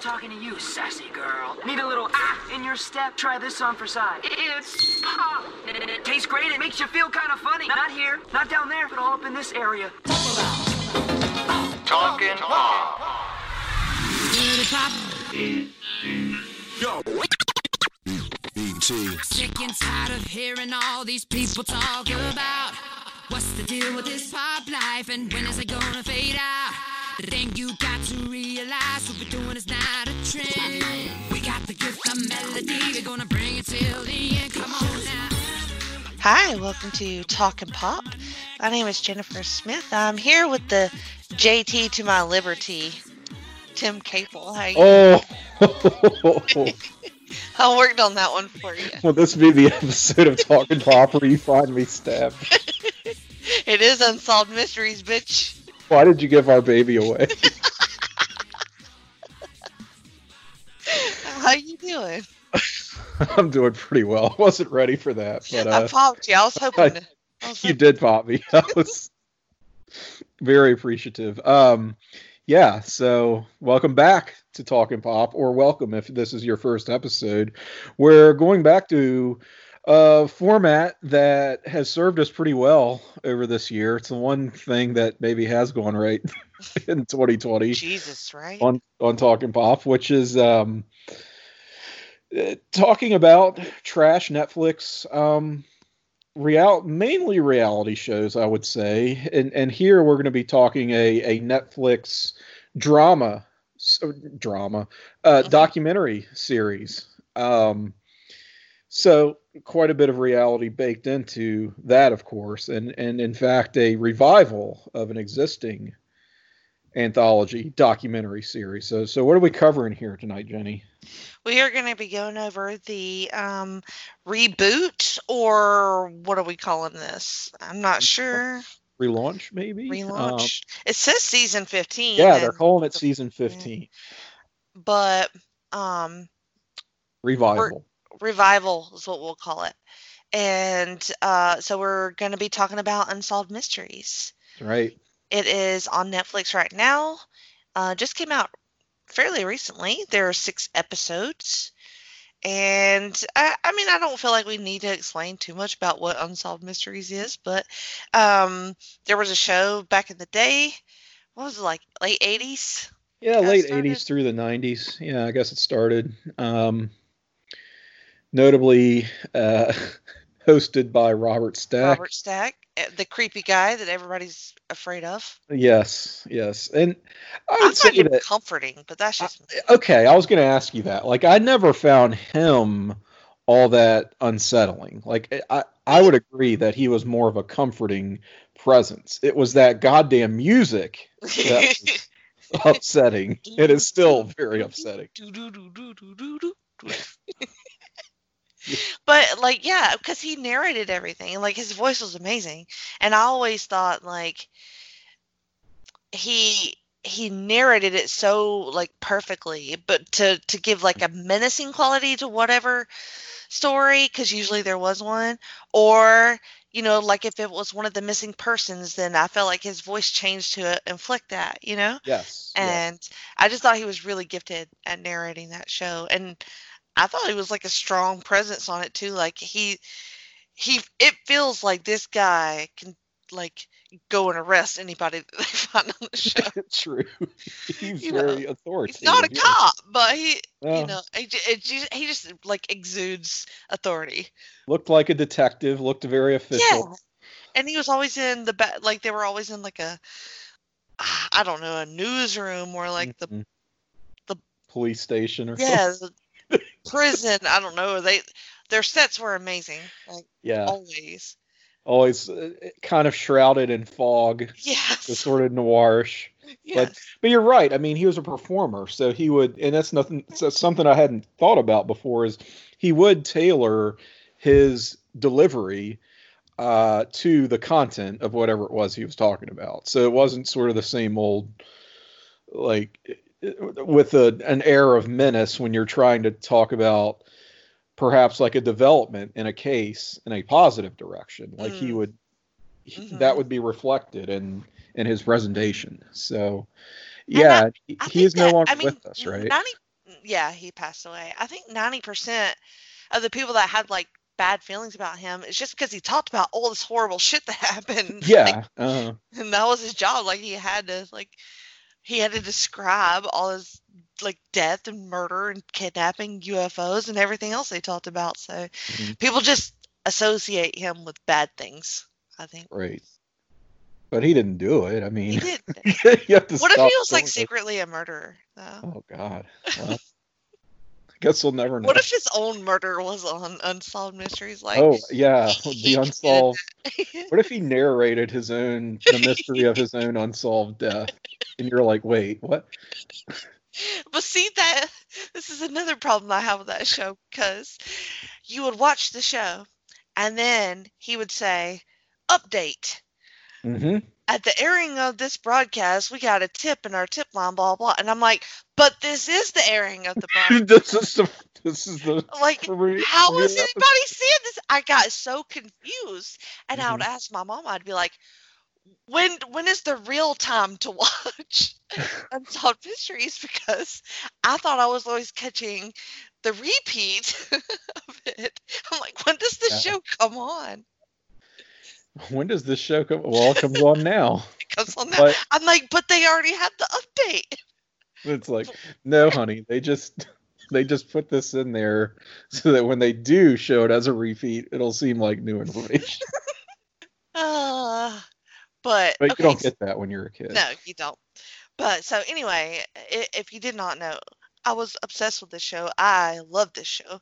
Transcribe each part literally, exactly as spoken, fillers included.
talking to you, sassy girl. Need a little ah in your step? Try this on for size. It's pop. It tastes great. It makes you feel kind of funny. Not here, not down there, but all up in this area. Talk'n Pop. Yo. Sick and tired of hearing all these people talk about what's the deal with this pop life and when is it gonna fade out? The thing you got to realize what we're doing is not a trend. We got the gift of melody, we're gonna bring it till the end. Come on now. Hi, welcome to Talk'n Pop. My name is Jennifer Smith. I'm here with the J T to my liberty, Tim Capel. How you doing? Oh. I worked on that one for you. Will this be the episode of Talk'n Pop where you find me stabbed? It is Unsolved Mysteries, bitch. Why did you give our baby away? How you doing? I'm doing pretty well. I wasn't ready for that. But, uh, I popped you. I was hoping I, to. I was you hoping. did pop me. I was very appreciative. Um, yeah, so welcome back to Talk'n Pop, or welcome if this is your first episode. We're going back to a format that has served us pretty well over this year. It's the one thing that maybe has gone right in twenty twenty. Jesus, right? On, on Talk'n Pop, which is um, talking about trash Netflix, um, real, mainly reality shows, I would say. And, and here we're going to be talking a, a Netflix drama, so, drama, uh, documentary series. Um, so quite a bit of reality baked into that, of course, and, and in fact, a revival of an existing anthology documentary series. So, so what are we covering here tonight, Jenny? We are going to be going over the um, reboot, or what are we calling this? I'm not sure. Relaunch, maybe? Relaunch. Um, it says season fifteen. Yeah, they're calling it season fifteen. But um, revival. Revival is what we'll call it. And uh, so we're going to be talking about Unsolved Mysteries. Right. It is on Netflix right now. Uh, just came out fairly recently. There are six episodes. And I, I mean, I don't feel like we need to explain too much about what Unsolved Mysteries is, but um, there was a show back in the day. What was it, like late eighties? Yeah, late eighties through the nineties. Yeah, I guess it started. Um, notably uh, hosted by Robert Stack. Robert Stack, the creepy guy that everybody's afraid of. Yes, yes. And I would I'm say not even that, comforting, but that's just I, okay. I was going to ask you that. Like, I never found him all that unsettling. Like, I, I would agree that he was more of a comforting presence. It was that goddamn music that was upsetting. It is still very upsetting. But like, yeah, because he narrated everything, and like his voice was amazing. And I always thought like he he narrated it so like perfectly, but to to give like a menacing quality to whatever story, because usually there was one, or you know, like if it was one of the missing persons, then I felt like his voice changed to inflict that, you know. Yes. And yes. I just thought he was really gifted at narrating that show, and I thought he was like a strong presence on it too. Like he, he, it feels like this guy can like go and arrest anybody that they find on the show. True, he's you very know, authoritative. He's not a yes. cop, but he, yeah. you know, he, it, he just like exudes authority. Looked like a detective. Looked very official. Yeah. And he was always in the back. Like they were always in like a, I don't know, a newsroom or like the, mm-hmm. the police station or yeah. something. Prison, I don't know. They their sets were amazing. Like yeah, always, always uh, kind of shrouded in fog. Yes, the sort of noirish. Yes. But but you're right. I mean, he was a performer, so he would, and that's nothing. That's something I hadn't thought about before. Is he would tailor his delivery uh, to the content of whatever it was he was talking about. So it wasn't sort of the same old like. With a, an air of menace when you're trying to talk about perhaps like a development in a case in a positive direction, like mm. he would, he, mm-hmm. that would be reflected in, in his presentation. So yeah, I, I he is that, no longer I mean, with us, right? yeah, he passed away. I think ninety percent of the people that had, like, bad feelings about him is just because he talked about all this horrible shit that happened. Yeah. Like, uh-huh. And that was his job. Like, he had to, like, he had to describe all his, like, death and murder and kidnapping, U F Os, and everything else they talked about. So mm-hmm. people just associate him with bad things, I think. Right. But he didn't do it. I mean, he didn't. You have to what stop if he was like it. Secretly a murderer, though? Oh, God. Well, I guess we'll never know. What if his own murder was on Unsolved Mysteries? Like, oh, yeah. The Unsolved. What if he narrated his own, the mystery of his own unsolved death? And you're like, wait, what? But see, that this is another problem I have with that show, because you would watch the show and then he would say, update. Mm-hmm. At the airing of this broadcast, we got a tip in our tip line, blah, blah. And I'm like, but this is the airing of the broadcast. this is the, this is the, like, re- how re- is anybody re- seeing this? I got so confused. And mm-hmm. I would ask my mom, I'd be like, when, when is the real time to watch Unsolved Mysteries? Because I thought I was always catching the repeat of it. I'm like, when does this yeah. show come on? When does this show come? Well, it comes on now. It comes on now. But, I'm like, but they already had the update. It's like, no, honey, they just they just put this in there so that when they do show it as a repeat, it'll seem like new information. uh, but but okay, you don't get that when you're a kid. No, you don't. But so anyway, if you did not know, I was obsessed with this show. I love this show.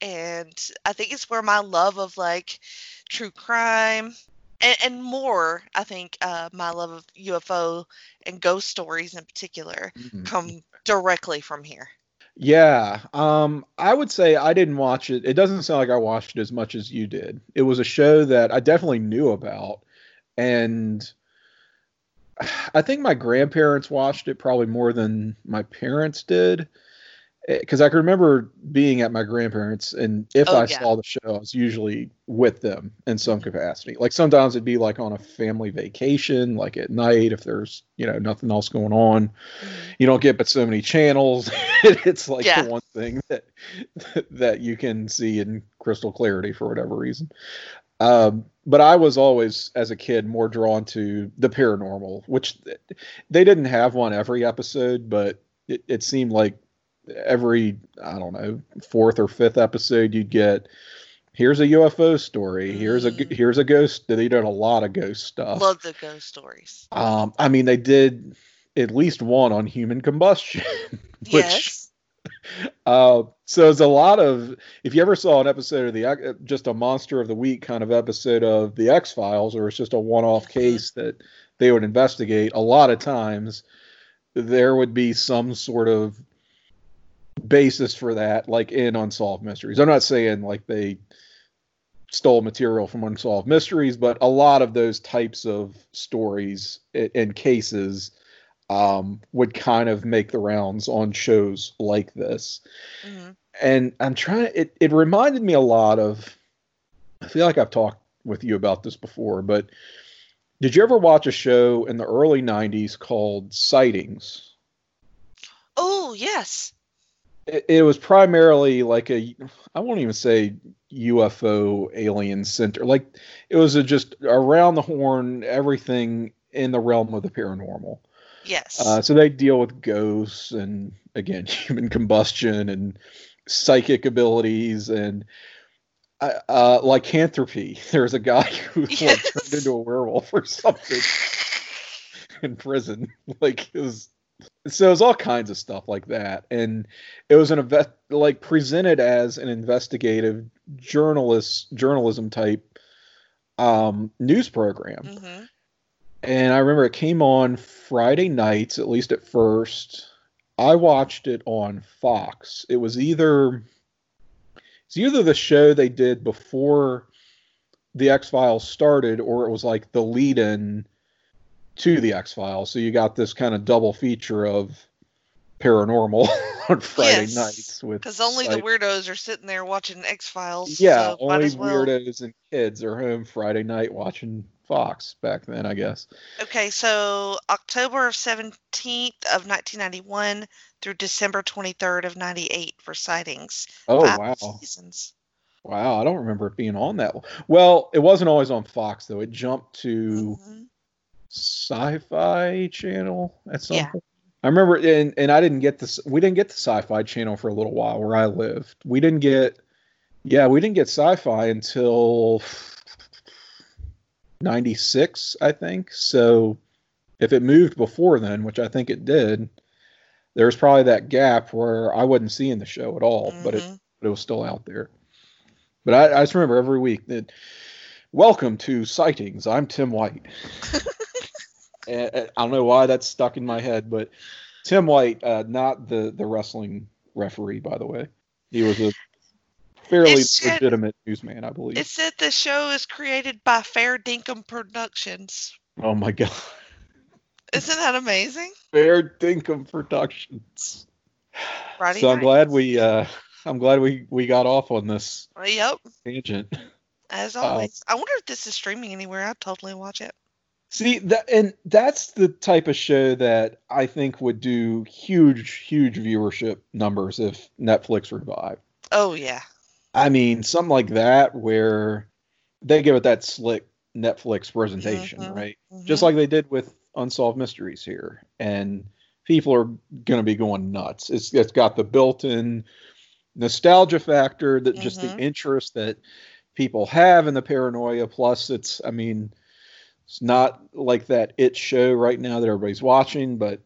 And I think it's where my love of, like, true crime and, and more, I think, uh, my love of U F O and ghost stories in particular mm-hmm. come directly from here. Yeah. Um, I would say I didn't watch it. It doesn't sound like I watched it as much as you did. It was a show that I definitely knew about. And I think my grandparents watched it probably more than my parents did. Because I can remember being at my grandparents, and if oh, I yeah. saw the show, I was usually with them in some capacity. Like, sometimes it'd be like on a family vacation, like at night, if there's, you know, nothing else going on. You don't get but so many channels. It's like yeah. the one thing that that you can see in crystal clarity for whatever reason. Um, but I was always, as a kid, more drawn to the paranormal, which they didn't have one every episode, but it, it seemed like every, I don't know, fourth or fifth episode, you'd get, here's a U F O story. Here's a here's a ghost. They did a lot of ghost stuff. Love the ghost stories. Um, I mean, they did at least one on human combustion. Which, yes. Uh, so there's a lot of, if you ever saw an episode of the, just a monster of the week kind of episode of the X-Files, or it's just a one-off case that they would investigate, a lot of times there would be some sort of basis for that, like in Unsolved Mysteries. I'm not saying like they stole material from Unsolved Mysteries, but a lot of those types of stories and cases um, would kind of make the rounds on shows like this. Mm-hmm. And I'm trying, it, it reminded me a lot of, I feel like I've talked with you about this before, but did you ever watch a show in the early nineties called Sightings? Oh, yes. It was primarily like a, I won't even say U F O alien center. Like, it was a just around the horn, everything in the realm of the paranormal. Yes. Uh, so they deal with ghosts and, again, human combustion and psychic abilities and uh, uh, lycanthropy. There's a guy who yes. like, turned into a werewolf or something in prison. Like, it was... So it was all kinds of stuff like that, and it was an event like presented as an investigative journalist journalism type um, news program. Mm-hmm. And I remember it came on Friday nights, at least at first. I watched it on Fox. It was either it's either the show they did before the X-Files started, or it was like the lead-in to the X-Files. So you got this kind of double feature of paranormal on Friday yes, nights with because only like, the weirdos are sitting there watching X-Files. Yeah, so only well. weirdos and kids are home Friday night watching Fox back then, I guess. Okay, so October seventeenth of nineteen ninety-one through December twenty-third of ninety-eight for sightings. Oh, wow. Seasons. Wow, I don't remember it being on that one. Well, it wasn't always on Fox, though. It jumped to mm-hmm. Sci-Fi Channel at some yeah. point. I remember, and, and I didn't get this. We didn't get the Sci-Fi Channel for a little while where I lived. We didn't get, yeah, we didn't get Sci-Fi until ninety-six, I think. So if it moved before then, which I think it did, there was probably that gap where I wasn't seeing the show at all, mm-hmm. but it but it was still out there. But I, I just remember every week that, welcome to Sightings. I'm Tim White. And, and I don't know why that's stuck in my head, but Tim White, uh, not the, the wrestling referee, by the way. He was a fairly said, legitimate newsman, I believe. It said the show is created by Fair Dinkum Productions. Oh, my God. Isn't that amazing? Fair Dinkum Productions. Friday so night. I'm glad we... Uh, I'm glad we, we got off on this yep. tangent. As always. Uh, I wonder if this is streaming anywhere. I'd totally watch it. See, that, and that's the type of show that I think would do huge, huge viewership numbers if Netflix revived. Oh, yeah. I mean, something like that where they give it that slick Netflix presentation, mm-hmm. right? Mm-hmm. Just like they did with Unsolved Mysteries here. And people are going to be going nuts. It's It's got the built-in... nostalgia factor, that mm-hmm. just the interest that people have in the paranoia. Plus, it's I mean, it's not like that It show right now that everybody's watching, but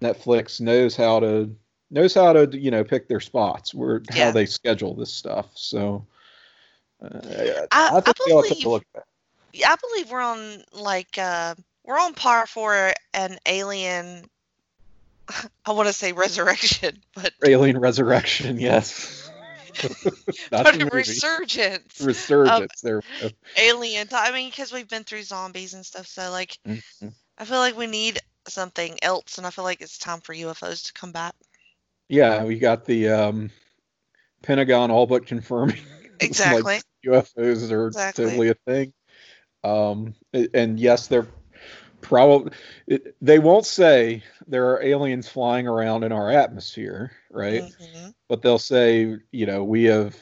Netflix knows how to knows how to you know pick their spots where yeah. how they schedule this stuff. So uh, I, I, I believe look at. I believe we're on like uh, we're on par for an Alien. I want to say resurrection, but alien resurrection, yes. But a resurgence, resurgence. There, alien. I mean, because we've been through zombies and stuff, so like, mm-hmm. I feel like we need something else, and I feel like it's time for U F Os to come back. Yeah, we got the um, Pentagon all but confirming exactly like, U F Os are exactly. totally a thing. Um, and yes, they're. Probably it, they won't say there are aliens flying around in our atmosphere, right? Mm-hmm. But they'll say, you know, we have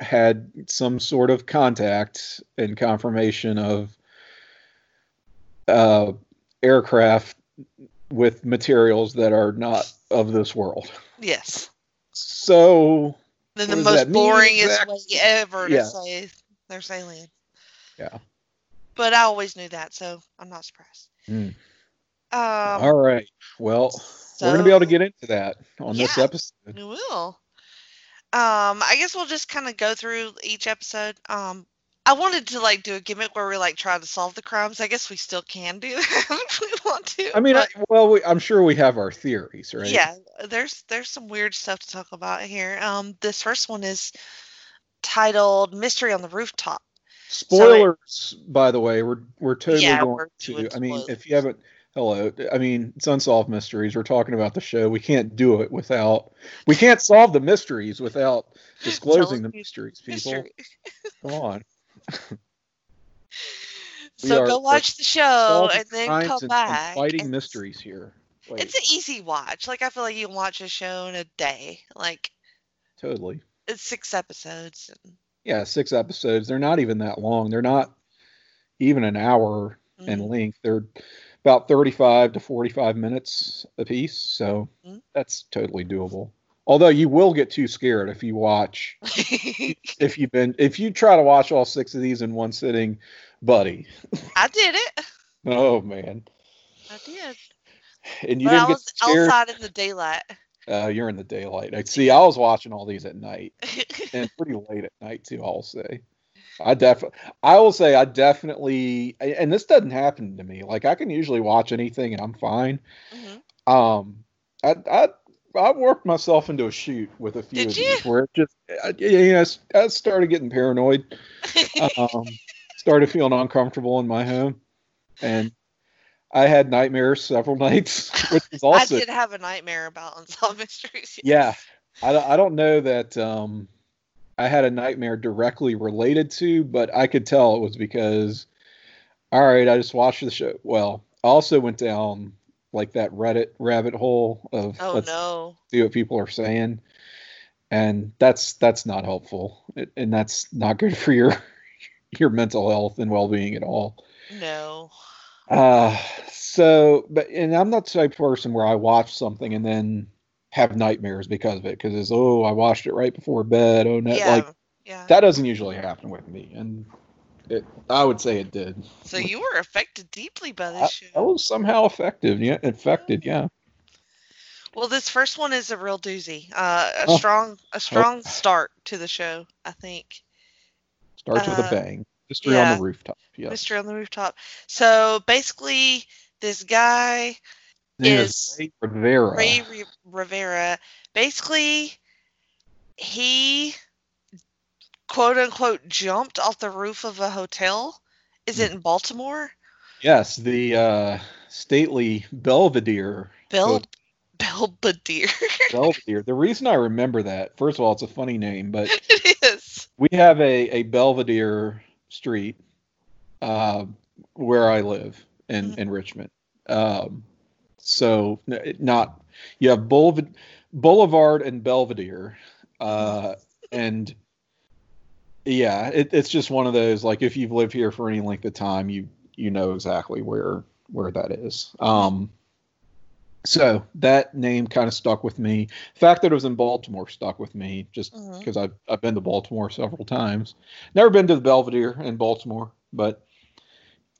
had some sort of contact and confirmation of uh, aircraft with materials that are not of this world. Yes. So then the most boringest way ever to yeah. say there's aliens. Yeah. But I always knew that, so I'm not surprised. Mm. Um, All right. Well, so, we're going to be able to get into that on yeah, this episode. We will. Um, I guess we'll just kind of go through each episode. Um, I wanted to like do a gimmick where we like try to solve the crimes. I guess we still can do that if we want to. I mean, but, I, well, we, I'm sure we have our theories, right? Yeah. There's there's some weird stuff to talk about here. Um, this first one is titled "Mystery on the Rooftop." Spoilers, so it, by the way, we're we're totally yeah, going we're to. I mean, if you haven't, hello. I mean, it's Unsolved Mysteries. We're talking about the show. We can't do it without. We can't solve the mysteries without disclosing the mysteries, people. Mystery. Come on. So go watch the show and then come and, back. And fighting and mysteries here. Wait. It's an easy watch. Like I feel like you can watch a show in a day. Like totally. It's six episodes. And, yeah, six episodes. They're not even that long. They're not even an hour mm-hmm. in length. They're about thirty-five to forty-five minutes a piece. So mm-hmm. that's totally doable. Although you will get too scared if you watch, if you've been, if you try to watch all six of these in one sitting, buddy. I did it. Oh, man. I did. And you but didn't I was get scared? Outside in the daylight. Uh, you're in the daylight. I see. I was watching all these at night, and pretty late at night too. I'll say, I definitely, I will say, I definitely, and this doesn't happen to me. Like I can usually watch anything, and I'm fine. Mm-hmm. Um, I, I, I worked myself into a shoot with a few Did of you? These where it just, I, you know, I started getting paranoid. um, started feeling uncomfortable in my home, and. I had nightmares several nights, which is also. I did have a nightmare about Unsolved Mysteries. Yes. Yeah, I, I don't know that um, I had a nightmare directly related to, but I could tell it was because all right, I just watched the show. Well, I also went down like that Reddit rabbit hole of oh, let's no. see what people are saying. And that's that's not helpful. It, and that's not good for your your mental health and well-being at all. No. Uh, so, but and I'm not the type of person where I watch something and then have nightmares because of it. Because it's, oh, I watched it right before bed. Oh, no. Yeah. Like, yeah. That doesn't usually happen with me. And it, I would say it did. So you were affected deeply by this I, show. I was somehow affected. Yeah, affected, yeah. Well, this first one is a real doozy. Uh, a oh. strong, a strong oh. start to the show, I think. Starts uh, with a bang. Mystery yeah. on the rooftop. Yeah. Mystery on the rooftop. So basically, this guy is, is Rey Rivera. Rey Re- Rivera. Basically, he quote unquote jumped off the roof of a hotel. Is it in Baltimore? Yes, the uh, stately Belvedere. Bel. Hotel. Belvedere. Belvedere. The reason I remember that, first of all, it's a funny name, but it is. We have a, a Belvedere street uh, where I live in, mm-hmm. in Richmond. Um, so not you have Boulevard, Boulevard and Belvedere, uh, and yeah, it, it's just one of those. Like if you've lived here for any length of time, you you know exactly where where that is. Um, So that name kind of stuck with me. The fact that it was in Baltimore stuck with me just because mm-hmm. I've, I've been to Baltimore several times. Never been to the Belvedere in Baltimore, but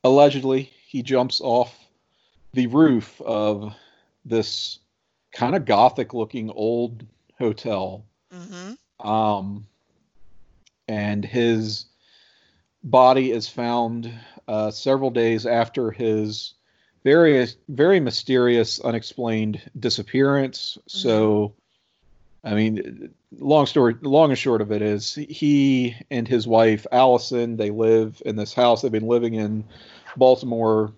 allegedly he jumps off the roof of this kind of gothic looking old hotel. Mm-hmm. Um, and his body is found uh, several days after his Very, very mysterious, unexplained disappearance. Mm-hmm. So, I mean, long story, long and short of it is he and his wife, Allison, they live in this house. They've been living in Baltimore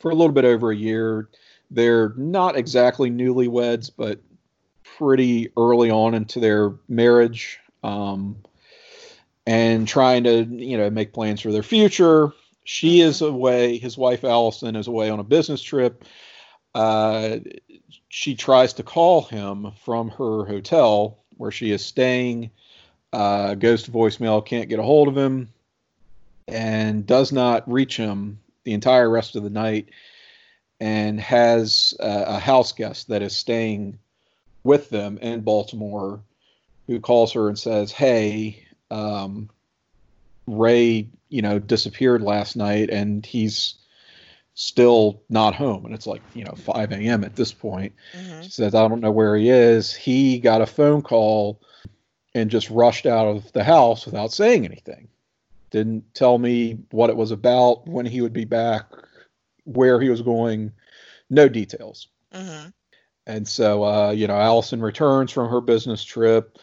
for a little bit over a year. They're not exactly newlyweds, but pretty early on into their marriage, um, and trying to, you know, make plans for their future. She is away. His wife, Allison, is away on a business trip. Uh, she tries to call him from her hotel where she is staying. Uh, goes to voicemail, can't get a hold of him, and does not reach him the entire rest of the night, and has uh, a house guest that is staying with them in Baltimore who calls her and says, hey, um, Rey, you know, disappeared last night and he's still not home. And it's like, you know, five a.m. at this point. Mm-hmm. She says, I don't know where he is. He got a phone call and just rushed out of the house without saying anything. Didn't tell me what it was about, when he would be back, where he was going. No details. Mm-hmm. And so, uh, you know, Allison returns from her business trip,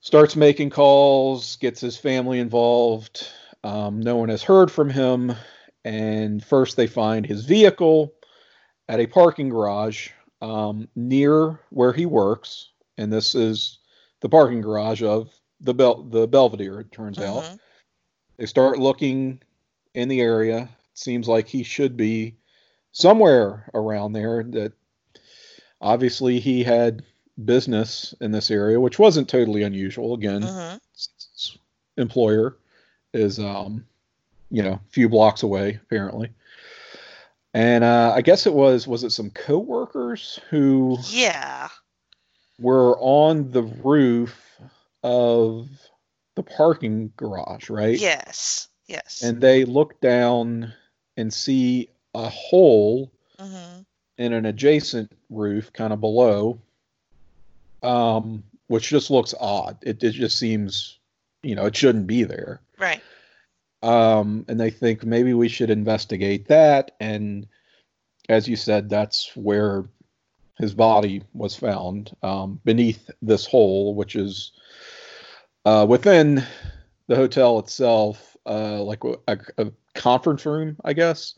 starts making calls, gets his family involved. Um, no one has heard from him. And first they find his vehicle at a parking garage um, near where he works. And this is the parking garage of the Bel- the Belvedere, it turns mm-hmm. out. They start looking in the area. It seems like he should be somewhere around there. That obviously he had business in this area, which wasn't totally unusual. Again, mm-hmm. his employer is, um, you know, a few blocks away, apparently. And uh, I guess it was, was it some co-workers who yeah. were on the roof of the parking garage, right? Yes, yes. And they look down and see a hole mm-hmm. in an adjacent roof, kind of below, um, which just looks odd. It, it just seems, you know, it shouldn't be there. Right. Um, and they think maybe we should investigate that. And as you said, that's where his body was found, um, beneath this hole, which is uh, within the hotel itself, uh, like a, a conference room, I guess.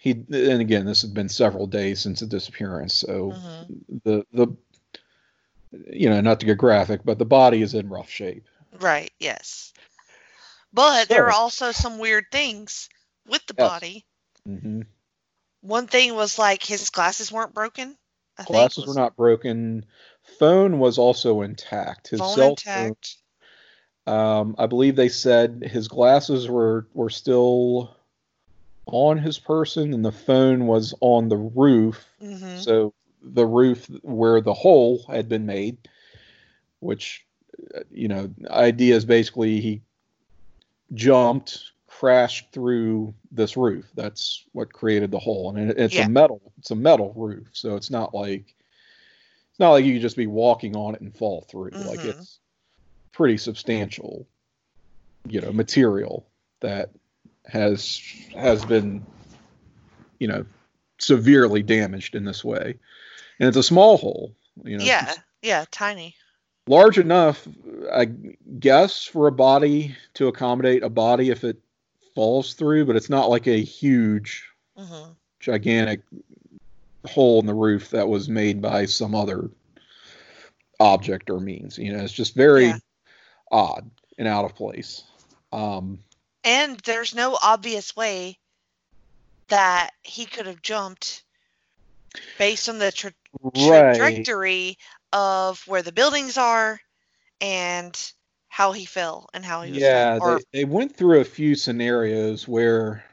He, and again, this has been several days since the disappearance. So mm-hmm. the, the, you know, not to get graphic, but the body is in rough shape. Right, yes. But there are also some weird things with the yes. body. Mm-hmm. One thing was like his glasses weren't broken. I glasses think was, were not broken. Phone was also intact. His phone cell intact. Phone, um, I believe they said his glasses were were still on his person, and the phone was on the roof. Mm-hmm. So the roof where the hole had been made, which, you know, idea is basically he jumped, crashed through this roof. That's what created the hole. And it, it's yeah. a metal, it's a metal roof. So it's not like, it's not like you could just be walking on it and fall through. Mm-hmm. Like it's pretty substantial, you know, material that has, has been, you know, severely damaged in this way. And it's a small hole, you know. Yeah. Yeah. Tiny. Large enough, I guess, for a body to accommodate a body if it falls through, but it's not like a huge, mm-hmm. gigantic hole in the roof that was made by some other object or means. You know, it's just very yeah. odd and out of place. Um, and there's no obvious way that he could have jumped based on the tra- right. trajectory of where the buildings are and how he fell and how he was. Yeah, or, they, they went through a few scenarios where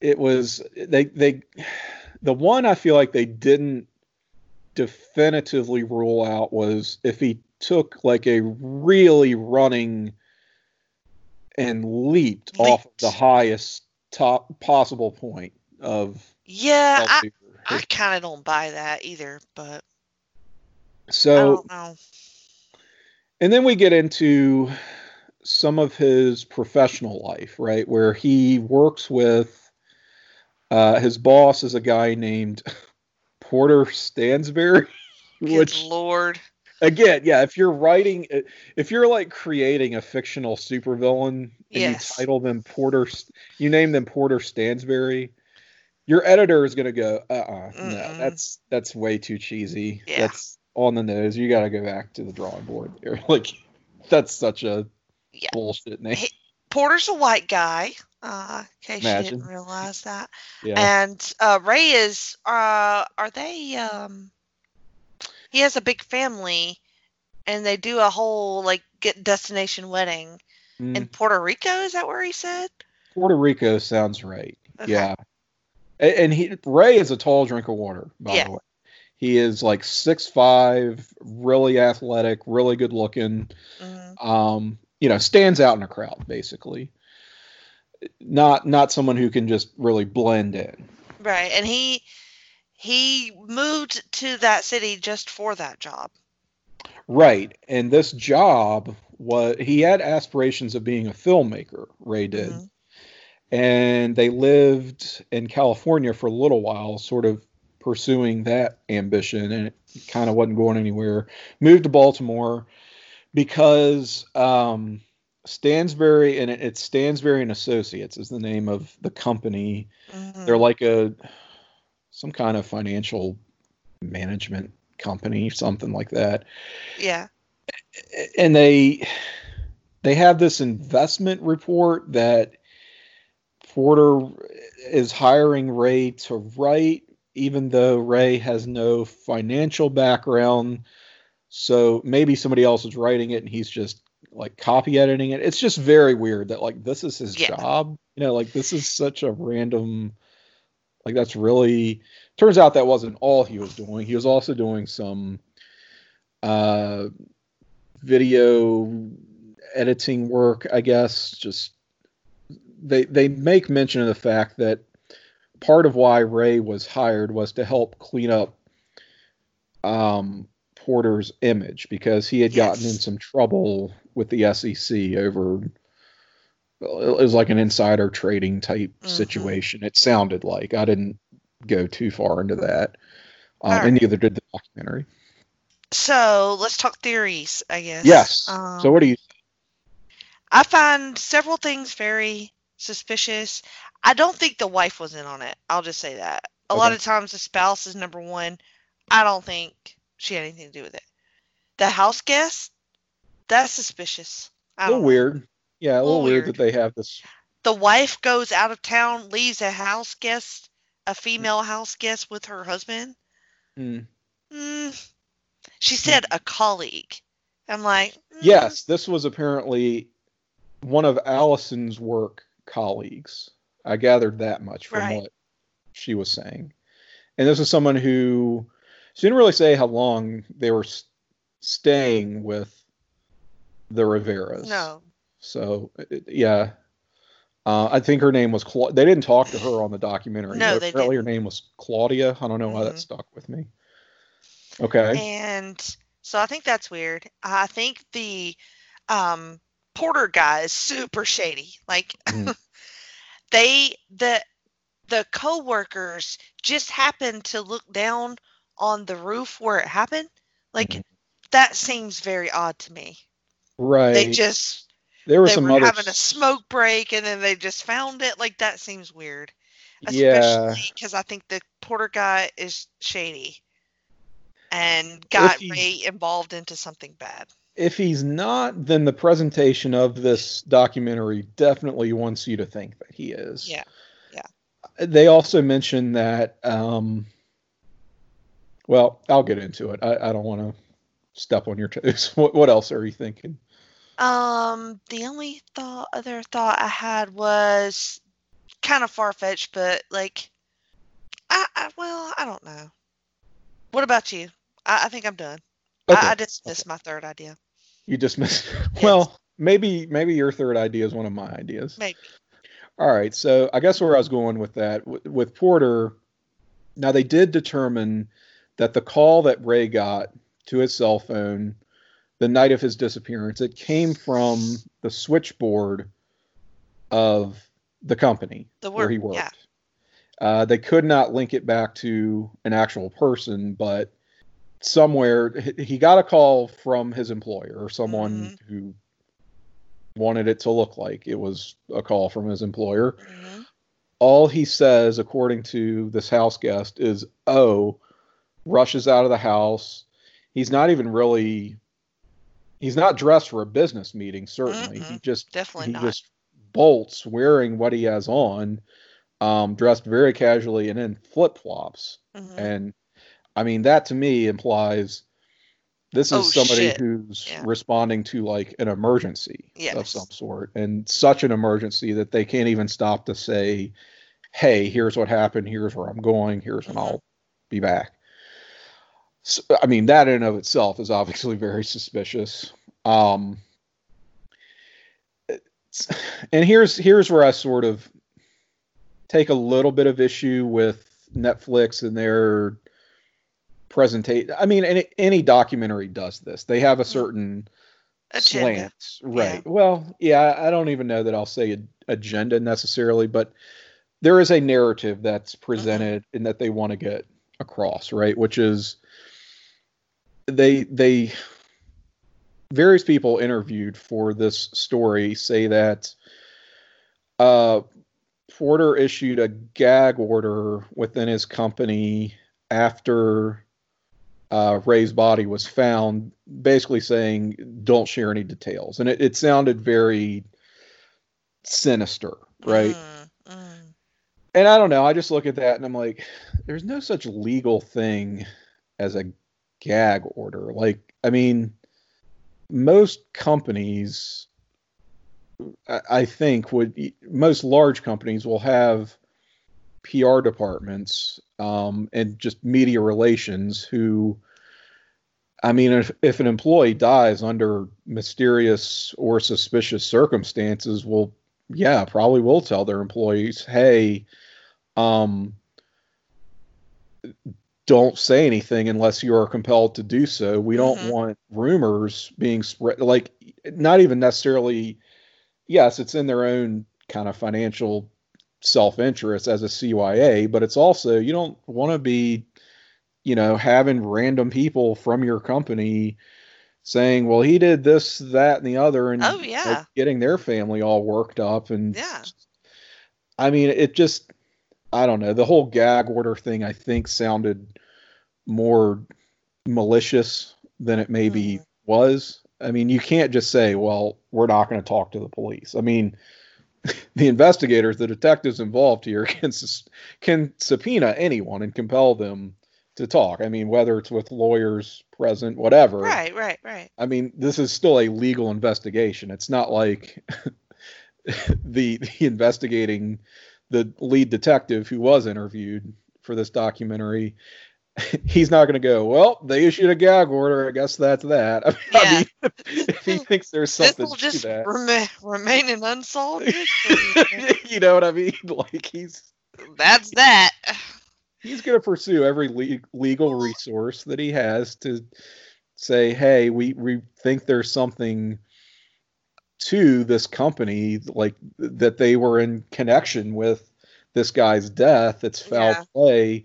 it was, they, they, the one I feel like they didn't definitively rule out was if he took like a really running and leaped, leaped. off the highest top possible point of. Yeah. I, I kind of don't buy that either, but. So, and then we get into some of his professional life, right? Where he works with, uh, his boss is a guy named Porter Stansberry. Good which, Lord. Again, yeah, if you're writing, if you're like creating a fictional supervillain and yes. you title them Porter, you name them Porter Stansberry, your editor is going to go, uh-uh, Mm-mm. no, that's, that's way too cheesy. Yeah. That's, on the nose, you got to go back to the drawing board there. Like, that's such a yeah. bullshit name. He, Porter's a white guy, uh, in case Imagine. you didn't realize that. Yeah. And uh, Ray is, uh, are they, um, he has a big family, and they do a whole, like, get destination wedding mm. in Puerto Rico. Is that where he said? Puerto Rico sounds right. Okay. Yeah. And, and he Ray is a tall drink of water, by yeah. the way. He is like six five, really athletic, really good looking, mm-hmm. um, you know, stands out in a crowd, basically. Not not someone who can just really blend in. Right. And he he moved to that city just for that job. Right. And this job was, he had aspirations of being a filmmaker, Ray did. Mm-hmm. And they lived in California for a little while, sort of pursuing that ambition, and it kind of wasn't going anywhere. Moved to Baltimore because um, Stansberry, and it, it's Stansberry and Associates is the name of the company. Mm-hmm. They're like a, some kind of financial management company, something like that. Yeah. And they, they have this investment report that Porter is hiring Ray to write, even though Ray has no financial background. So maybe somebody else is writing it and he's just like copy editing it. It's just very weird that like, this is his yeah. job, you know, like this is such a random, like that's really, turns out that wasn't all he was doing. He was also doing some uh, video editing work, I guess. Just, they, they make mention of the fact that part of why Ray was hired was to help clean up um, Porter's image, because he had yes. gotten in some trouble with the S E C over, well, it was like an insider trading type mm-hmm. situation. It sounded like. I didn't go too far into that. Um, right. And neither did the documentary. So let's talk theories, I guess. Yes. Um, so what do you think? I find several things very suspicious. I don't think the wife was in on it. I'll just say that. A okay. lot of times the spouse is number one. I don't think she had anything to do with it. The house guest, that's suspicious. I a little don't weird. Know. Yeah, a little, a little weird, weird that they have this The wife goes out of town, leaves a house guest, a female house guest with her husband. Mm. Mm. She said a colleague. I'm like... Mm. Yes, this was apparently one of Allison's work colleagues. I gathered that much from right. what she was saying. And this is someone who... She didn't really say how long they were staying with the Riveras. No. So, yeah... Uh, I think her name was... Cla- they didn't talk to her on the documentary. No, they apparently didn't. Her name was Claudia. I don't know mm-hmm. why that stuck with me. Okay. And so I think that's weird. I think the um, Porter guy is super shady. Like, mm. they... The the co-workers just happened to look down on the roof where it happened. Like, mm. that seems very odd to me. Right. They just... There were they some were others. having a smoke break, and then they just found it. Like, that seems weird. Especially yeah. because I think the Porter guy is shady and got Ray involved into something bad. If he's not, then the presentation of this documentary definitely wants you to think that he is. Yeah, yeah. They also mentioned that, um, well, I'll get into it. I, I don't want to step on your toes. What, what else are you thinking? Um, the only thought, other thought I had was kind of far-fetched, but like, I, I well, I don't know. What about you? I, I think I'm done. Okay. I, I dismissed okay. my third idea. You dismissed? Yes. Well, maybe, maybe your third idea is one of my ideas. Maybe. All right. So I guess where I was going with that, with, with Porter, now they did determine that the call that Ray got to his cell phone the night of his disappearance, it came from the switchboard of the company the work, where he worked. Yeah. Uh, they could not link it back to an actual person, but somewhere he got a call from his employer or someone mm-hmm. who wanted it to look like it was a call from his employer. Mm-hmm. All he says, according to this house guest, is, oh, rushes out of the house. He's not even really... He's not dressed for a business meeting, certainly. Mm-mm, he just definitely he not. just bolts wearing what he has on, um, dressed very casually and in flip-flops. Mm-hmm. And, I mean, that to me implies this is oh, somebody shit. who's yeah. responding to, like, an emergency yes. of some sort. And such an emergency that they can't even stop to say, hey, here's what happened, here's where I'm going, here's mm-hmm. when I'll be back. So, I mean, that in and of itself is obviously very suspicious. Um, and here's here's where I sort of take a little bit of issue with Netflix and their presentation. I mean, any, any documentary does this. They have a certain agenda. slant. Right. Yeah. Well, yeah, I don't even know that I'll say ad- agenda necessarily, but there is a narrative that's presented mm-hmm. and that they want to get across, right? Which is... They, they, various people interviewed for this story say that uh, Porter issued a gag order within his company after uh, Ray's body was found, basically saying, don't share any details. And it, it sounded very sinister, right? Uh, uh. And I don't know. I just look at that and I'm like, there's no such legal thing as a gag order. Like, I mean, most companies, I, I think, would most large companies will have P R departments um, and just media relations who, I mean, if, if an employee dies under mysterious or suspicious circumstances, will yeah, probably will tell their employees, hey, um, don't say anything unless you are compelled to do so. We don't mm-hmm. want rumors being spread, like, not even necessarily. Yes, it's in their own kind of financial self-interest as a C Y A, but it's also, you don't want to be, you know, having random people from your company saying, well, he did this, that, and the other, and oh, yeah. like, getting their family all worked up. And yeah, I mean, it just, I don't know. The whole gag order thing, I think, sounded more malicious than it maybe mm. was. I mean, you can't just say, well, we're not going to talk to the police. I mean, the investigators, the detectives involved here, can can subpoena anyone and compel them to talk. I mean, whether it's with lawyers present, whatever. Right, right, right. I mean, this is still a legal investigation. It's not like the the investigating the lead detective who was interviewed for this documentary. He's not going to go, well, they issued a gag order. I guess that's that. I mean, yeah. I mean, if, if he thinks there's something to just that. Rem- remain an unsolved mystery. You know what I mean? Like he's. That's that. He's going to pursue every le- legal resource that he has to say, hey, we, we think there's something to this company, like that they were in connection with this guy's death. It's foul yeah. play.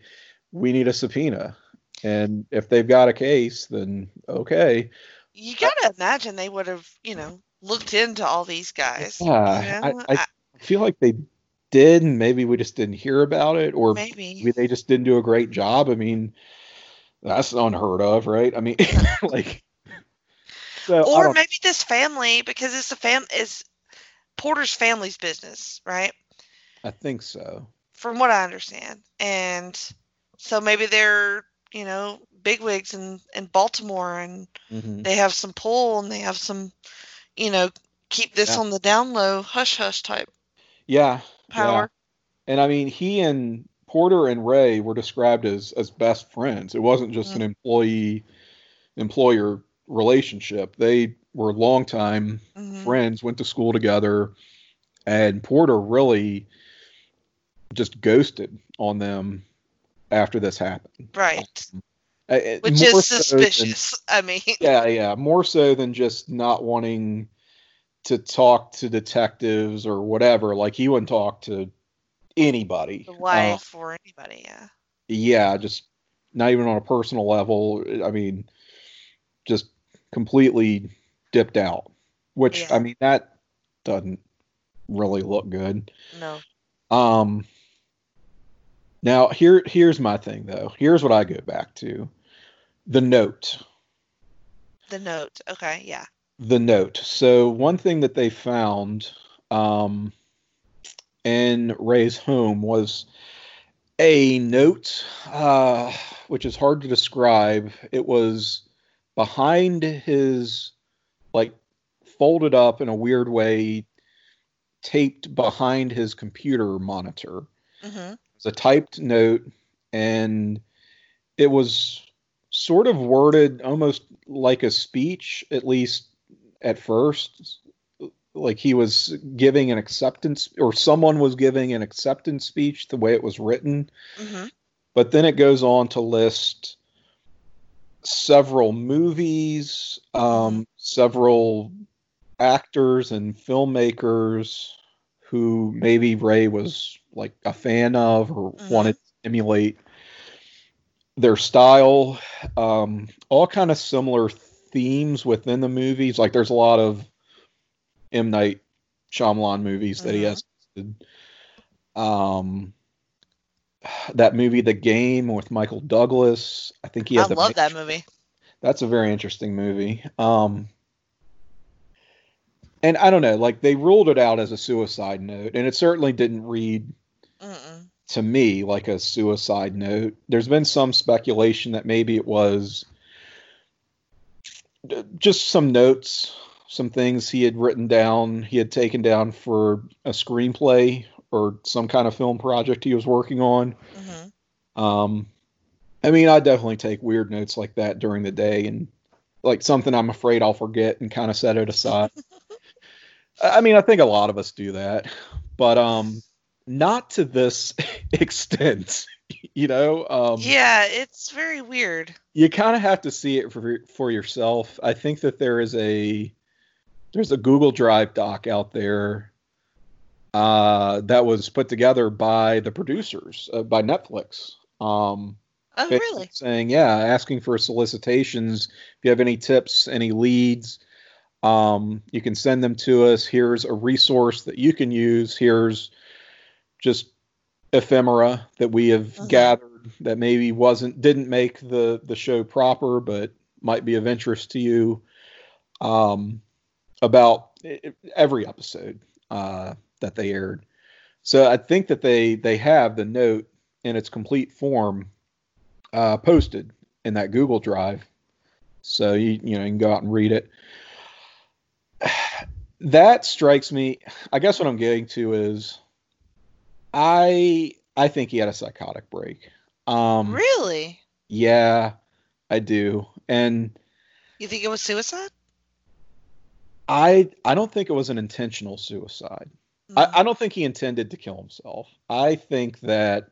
We need a subpoena. And if they've got a case, then okay. You got to imagine they would have, you know, looked into all these guys. Yeah, you know? I, I, I feel like they did, and maybe we just didn't hear about it, or maybe. maybe they just didn't do a great job. I mean, that's unheard of, right? I mean, like. So, or maybe this family, because it's a fam is Porter's family's business, right? I think so. From what I understand. And so maybe they're, you know, bigwigs in, in Baltimore, and mm-hmm. they have some pull, and they have some, you know, keep this yeah. on the down low, hush hush type. Yeah. Power. Yeah. And I mean, he and Porter and Rey were described as, as best friends. It wasn't just mm-hmm. an employee employer relationship. They were longtime mm-hmm. friends, went to school together, and Porter really just ghosted on them after this happened. Right. Um, Which is suspicious. Than, I mean. Yeah, yeah. More so than just not wanting to talk to detectives or whatever. Like, he wouldn't talk to anybody. The wife uh, or anybody, yeah. Yeah, just not even on a personal level. I mean, just completely dipped out. Which, yeah. I mean, that doesn't really look good. No. Um... Now, here, here's my thing, though. Here's what I go back to. The note. The note. Okay, yeah. The note. So one thing that they found um, in Rey's home was a note, uh, which is hard to describe. It was behind his, like, folded up in a weird way, taped behind his computer monitor. Mm-hmm. It's a typed note, and it was sort of worded almost like a speech, at least at first. Like he was giving an acceptance, or someone was giving an acceptance speech the way it was written. Mm-hmm. But then it goes on to list several movies, um, several actors and filmmakers who maybe Rey was like a fan of or mm-hmm. wanted to emulate their style. Um, all kind of similar themes within the movies. Like there's a lot of M. Night Shyamalan movies mm-hmm. that he has. Um, that movie, The Game, with Michael Douglas. I think he. Had I the love picture. That movie. That's a very interesting movie. Um, And I don't know, like they ruled it out as a suicide note, and it certainly didn't read Mm-mm. to me like a suicide note. There's been some speculation that maybe it was just some notes, some things he had written down, he had taken down for a screenplay or some kind of film project he was working on. Mm-hmm. Um, I mean, I definitely take weird notes like that during the day, and like something I'm afraid I'll forget and kind of set it aside. I mean, I think a lot of us do that, but um, not to this extent, you know? Um, yeah, it's very weird. You kind of have to see it for, for yourself. I think that there is a, there's a Google Drive doc out there uh, that was put together by the producers, uh, by Netflix. Um, oh, really? Saying, yeah, asking for solicitations. If you have any tips, any leads, Um, you can send them to us. Here's a resource that you can use. Here's just ephemera that we have mm-hmm. gathered that maybe wasn't, didn't make the, the show proper, but might be of interest to you, um, about every episode. Uh, that they aired. So I think that they, they have the note in its complete form uh, posted in that Google Drive. So, you, you know, you can go out and read it. That strikes me. I guess what I'm getting to is I I think he had a psychotic break. Um, really? Yeah, I do. And you think it was suicide? I I don't think it was an intentional suicide. Mm-hmm. I, I don't think he intended to kill himself. I think that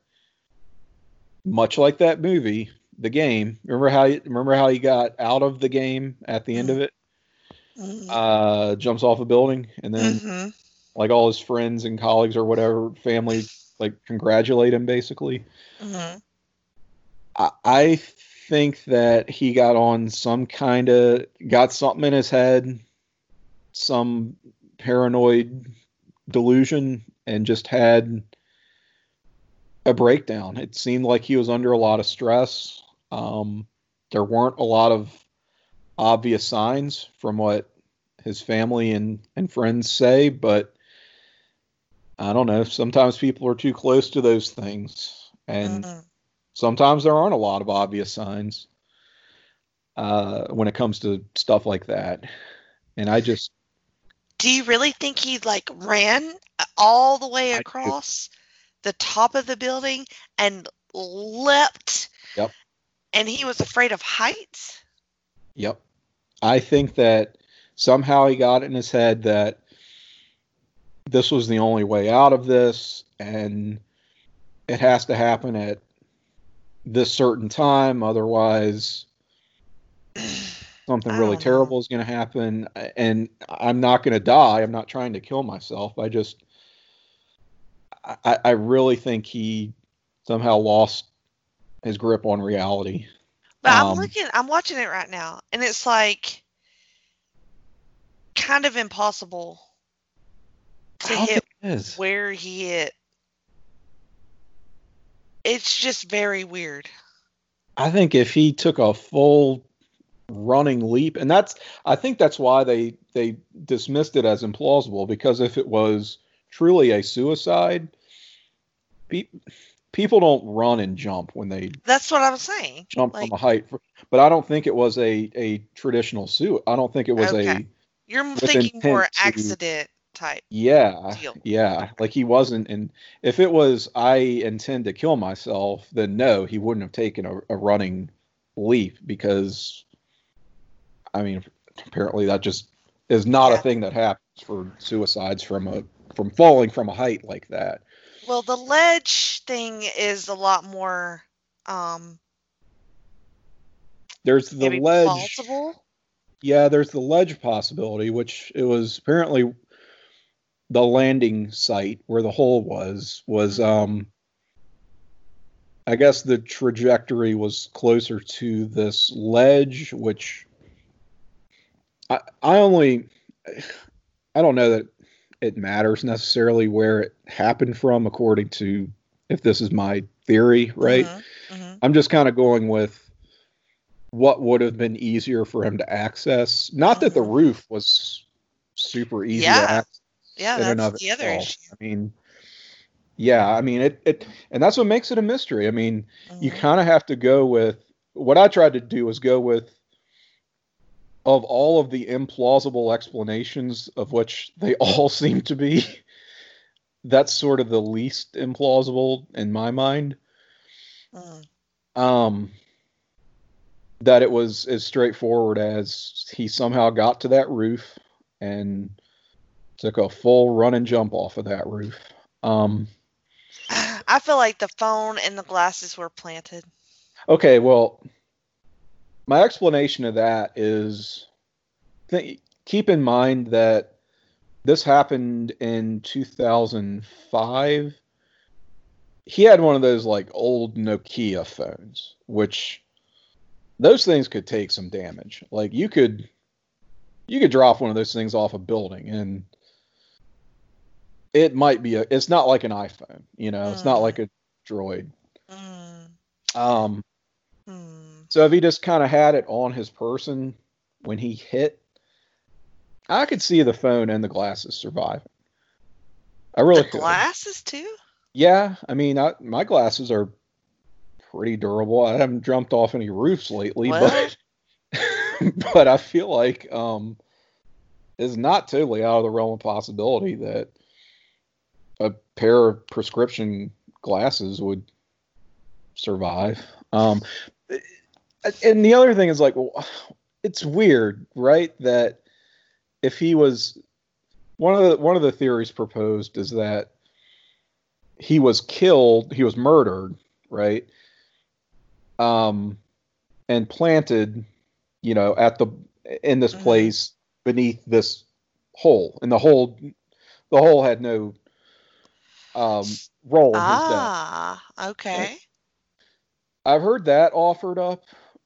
much like that movie, The Game. Remember how he, remember how he got out of the game at the end mm-hmm. of it? Uh, jumps off a building and then mm-hmm. like all his friends and colleagues or whatever, family, like congratulate him basically. Mm-hmm. I, I think that he got on some kind of, got something in his head, some paranoid delusion, and just had a breakdown. It seemed like he was under a lot of stress. Um, there weren't a lot of obvious signs from what his family and, and friends say, but I don't know. Sometimes people are too close to those things, and mm-hmm. sometimes there aren't a lot of obvious signs uh, when it comes to stuff like that. And I just... Do you really think he like ran all the way across the top of the building and leapt? Yep. And he was afraid of heights? Yep. I think that somehow he got in his head that this was the only way out of this, and it has to happen at this certain time. Otherwise, something really terrible know. is going to happen, and I'm not going to die. I'm not trying to kill myself. I just, I, I really think he somehow lost his grip on reality. But I'm um, looking, I'm watching it right now, and it's like kind of impossible to hit where he hit. It's just very weird. I think if he took a full running leap, and that's, I think that's why they, they dismissed it as implausible, because if it was truly a suicide, be, people don't run and jump when they... That's what I was saying. Jump like, from a height. For, but I don't think it was a, a traditional suit. I don't think it was okay. a... You're thinking more accident to, type. Yeah. Deal. Yeah. Like he wasn't... And if it was, I intend to kill myself, then no, he wouldn't have taken a, a running leap, because, I mean, apparently that just is not yeah. a thing that happens for suicides from a from falling from a height like that. Well, the ledge thing is a lot more. Um, there's the ledge. Plausible? Yeah, there's the ledge possibility, which it was apparently the landing site where the hole was. Was um, I guess the trajectory was closer to this ledge, which I, I only I don't know that it matters necessarily where it happened from, according to, if this is my theory, right? Mm-hmm, mm-hmm. I'm just kind of going with what would have been easier for him to access. Not mm-hmm. that the roof was super easy yeah. to access. Yeah, in that's the other issue. I mean, yeah, I mean, it, it, and that's what makes it a mystery. I mean, mm-hmm. you kind of have to go with, what I tried to do was go with, of all of the implausible explanations, of which they all seem to be, that's sort of the least implausible in my mind. Mm. Um, that it was as straightforward as he somehow got to that roof and took a full run and jump off of that roof. Um, I feel like the phone and the glasses were planted. Okay, well... My explanation of that is, th- keep in mind that this happened in two thousand five. He had one of those like old Nokia phones, which those things could take some damage. Like you could, you could drop one of those things off a building, and it might be a. It's not like an iPhone, you know. Mm. It's not like a Droid. Mm. Um. Mm. So if he just kind of had it on his person when he hit, I could see the phone and the glasses surviving. I really the glasses too. Yeah, I mean, I, my glasses are pretty durable. I haven't jumped off any roofs lately, what? but but I feel like um, it's not totally out of the realm of possibility that a pair of prescription glasses would survive. Um, and the other thing is like, well, it's weird, right? That if he was one of the one of the theories proposed is that he was killed, he was murdered, right? Um, and planted, you know, at the in this mm-hmm. place beneath this hole, and the hole, the hole had no um, role. Ah, in his death. Okay. And I've heard that offered up,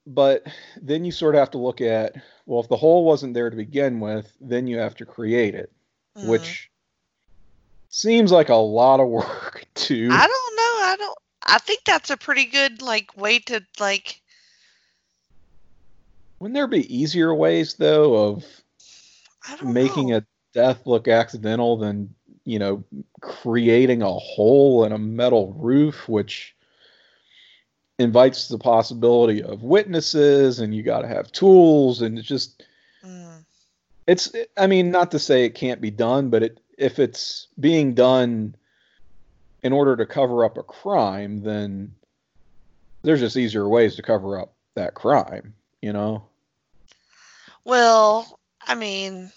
but then you sort of have to look at, well, if the hole wasn't there to begin with, then you have to create it, mm-hmm. which seems like a lot of work to. I don't know. I don't. I think that's a pretty good like way to like. Wouldn't there be easier ways though of I don't making know. a death look accidental than, you know, creating a hole in a metal roof, which invites the possibility of witnesses, and you got to have tools, and it's just mm. it's. It, I mean, not to say it can't be done, but it. If it's being done in order to cover up a crime, then there's just easier ways to cover up that crime, you know? Well, I mean,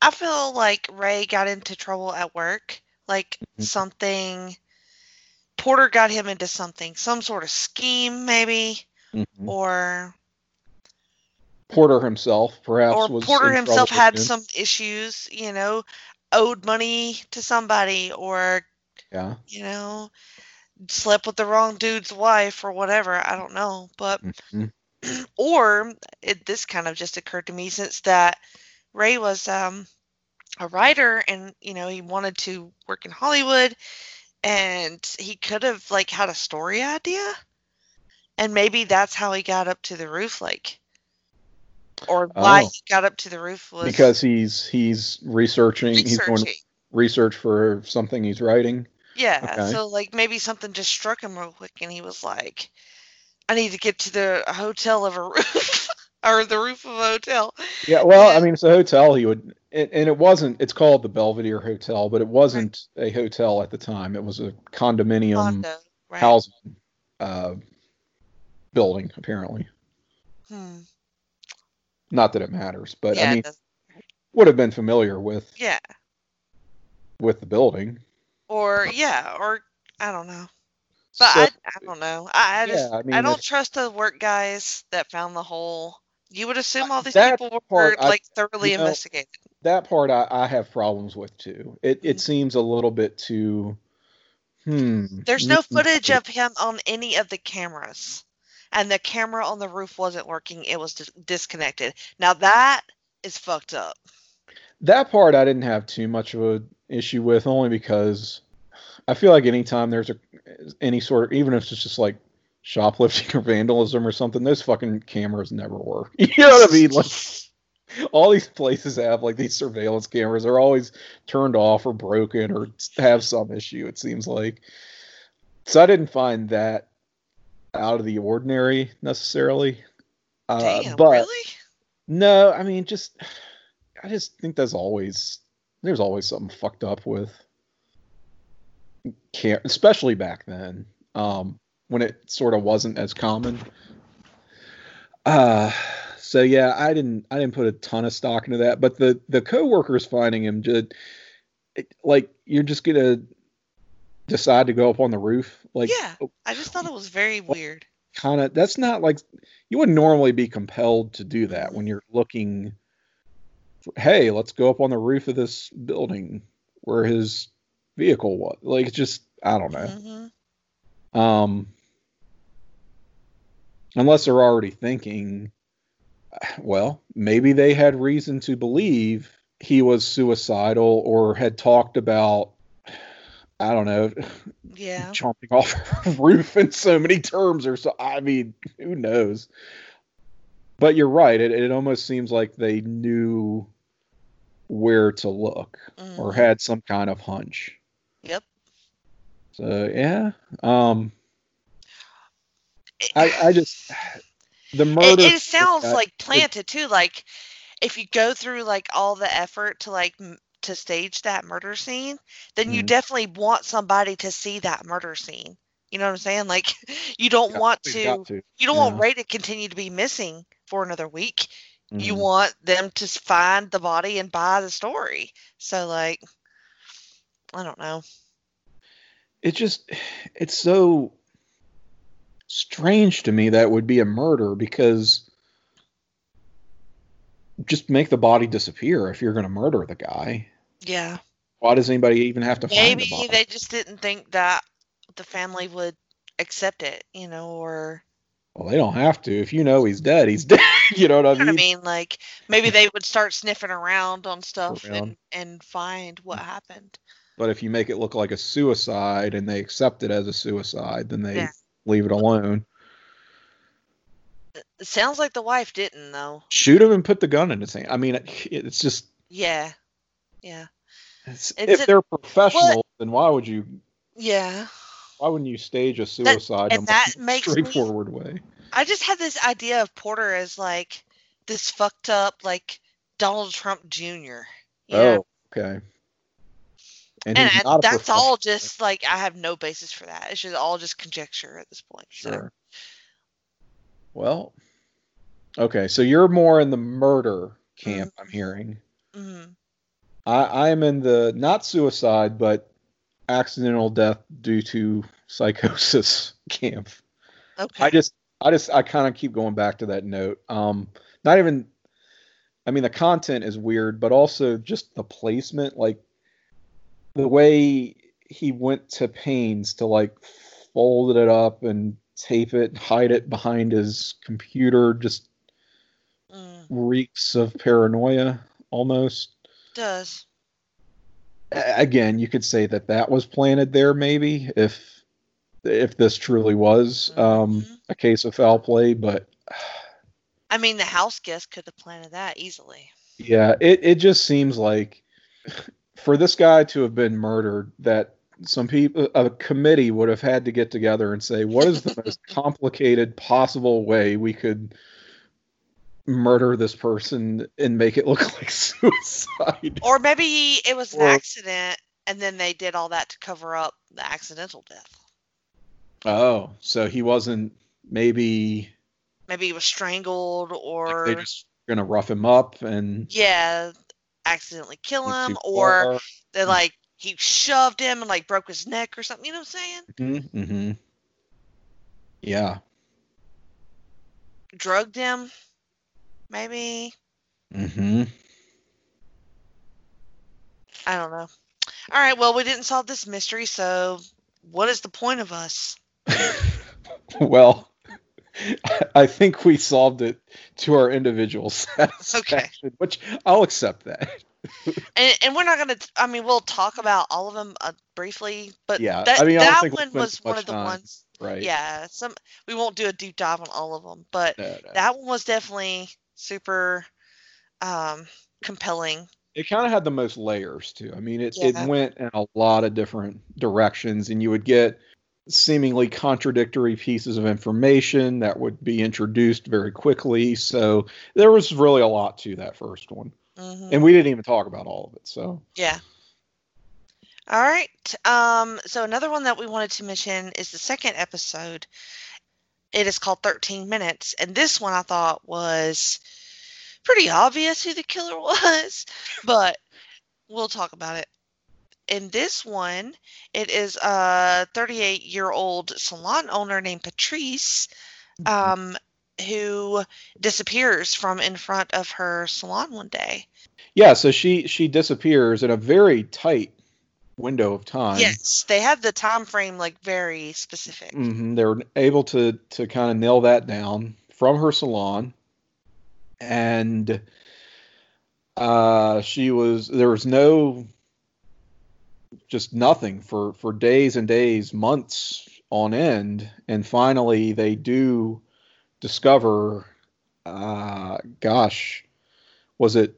I feel like Rey got into trouble at work, like mm-hmm. something, Porter got him into something, some sort of scheme maybe, mm-hmm. or Porter himself perhaps or was Porter himself had him. some issues, you know, owed money to somebody, or yeah, you know, slept with the wrong dude's wife or whatever. I don't know, but mm-hmm. or it, this kind of just occurred to me since that Rey was um, a writer, and you know he wanted to work in Hollywood, and he could have like had a story idea, and maybe that's how he got up to the roof, like. Or why oh. he got up to the roof was because he's he's researching, researching. He's going to research for something he's writing. Yeah, okay. So like maybe something just struck him real quick, and he was like, "I need to get to the hotel of a roof, or the roof of a hotel." Yeah, well, I mean, it's a hotel. He would, and, and it wasn't. It's called the Belvedere Hotel, but it wasn't right. a hotel at the time. It was a condominium Condo, right. housing uh, building, apparently. Hmm. Not that it matters, but yeah, I mean, would have been familiar with yeah, with the building, or yeah, or I don't know, but so, I, I don't know. I, I just yeah, I, mean, I don't trust the work guys that found the hole. You would assume all these people were part, like I, thoroughly you know, investigated. That part I, I have problems with too. It it seems a little bit too. Hmm. There's no footage of him on any of the cameras. And the camera on the roof wasn't working. It was dis- disconnected. Now that is fucked up. That part I didn't have too much of an issue with, only because I feel like anytime there's a, any sort of, even if it's just like shoplifting or vandalism or something, those fucking cameras never work. You know what I mean? Like all these places have like these surveillance cameras. They're always turned off or broken or have some issue, it seems like. So I didn't find that out of the ordinary necessarily. Uh, Damn, but really? No, I mean, just, I just think there's always, there's always something fucked up with cam- especially back then, um, when it sort of wasn't as common. Uh, so yeah, I didn't, I didn't put a ton of stock into that, but the, the coworkers finding him just it, like, you're just going to decide to go up on the roof. Like, yeah, I just thought it was very weird. Kind of, that's not like, you wouldn't normally be compelled to do that when you're looking for, hey, let's go up on the roof of this building where his vehicle was. Like, just, I don't know. Mm-hmm. Um, unless they're already thinking, well, maybe they had reason to believe he was suicidal or had talked about, I don't know, yeah, chomping off a roof in so many terms or so. I mean, who knows? But you're right. It it almost seems like they knew where to look mm. or had some kind of hunch. Yep. So, yeah. Um, it, I, I just, the murder. It, it sounds I, like planted it, too. Like if you go through like all the effort to like, m- to stage that murder scene, then mm-hmm. you definitely want somebody to see that murder scene. You know what I'm saying? Like you don't got, want to, to, you don't yeah. want Ray to continue to be missing for another week. Mm-hmm. You want them to find the body and buy the story. So like, I don't know. It just, it's so strange to me that it would be a murder, because just make the body disappear if you're going to murder the guy. Yeah. Why does anybody even have to Maybe find the body? Maybe they just didn't think that the family would accept it, you know, or... Well, they don't have to. If you know he's dead, he's dead. You know what I mean? You know what I mean? Like, maybe they would start sniffing around on stuff around. And, and find what happened. But if you make it look like a suicide and they accept it as a suicide, then they yeah. leave it alone. It sounds like the wife didn't, though. Shoot him and put the gun in his hand. I mean, it, it's just... Yeah. Yeah. It's, it's if a, they're professional, well, then why would you... Yeah. Why wouldn't you stage a suicide in a straightforward way? I just had this idea of Porter as like this fucked up, like Donald Trump Junior You know? Oh, okay. And, and he's I, not that's all just like, I have no basis for that. It's just all just conjecture at this point. Sure. So. Well, okay. So you're more in the murder camp, mm-hmm. I'm hearing. Mm-hmm. I am in the not suicide, but accidental death due to psychosis camp. Okay. I just, I just, I kind of keep going back to that note. Um, not even, I mean, the content is weird, but also just the placement, like the way he went to pains to like fold it up and tape it, hide it behind his computer, just mm. reeks of paranoia almost. It does. Again, you could say that that was planted there, maybe, if if this truly was um, mm-hmm. a case of foul play. But I mean, the house guest could have planted that easily. Yeah, it, it just seems like for this guy to have been murdered, that some people, a committee would have had to get together and say, what is the most complicated possible way we could murder this person and make it look like suicide, or maybe it was an or, accident and then they did all that to cover up the accidental death. Oh, so he wasn't maybe maybe he was strangled, or like they're just gonna rough him up and yeah accidentally kill him, or they like he shoved him and like broke his neck or something, you know what I'm saying? Mm-hmm, mm-hmm. Yeah, drugged him. Maybe. Mm-hmm. I don't know. All right, well, we didn't solve this mystery, so what is the point of us? Well, I think we solved it to our individual satisfaction, okay. Which I'll accept that. and, and we're not going to, I mean, we'll talk about all of them uh, briefly, but yeah, that, I mean, that I one was one of the time. Ones. Right. Yeah, some we won't do a deep dive on all of them, but no, no. that one was definitely super um, compelling. It kind of had the most layers too. I mean, it, yeah. it went in a lot of different directions, and you would get seemingly contradictory pieces of information that would be introduced very quickly. So there was really a lot to that first one, mm-hmm. and we didn't even talk about all of it. So yeah. All right. Um, so another one that we wanted to mention is the second episode. It is called thirteen minutes. And this one I thought was pretty obvious who the killer was, but we'll talk about it. In this one, it is a thirty-eight-year-old salon owner named Patrice um, who disappears from in front of her salon one day. Yeah, so she, she disappears in a very tight window of time. Yes, they had the time frame like very specific. Mm-hmm. They were able to to kind of nail that down from her salon, and uh she was there was no just nothing for for days and days, months on end, and finally they do discover uh gosh was it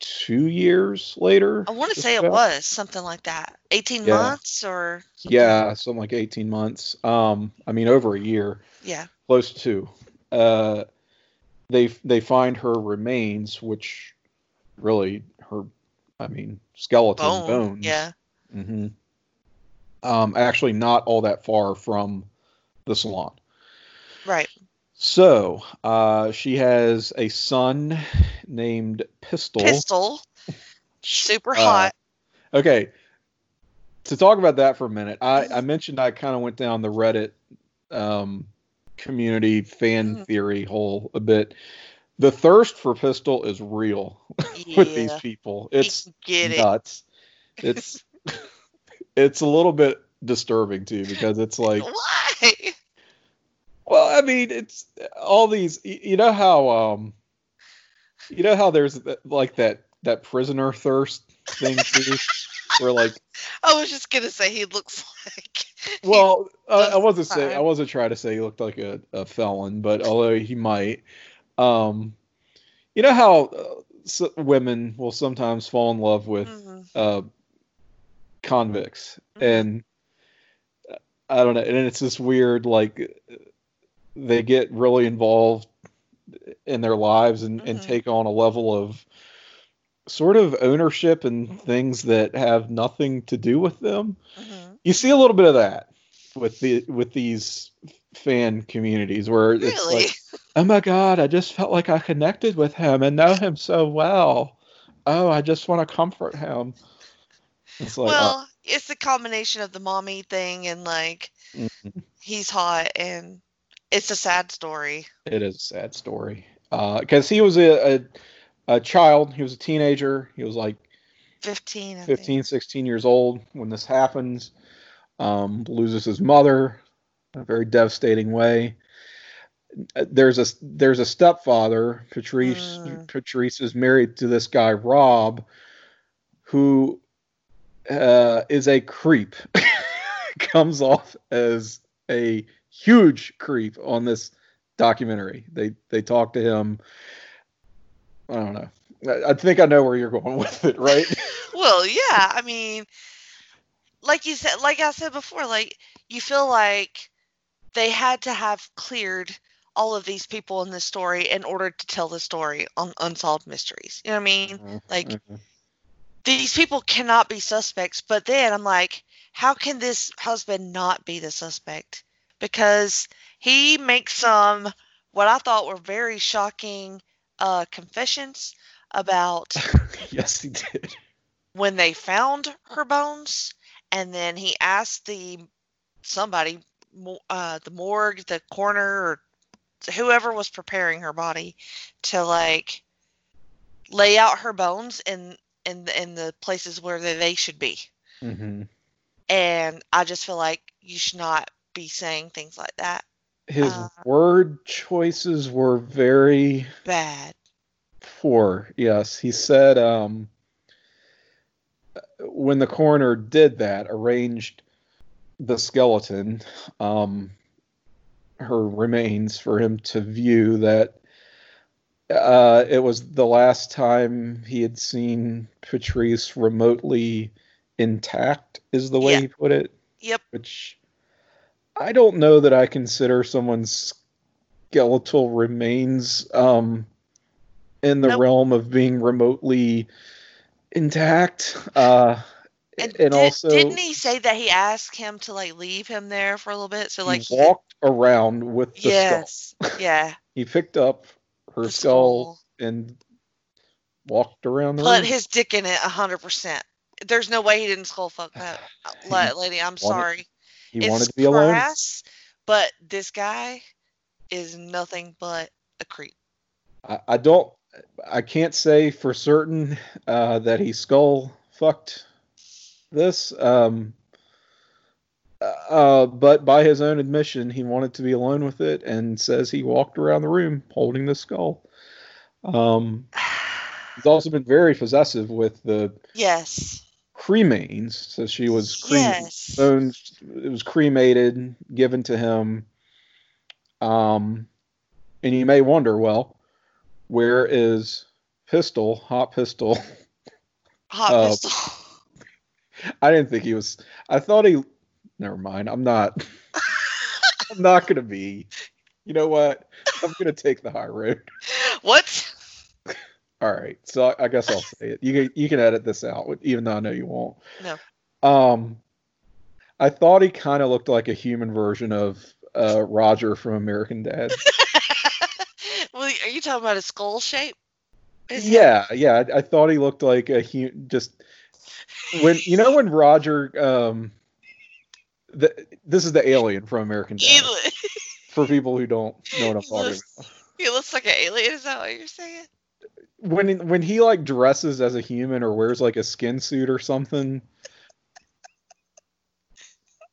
two years later. I want to say about. It was something like that. eighteen yeah. months or. Yeah. Something like eighteen months. Um, I mean, over a year. Yeah. Close to. Uh, they, they find her remains, which really her, I mean, skeleton Bone, bones. Yeah. Mm-hmm. Um, actually not all that far from the salon. Right. So, uh, she has a son named Pistol. Pistol. Super hot. Uh, okay. To talk about that for a minute, I, I mentioned I kind of went down the Reddit um, community fan mm. theory hole a bit. The thirst for Pistol is real yeah. with these people. It's Get nuts. It. It's it's a little bit disturbing, too, because it's like... Why? Well, I mean, it's all these, you know how, um, you know how there's that, like that, that prisoner thirst thing too, where like, I was just going to say he looks like, well, uh, I wasn't saying, I wasn't trying to say he looked like a, a felon, but although he might, um, you know how uh, so women will sometimes fall in love with, mm-hmm. uh, convicts mm-hmm. and uh, I don't know. And it's this weird, like, they get really involved in their lives and, mm-hmm. and take on a level of sort of ownership and mm-hmm. things that have nothing to do with them. Mm-hmm. You see a little bit of that with the, with these fan communities where really? It's like, oh my God, I just felt like I connected with him and know him so well. Oh, I just want to comfort him. It's like, well, oh. it's the combination of the mommy thing and like, mm-hmm. he's hot and, it's a sad story. It is a sad story. Because uh, he was a, a a child. He was a teenager. He was like fifteen, I fifteen think. sixteen years old when this happens. Um, loses his mother in a very devastating way. There's a, there's a stepfather. Patrice, mm. Patrice is married to this guy, Rob, who uh, is a creep. Comes off as a... huge creep on this documentary. They they talk to him. I don't know. I, I think I know where you're going with it, right? Well, yeah. I mean, like you said, like I said before, like you feel like they had to have cleared all of these people in this story in order to tell the story on Unsolved Mysteries. You know what I mean? Mm-hmm. Like mm-hmm. these people cannot be suspects. But then I'm like, how can this husband not be the suspect? Because he makes some, what I thought were very shocking uh, confessions about... Yes, he did. When they found her bones, and then he asked the somebody, uh, the morgue, the coroner, or whoever was preparing her body, to like lay out her bones in, in, in the places where they should be. Mm-hmm. And I just feel like you should not... be saying things like that. His uh, word choices were very bad. Poor. Yes. He said, um, when the coroner did that, arranged the skeleton, um, her remains for him to view, that, uh, it was the last time he had seen Patrice remotely intact, is the way yeah. he put it. Yep. Which, I don't know that I consider someone's skeletal remains um, in the nope. realm of being remotely intact. Uh, and and did, also, didn't he say that he asked him to like leave him there for a little bit? So like he walked he, around with the yes, skull. Yeah. He picked up her the skull, skull and walked around the Put room. His dick in it a hundred percent. There's no way he didn't skull fuck that lady. I'm sorry. It. He it's wanted to be crass, alone. But this guy is nothing but a creep. I, I don't, I can't say for certain uh, that he skull fucked this. Um, uh, but by his own admission, he wanted to be alone with it, and says he walked around the room holding the skull. Um, he's also been very possessive with the yes. cremains, so she was crem- yes. bones, it was cremated, given to him. Um, and you may wonder, well, where is Pistol, Hot Pistol. Hot uh, Pistol. I didn't think he was. I thought he. Never mind. I'm not. I'm not gonna be. You know what? I'm gonna take the high road. What? All right. So I guess I'll say it. You you can edit this out, even though I know you won't. No. Um, I thought he kind of looked like a human version of uh, Roger from American Dad. Well, are you talking about his skull shape? His yeah, head? yeah. I, I thought he looked like a human. Just when you know when Roger, um, the, this is the alien from American Dad. Alien. For people who don't know what I'm he talking looks, about, he looks like an alien. Is that what you're saying? When when he like dresses as a human or wears like a skin suit or something.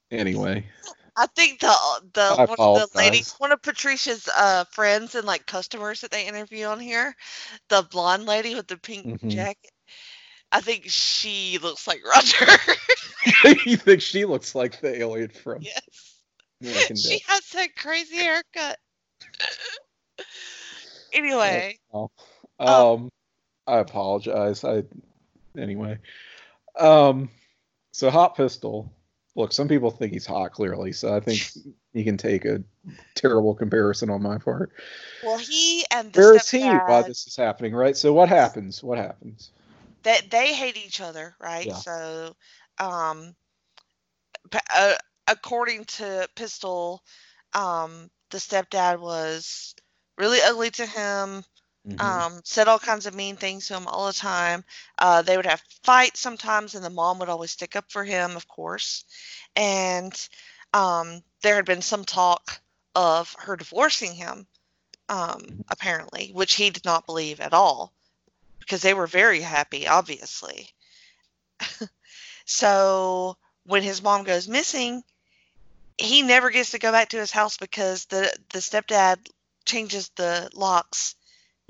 Anyway, I think the the one of the ladies, one of Patricia's uh, friends and like customers that they interview on here, the blonde lady with the pink mm-hmm. jacket, I think she looks like Roger. You think she looks like the alien from? Yes, American she Dad. Has that crazy haircut. Anyway, I um, I apologize. I anyway, um, so Hot Pistol. Look, some people think he's hot, clearly, so I think you can take a terrible comparison on my part. Well, he and the Where stepdad, is he while this is happening, right? So what happens? What happens? That they, they hate each other, right? Yeah. So, um, uh, according to Pistol, um, the stepdad was really ugly to him. Mm-hmm. Um, said all kinds of mean things to him all the time. Uh, they would have fights sometimes, and the mom would always stick up for him, of course. And um, there had been some talk of her divorcing him, um, apparently, which he did not believe at all, because they were very happy, obviously. So when his mom goes missing, he never gets to go back to his house because the, the stepdad changes the locks.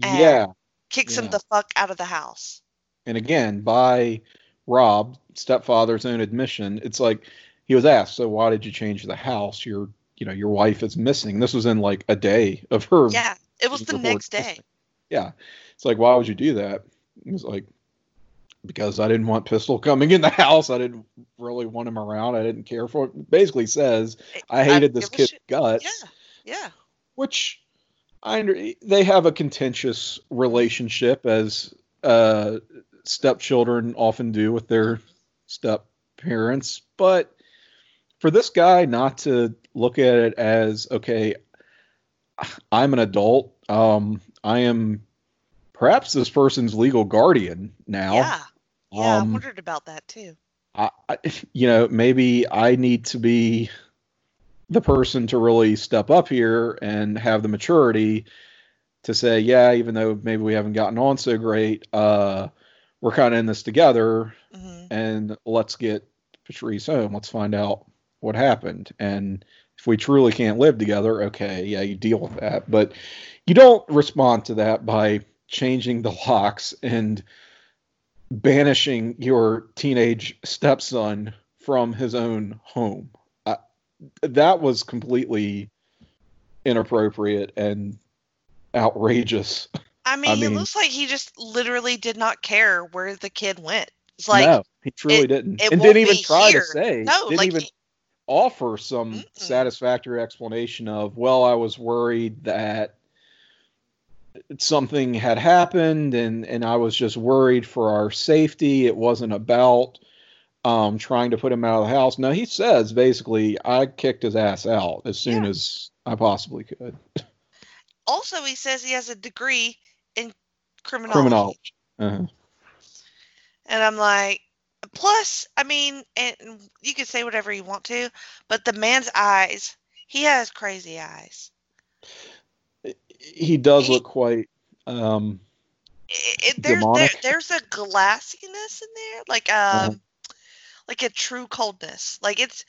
And yeah, kicks yeah. him the fuck out of the house. And again, by Rob, stepfather's own admission, it's like he was asked, "So why did you change the house? Your, you know, your wife is missing." This was in like a day of her. Yeah, it was the next day. Missing. Yeah, it's like, why would you do that? He was like, because I didn't want Pistol coming in the house. I didn't really want him around. I didn't care for it. Basically says it, I hated I, this kid's sh- guts. Yeah, yeah. Which. I under, they have a contentious relationship, as uh, stepchildren often do with their step-parents. But for this guy not to look at it as, okay, I'm an adult. Um, I am perhaps this person's legal guardian now. Yeah, yeah, um, I wondered about that too. I, I, you know, maybe I need to be the person to really step up here and have the maturity to say, yeah, even though maybe we haven't gotten on so great, uh, we're kind of in this together mm-hmm. and let's get Patrice home. Let's find out what happened. And if we truly can't live together, okay. Yeah. You deal with that, but you don't respond to that by changing the locks and banishing your teenage stepson from his own home. That was completely inappropriate and outrageous. I mean, I mean, it looks like he just literally did not care where the kid went. It's like, no, he truly it, didn't. It and didn't even try here. to say. No, didn't like even he, offer some mm-mm. satisfactory explanation of, well, I was worried that something had happened and, and I was just worried for our safety. It wasn't about Um, trying to put him out of the house. No, he says basically, I kicked his ass out as soon yeah. as I possibly could. Also, he says he has a degree in criminology. Criminology. Uh-huh. And I'm like, plus, I mean, and you can say whatever you want to, but the man's eyes, he has crazy eyes. He does he, look quite. Um, it, it, there's, there, there's a glassiness in there, like. Um, uh-huh. Like a true coldness. Like it's,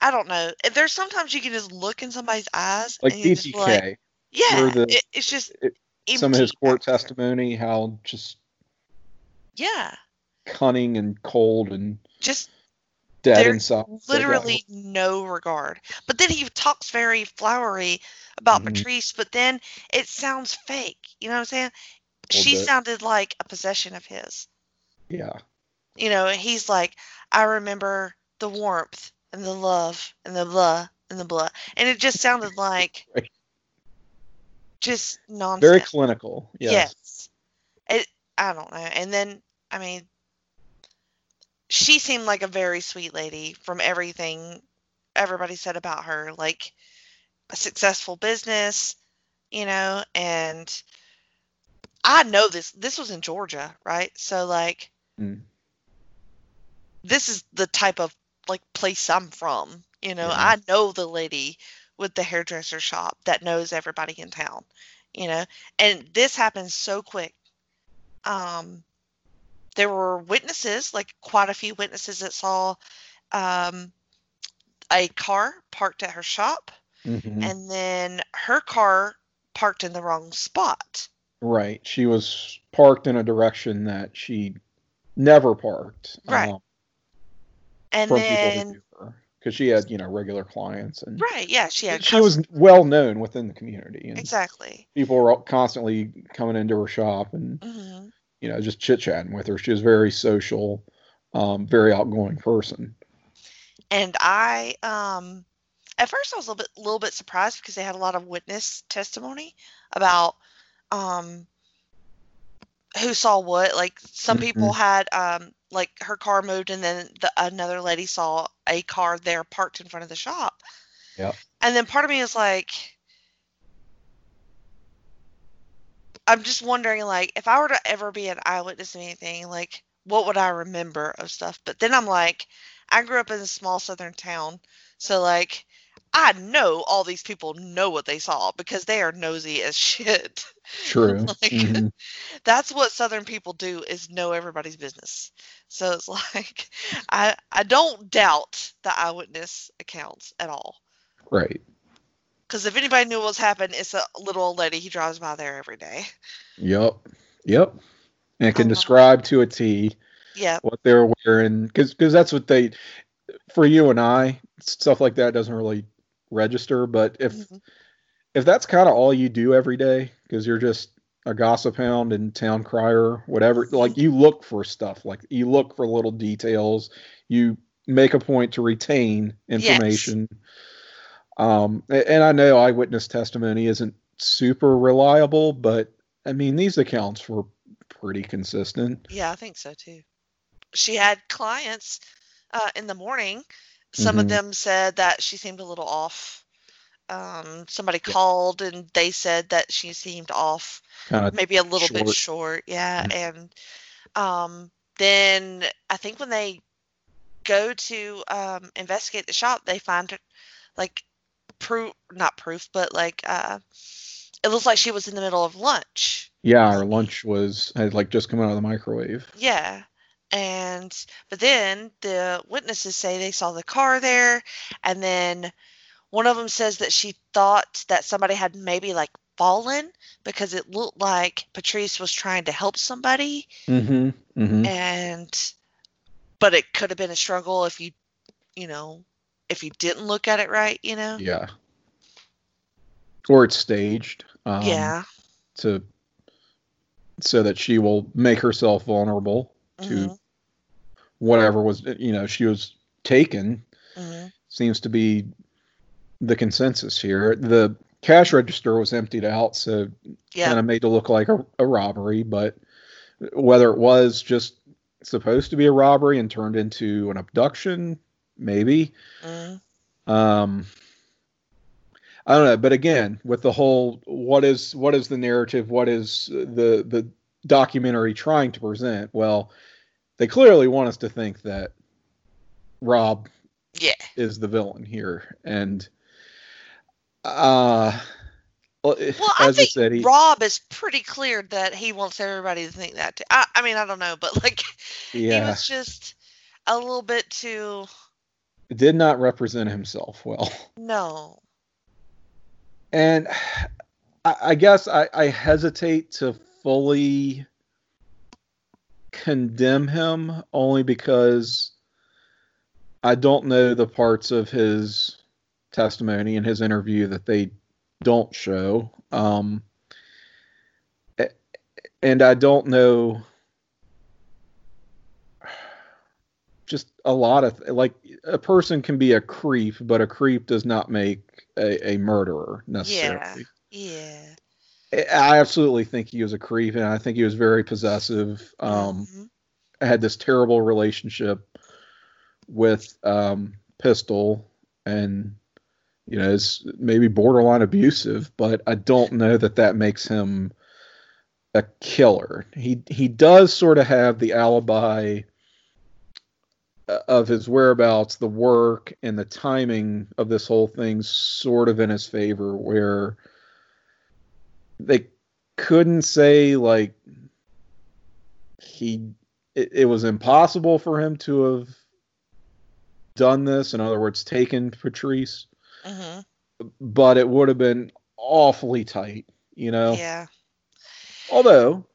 I don't know. There's sometimes you can just look in somebody's eyes. Like and D T K. Like, yeah. The, it, it's just. It, some of his court after. testimony, how just. Yeah. Cunning and cold and. Just. Dead inside. Literally no regard. But then he talks very flowery about mm-hmm. Patrice, but then it sounds fake. You know what I'm saying? Well, she that... sounded like a possession of his. Yeah. You know, he's like, I remember the warmth and the love and the blah and the blah. And it just sounded like right. just nonsense. Very clinical. Yes. yes. It, I don't know. And then, I mean, she seemed like a very sweet lady from everything everybody said about her, like a successful business, you know, and I know this, this was in Georgia, right? So like, mm. this is the type of like place I'm from, you know, yeah. I know the lady with the hairdresser shop that knows everybody in town, you know, and this happens so quick. Um, there were witnesses, like quite a few witnesses that saw, um, a car parked at her shop mm-hmm. and then her car parked in the wrong spot. Right. She was parked in a direction that she never parked. Right. Um, and from then, people who knew her, because she had, you know, regular clients and right. Yeah. She had, she customers. was well known within the community. And exactly. People were constantly coming into her shop and, mm-hmm. you know, just chit chatting with her. She was very social, um, very outgoing person. And I, um, at first I was a little bit, little bit surprised because they had a lot of witness testimony about, um, who saw what. Like some mm-hmm. people had, um, like her car moved and then the, another lady saw a car there parked in front of the shop. Yeah. And then part of me is like, I'm just wondering, like, if I were to ever be an eyewitness of anything, like, what would I remember of stuff? But then I'm like, I grew up in a small southern town, so like I know all these people know what they saw because they are nosy as shit. True. like, mm-hmm. That's what southern people do, is know everybody's business. So it's like I I don't doubt the eyewitness accounts at all. Right. Because if anybody knew what's happened, it's a little old lady. He drives by there every day. Yep. Yep. And it can um, describe to a T. Yeah, what they're wearing, because because that's what they, for you and I, stuff like that doesn't really register. But if mm-hmm. if that's kind of all you do every day, because you're just a gossip hound and town crier, whatever, like you look for stuff, like you look for little details, you make a point to retain information. Yes. Um, and I know eyewitness testimony isn't super reliable, but I mean these accounts were pretty consistent. Yeah, I think so too. She had clients uh, in the morning. Some mm-hmm. of them said that she seemed a little off. Um, somebody yeah. called and they said that she seemed off, kinda maybe a little short. bit short. Yeah. Mm-hmm. And um, then I think when they go to um, investigate the shop, they find like proof, not proof, but like uh, it looks like she was in the middle of lunch. Yeah. Her lunch was had like just come out of the microwave. Yeah. And, but then the witnesses say they saw the car there. And then one of them says that she thought that somebody had maybe like fallen because it looked like Patrice was trying to help somebody. Mm-hmm, mm-hmm. And, but it could have been a struggle if you, you know, if you didn't look at it right, you know? Yeah. Or it's staged. Um, yeah. To, so that she will make herself vulnerable to mm-hmm. whatever was, you know, she was taken mm-hmm. seems to be the consensus here. The cash register was emptied out, so yeah. kind of made to look like a, a robbery, but whether it was just supposed to be a robbery and turned into an abduction, maybe. Mm-hmm. Um, I don't know. But again, with the whole, what is, what is the narrative? What is the, the, documentary trying to present? Well, they clearly want us to think that Rob yeah. is the villain here, and uh well, well as I think I said, he, Rob is pretty clear that he wants everybody to think that too. I, I mean I don't know, but like yeah. he was just a little bit too, did not represent himself well. No. And I, I guess I, I hesitate to fully condemn him only because I don't know the parts of his testimony and his interview that they don't show. Um, and I don't know, just a lot of, like, a person can be a creep, but a creep does not make a, a murderer necessarily. Yeah. Yeah. I absolutely think he was a creep, and I think he was very possessive. Um, mm-hmm. I had this terrible relationship with um, Pistol, and, you know, it's maybe borderline abusive, but I don't know that that makes him a killer. He he does sort of have the alibi of his whereabouts, the work, and the timing of this whole thing sort of in his favor, where they couldn't say, like, he it, it was impossible for him to have done this, in other words, taken Patrice, mm-hmm. but it would have been awfully tight, you know? Yeah. Although,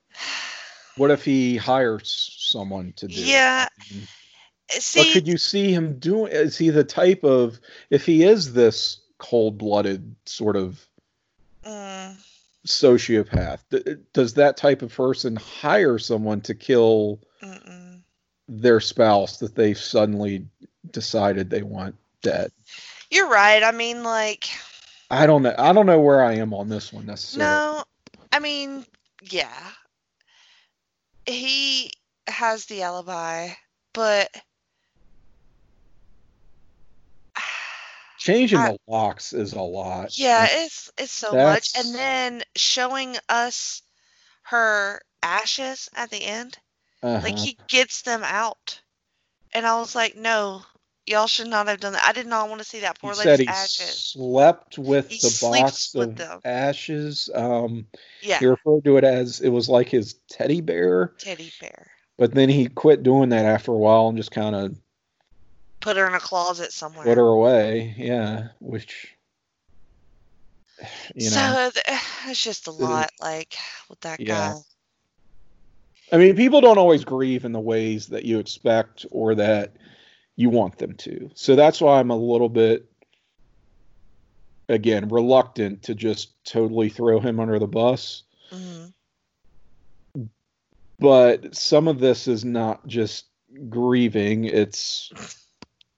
what if he hires someone to do yeah. it? Yeah. See, what could you see him doing? Is he the type of, if he is this cold-blooded sort of uh, sociopath, th- does that type of person hire someone to kill uh-uh. their spouse that they suddenly decided they want dead? You're right. I mean, like, I don't know. I don't know where I am on this one necessarily. No, I mean, yeah, he has the alibi, but changing I, the locks is a lot. Yeah, it's it's so That's... much. And then showing us her ashes at the end. Uh-huh. Like, he gets them out. And I was like, no, y'all should not have done that. I did not want to see that poor he lady's said he ashes. Slept with he the box with of them. Ashes. Um, yeah. He referred to it as, it was like his teddy bear. Teddy bear. But then he quit doing that after a while and just kind of put her in a closet somewhere. Put her away, yeah. Which, you know, so it's just a lot, like, with that yeah. guy. I mean, people don't always grieve in the ways that you expect or that you want them to. So that's why I'm a little bit, again, reluctant to just totally throw him under the bus. Mm-hmm. But some of this is not just grieving. It's,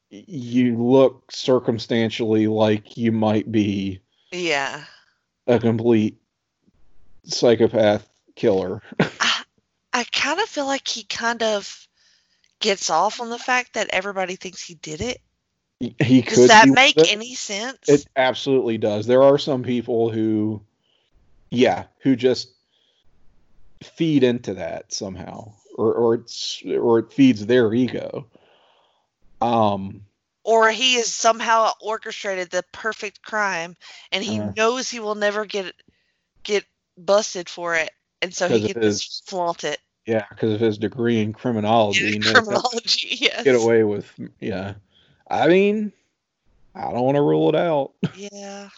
you look circumstantially like you might be yeah. a complete psychopath killer. I, I kind of feel like he kind of gets off on the fact that everybody thinks he did it. He, he could. Does that make any sense? It absolutely does. There are some people who, yeah, who just feed into that somehow, or or it's, or it feeds their ego. Um, or he has somehow orchestrated the perfect crime, and he uh, knows he will never get get busted for it, and so he can his, just flaunt it. Yeah, because of his degree in criminology. criminology, yes. Get away with, yeah. I mean, I don't want to rule it out. Yeah,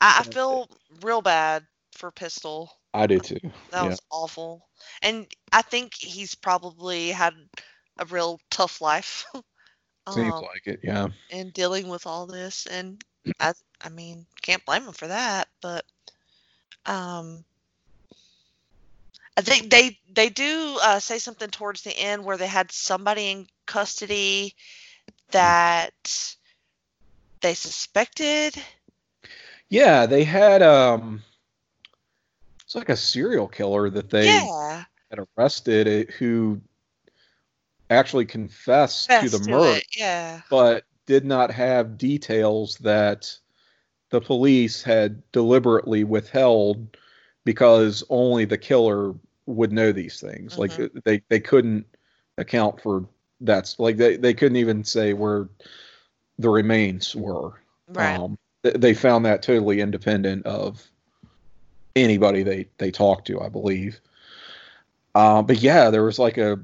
I, I feel real bad for Pistol. I do too. That yeah. was awful. And I think he's probably had a real tough life. um, Seems like it, yeah. And dealing with all this. And I, I mean, can't blame him for that. But um, I think they, they do uh, say something towards the end where they had somebody in custody that they suspected. Yeah, they had... Um... It's like a serial killer that they yeah. had arrested who actually confessed, confessed to the murder, to yeah. but did not have details that the police had deliberately withheld because only the killer would know these things. Mm-hmm. Like, they, they couldn't account for that's like they, they couldn't even say where the remains were. Right. Um, th- they found that totally independent of anybody they, they talked to, I believe. Uh, but yeah, there was like a,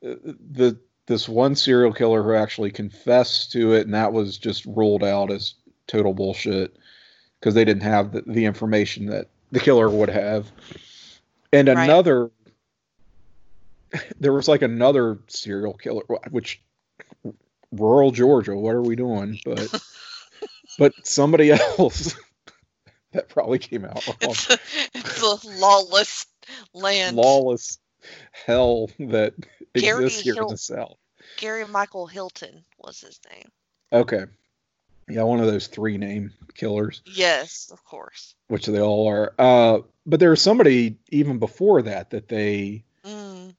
the, this one serial killer who actually confessed to it. And that was just ruled out as total bullshit because they didn't have the, the information that the killer would have. And right. another, there was like another serial killer, which rural Georgia, what are we doing? But, but somebody else That probably came out wrong. It's a, it's a lawless land. Lawless hell that Gary exists here Hil- in the South. Gary Michael Hilton was his name. Okay. Yeah, one of those three name killers. Yes, of course. Which they all are. Uh, but there was somebody even before that that they mm.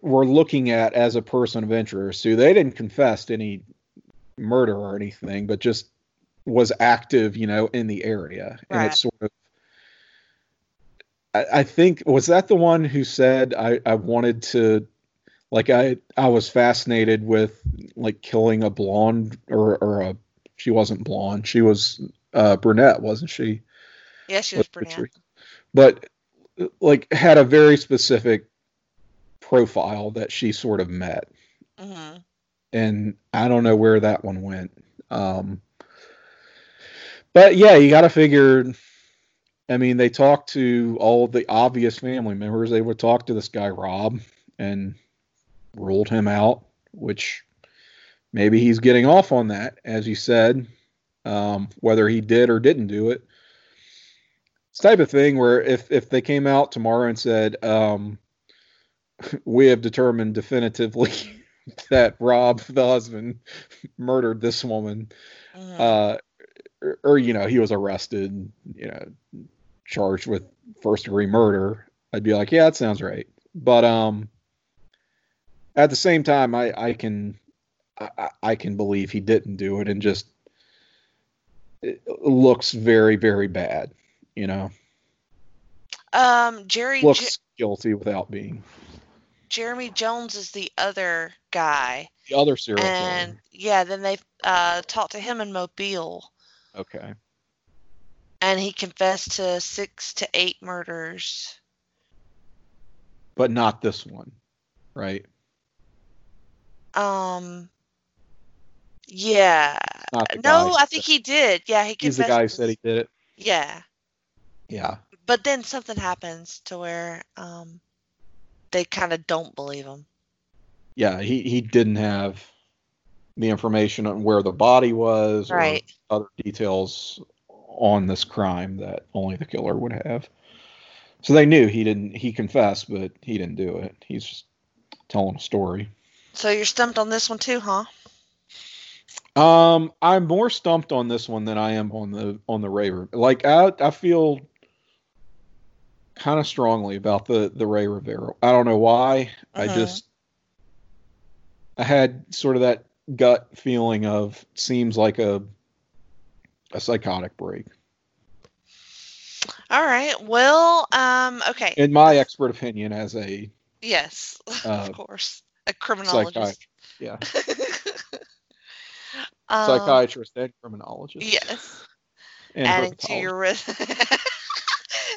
were looking at as a person of interest. So they didn't confess to any murder or anything, but just was active, you know, in the area. Right. And it's sort of, I, I think, was that the one who said, I, I wanted to, like, I, I was fascinated with, like, killing a blonde, or, or a, she wasn't blonde. She was uh, brunette, wasn't she? Yeah, she was brunette. But, like, had a very specific profile that she sort of met. Mm-hmm. And I don't know where that one went. Um, but, yeah, you got to figure... I mean, they talked to all the obvious family members. They would talk to this guy, Rob, and ruled him out, which maybe he's getting off on that, as you said, um, whether he did or didn't do it. It's the type of thing where if, if they came out tomorrow and said, um, we have determined definitively that Rob, the husband, murdered this woman, mm-hmm. uh, or, or, you know, he was arrested, you know, charged with first degree murder, I'd be like, yeah, that sounds right. But um, at the same time, I, I can I, I can believe he didn't do it, and just it looks very, very bad, you know. Um, Jerry looks J- guilty without being. Jeremy Jones is the other guy. The other serial killer. And yeah, then they uh, talked to him in Mobile. Okay. And he confessed to six to eight murders. But not this one, right? Um. Yeah. No, I think he did. Yeah, he confessed. He's the guy who said he did it. Yeah. Yeah. But then something happens to where um, they kind of don't believe him. Yeah, he, he didn't have the information on where the body was, right, or other details on this crime that only the killer would have. So they knew he didn't, he confessed, but he didn't do it. He's just telling a story. So you're stumped on this one too, huh? Um, I'm more stumped on this one than I am on the, on the Rey. Like I, I feel kind of strongly about the, the Rey Rivera. I don't know why. Mm-hmm. I just, I had sort of that gut feeling of seems like a a psychotic break. All right. Well, um, okay. In my expert opinion, as a yes, uh, of course, a criminologist. Psychiatrist. Yeah. um, psychiatrist and criminologist. Yes. And adding to your re-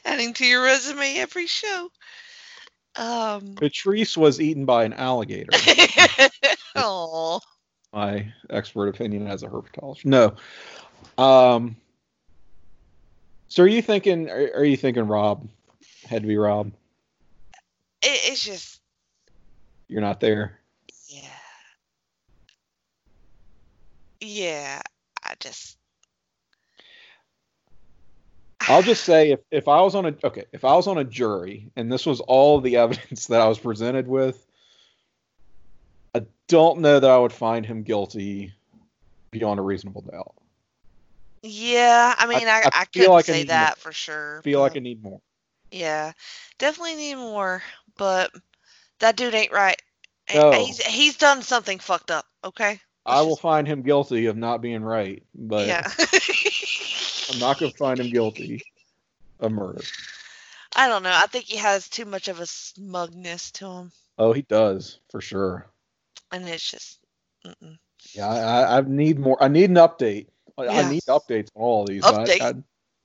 adding to your resume every show. Um, Patrice was eaten by an alligator. Oh. My expert opinion as a herpetologist. No. Um, so are you thinking, are, are you thinking Rob? Had to be Rob. It, it's just. You're not there. Yeah. Yeah. I just. I'll just say if, if I was on a, okay, if I was on a jury and this was all the evidence that I was presented with, I don't know that I would find him guilty beyond a reasonable doubt. Yeah, I mean, I, I, I couldn't like say I that more. For sure. I feel like I need more. Yeah, definitely need more, but that dude ain't right. No. He's, he's done something fucked up, okay? Let's I will just... find him guilty of not being right, but yeah. I'm not going to find him guilty of murder. I don't know. I think he has too much of a smugness to him. Oh, he does, for sure. And it's just, mm-mm. Yeah, I, I need more. I need an update. I, yeah. I need updates on all of these. Update. I, I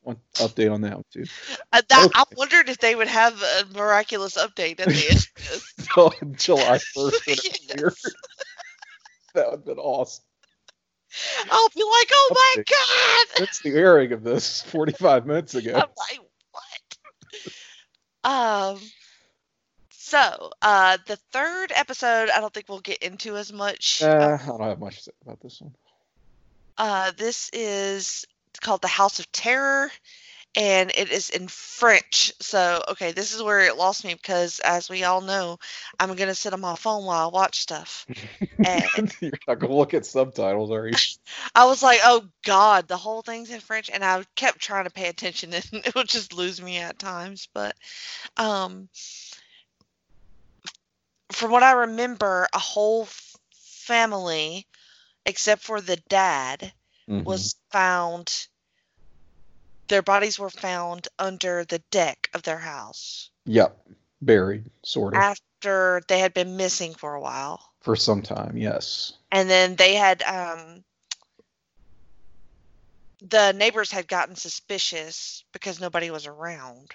want an update on that one too. I, that, okay. I wondered if they would have a miraculous update at the end of this. So, July first. Yes. That would have been awesome. I'll be like, oh update. My God. That's the airing of this forty-five minutes ago. I'm like, what? um. So, uh, the third episode, I don't think we'll get into as much. Uh, I don't have much to say about this one. Uh, this is It's called The House of Terror, and it is in French. So, okay, this is where it lost me because, as we all know, I'm going to sit on my phone while I watch stuff. And you're not going to look at subtitles, are you? I was like, oh, God, the whole thing's in French, and I kept trying to pay attention, and it would just lose me at times. But um, from what I remember, a whole family, except for the dad, mm-hmm. was found... Their bodies were found under the deck of their house. Yep. Buried, sort of. After they had been missing for a while. For some time, yes. And then they had, um, the neighbors had gotten suspicious because nobody was around.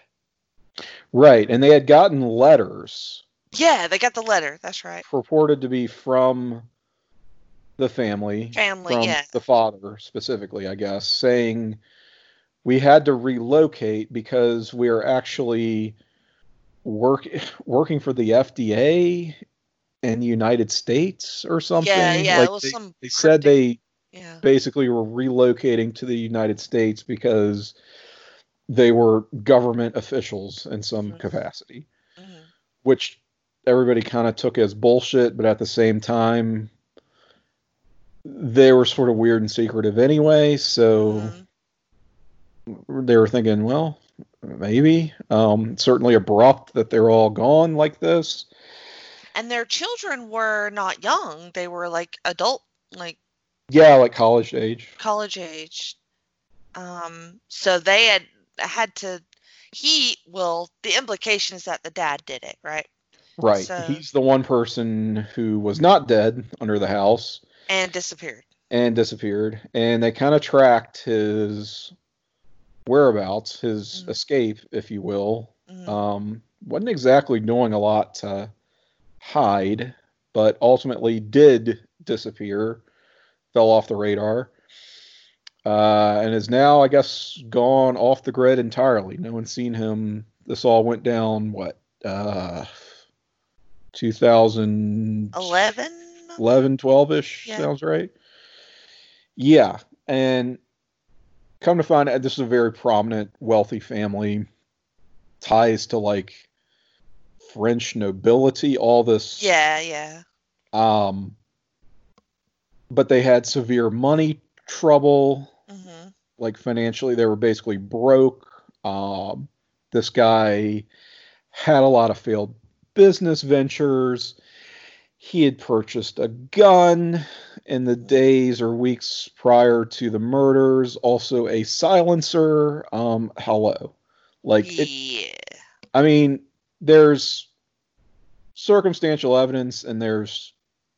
Right. And they had gotten letters. Yeah, they got the letter. That's right. Purported to be from the family. Family, from yeah. The father, specifically, I guess, saying... We had to relocate because we are actually work, working for the F D A in the United States or something. Yeah, yeah. Like it was they, some they said they yeah. basically were relocating to the United States because they were government officials in some mm-hmm. capacity, mm-hmm. which everybody kind of took as bullshit. But at the same time, they were sort of weird and secretive anyway. So... Mm-hmm. They were thinking, well, maybe. Um, certainly abrupt that they're all gone like this. And their children were not young. They were like adult, like. Yeah, like college age. College age. Um, so they had had to. He well, the implication is that the dad did it, right? Right. So, he's the one person who was not dead under the house. And disappeared. And disappeared, and they kind of tracked his. Whereabouts, his mm-hmm. escape, if you will. Mm-hmm. Um, wasn't exactly doing a lot to hide, but ultimately did disappear, fell off the radar, uh, and is now, I guess, gone off the grid entirely. No one's seen him. This all went down, what, uh, two thousand eleven? eleven, twelve-ish, yeah. Sounds right. Yeah, and... Come to find out, this is a very prominent, wealthy family. Ties to, like, French nobility, all this. Yeah, yeah. Um, but they had severe money trouble. Mm-hmm. Like, financially, they were basically broke. Um, this guy had a lot of failed business ventures. He had purchased a gun in the days or weeks prior to the murders. Also a silencer. Um, hello. Like, it, yeah. I mean, there's circumstantial evidence and there's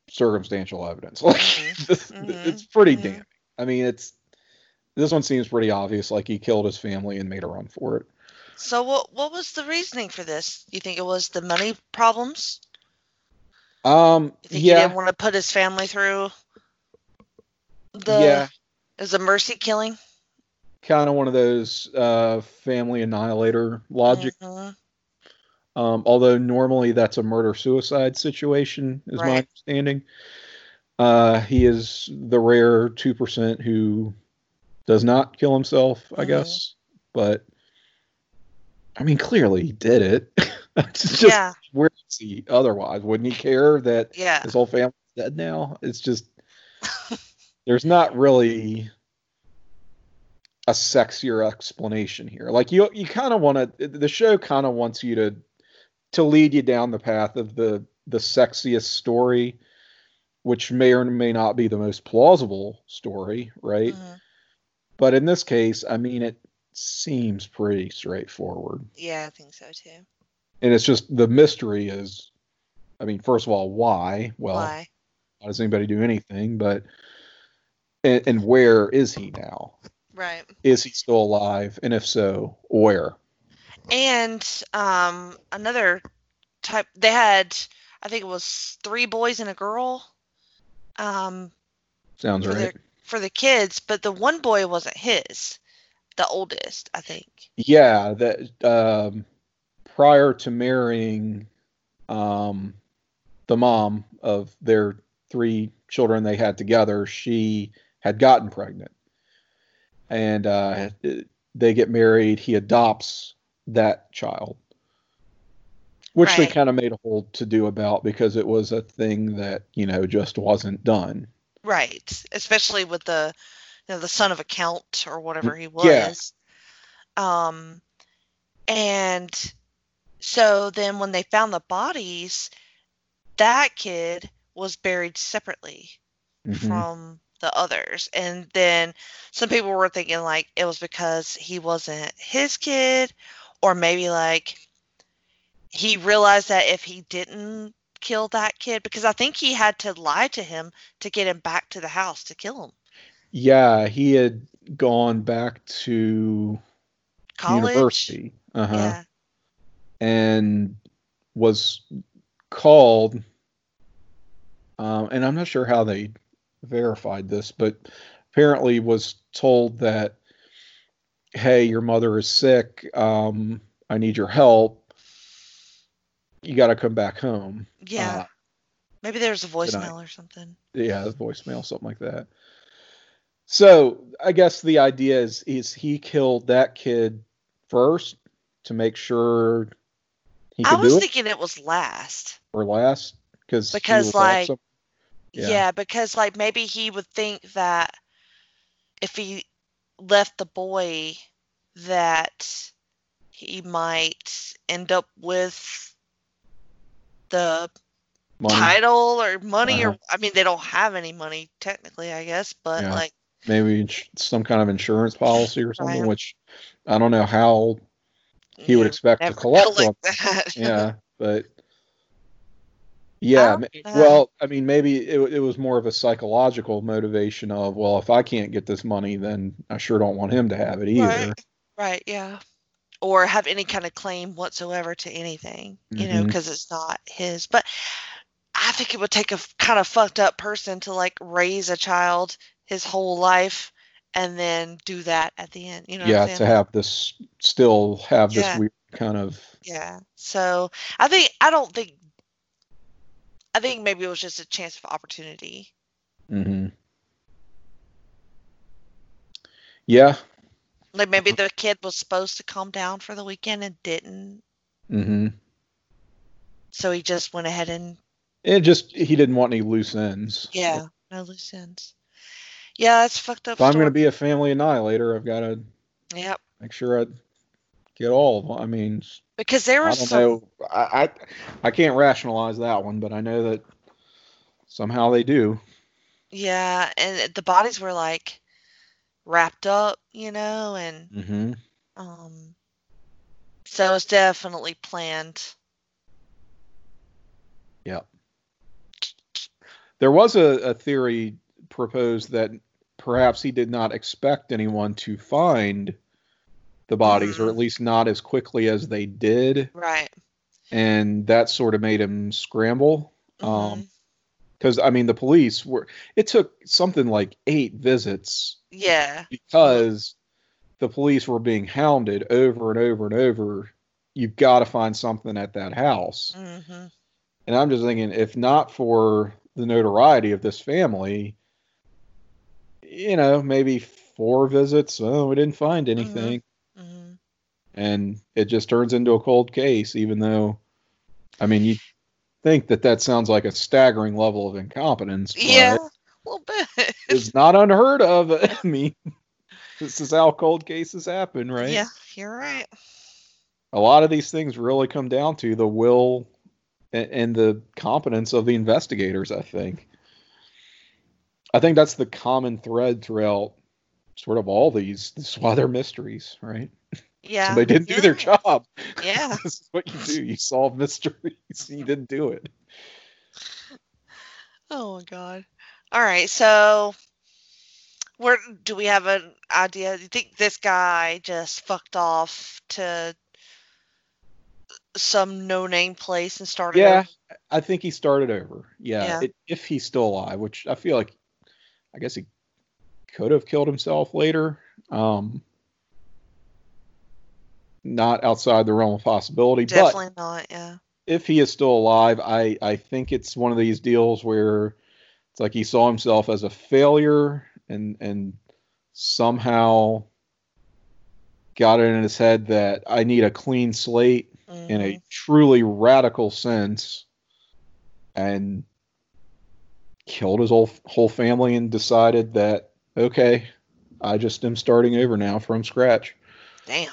circumstantial evidence. Like, this, mm-hmm. it's pretty mm-hmm. damning. I mean, it's, this one seems pretty obvious. Like, he killed his family and made a run for it. So what, what was the reasoning for this? You think it was the money problems? Um, I think yeah. he didn't want to put his family through the, yeah. It was a mercy killing. Kind of one of those, uh, family annihilator logic. Mm-hmm. Um, although normally that's a murder-suicide situation is right. my understanding. Uh, he is the rare two percent who does not kill himself, I mm-hmm. guess. But, I mean, clearly he did it. It's just yeah. weird to see otherwise. Wouldn't he care that yeah. his whole family's dead now? It's just, there's not really a sexier explanation here. Like, you you kind of want to, the show kind of wants you to to lead you down the path of the, the sexiest story, which may or may not be the most plausible story, right? Mm-hmm. But in this case, I mean, it seems pretty straightforward. Yeah, I think so, too. And it's just the mystery is, I mean, first of all, why? Well, why does anybody do anything? But and, and where is he now? Right. Is he still alive? And if so, where? And um, another type, they had, I think it was three boys and a girl. Um, Sounds for right. Their, for the kids, but the one boy wasn't his, the oldest, I think. Yeah, that. Um, prior to marrying um, the mom of their three children they had together, she had gotten pregnant. and uh, they get married. He adopts that child, which right. they kind of made a whole to-do about because it was a thing that, you know, just wasn't done. Right. Especially with the, you know, the son of a count or whatever he was. Yeah. Um, and so then when they found the bodies, that kid was buried separately mm-hmm. from the others. And then some people were thinking like it was because he wasn't his kid, or maybe like he realized that if he didn't kill that kid, because I think he had to lie to him to get him back to the house to kill him. Yeah, he had gone back to college, university, uh-huh. yeah. and was called, um, and I'm not sure how they verified this, but apparently was told that, hey, your mother is sick, um, I need your help, you got to come back home. Yeah. Uh, Maybe there's a voicemail or something. Yeah, a voicemail, something like that. So I guess the idea is, is he killed that kid first to make sure he could do it? I was thinking it was last. Or last? Cause because, like, yeah. yeah, because, like, maybe he would think that if he left the boy that he might end up with the money. title or money uh-huh. or, I mean, they don't have any money technically, I guess, but yeah. like. Maybe ins- some kind of insurance policy or something, right. which I don't know how he you would expect to collect from. That. yeah, but yeah. I well, I mean, maybe it, it was more of a psychological motivation of, well, if I can't get this money, then I sure don't want him to have it either. Right, right yeah. Or have any kind of claim whatsoever to anything, you mm-hmm. know, because it's not his. But I think it would take a kind of fucked up person to, like, raise a child his whole life and then do that at the end, you know. Yeah, what I'm to have this still have yeah. this weird kind of. Yeah. So I think I don't think. I think maybe it was just a chance of opportunity. Mm-hmm. Yeah. Like maybe the kid was supposed to calm down for the weekend and didn't. Mm-hmm. So he just went ahead and. It just he didn't want any loose ends. Yeah, no loose ends. Yeah, that's fucked up. If I'm going to be a family annihilator, I've got to yep. make sure I get all of them. I mean, because there was I don't some... know. I, I I can't rationalize that one, but I know that somehow they do. Yeah, and the bodies were like wrapped up, you know, and mm-hmm. um, so it's definitely planned. Yeah, there was a, a theory proposed that perhaps he did not expect anyone to find the bodies, mm. or at least not as quickly as they did. Right. And that sort of made him scramble. Mm-hmm. Um, because, I mean, the police were, it took something like eight visits. Yeah. Because the police were being hounded over and over and over. You've got to find something at that house. Mm-hmm. And I'm just thinking, if not for the notoriety of this family, you know, maybe four visits. Oh, we didn't find anything. Mm-hmm. Mm-hmm. And it just turns into a cold case, even though, I mean, you think that that sounds like a staggering level of incompetence. Yeah, a little bit. It's not unheard of. I mean, this is how cold cases happen, right? Yeah, you're right. A lot of these things really come down to the will and, and the competence of the investigators, I think. I think that's the common thread throughout sort of all these. This is why they're mysteries, right? Yeah. So they didn't yeah. do their job. Yeah. This is what you do. You solve mysteries. You didn't do it. Oh, my God. All right. So where do we have an idea? Do you think this guy just fucked off to some no-name place and started yeah, over? Yeah. I think he started over. Yeah. yeah. It, if he's still alive, which I feel like I guess he could have killed himself later. Um, not outside the realm of possibility. Definitely but not, yeah. If he is still alive, I, I think it's one of these deals where it's like he saw himself as a failure and, and somehow got it in his head that I need a clean slate mm-hmm. in a truly radical sense, and killed his whole, whole family and decided that, okay, I just am starting over now from scratch. Damn.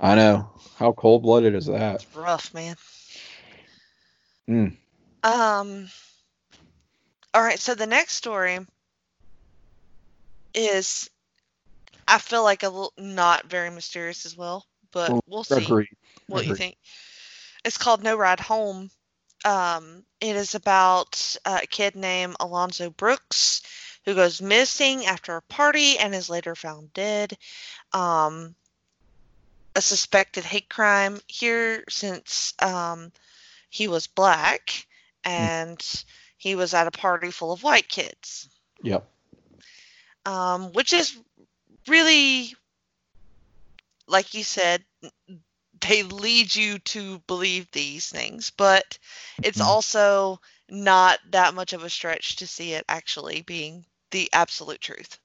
I know. How cold-blooded is that? It's rough, man. Mm. Um. All right, so the next story is, I feel like, a little not very mysterious as well, but well, we'll see agreed. what agreed. you think. It's called No Ride Home. Um, it is about a kid named Alonzo Brooks who goes missing after a party and is later found dead. Um, a suspected hate crime here since um, he was black and mm. he was at a party full of white kids. Yep. Um, which is really, like you said, they lead you to believe these things, but it's mm. also not that much of a stretch to see it actually being the absolute truth.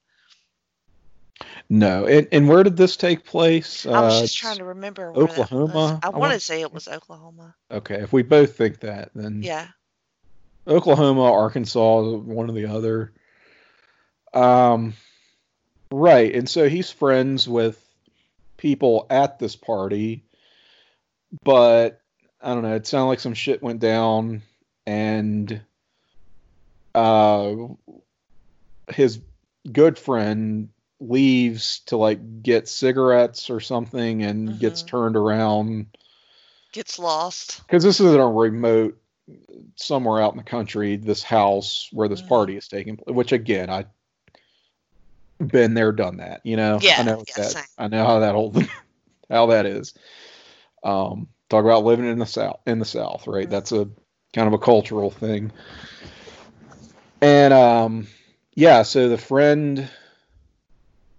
No. And, and where did this take place? I was uh, just trying to remember. Oklahoma? I, I want to say it was Oklahoma. Okay. If we both think that, then. Yeah. Oklahoma, Arkansas, one or the other. Um, right. And so he's friends with people at this party, but I don't know. It sounded like some shit went down, and uh, his good friend leaves to like get cigarettes or something, and mm-hmm. gets turned around, gets lost. Because this isn't a remote, somewhere out in the country, this house where this mm-hmm. party is taking place. Which again, I. Been there, done that, you know. Yeah, I know yeah, that. Same. I know how that whole how that is. Um, talk about living in the south, in the south, right? Mm-hmm. That's a kind of a cultural thing. And um, yeah, so the friend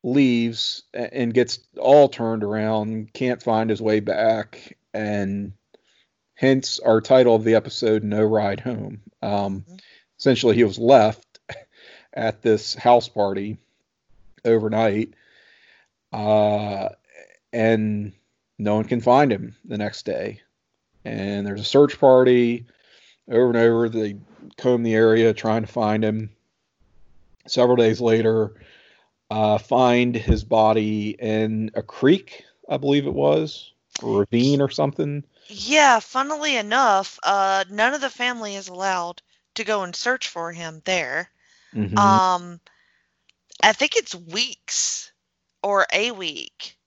leaves and gets all turned around, can't find his way back, and hence our title of the episode: No Ride Home. Um, mm-hmm. Essentially, he was left at this house party overnight, uh, and no one can find him the next day. And there's a search party over and over. They comb the area trying to find him. Several days later, uh, find his body in a creek, I believe it was, or ravine or something. Yeah, funnily enough, uh, none of the family is allowed to go and search for him there. Mm-hmm. Um, I think it's weeks or a week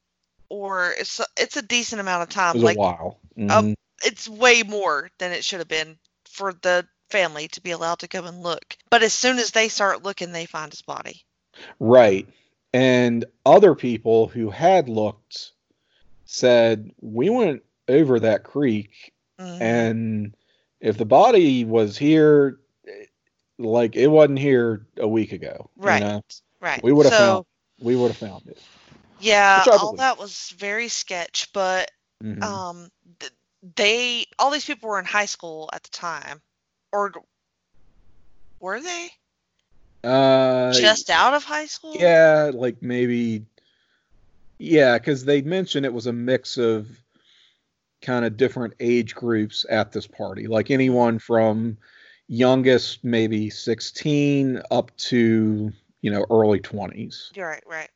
or it's a, it's a decent amount of time. It's like a while. Mm-hmm. Um, it's way more than it should have been for the family to be allowed to come and look. But as soon as they start looking, they find his body. Right. And other people who had looked said, we went over that creek mm-hmm. and if the body was here, like it wasn't here a week ago. Right. You know? Right. We would have so, found. We would have found it. Yeah, all that was very sketch, but mm-hmm. um, th- they all these people were in high school at the time, or were they? Uh, just out of high school? Yeah, like maybe. Yeah, because they mentioned it was a mix of kind of different age groups at this party, like anyone from youngest maybe sixteen up to, you know, early twenties. Right, right.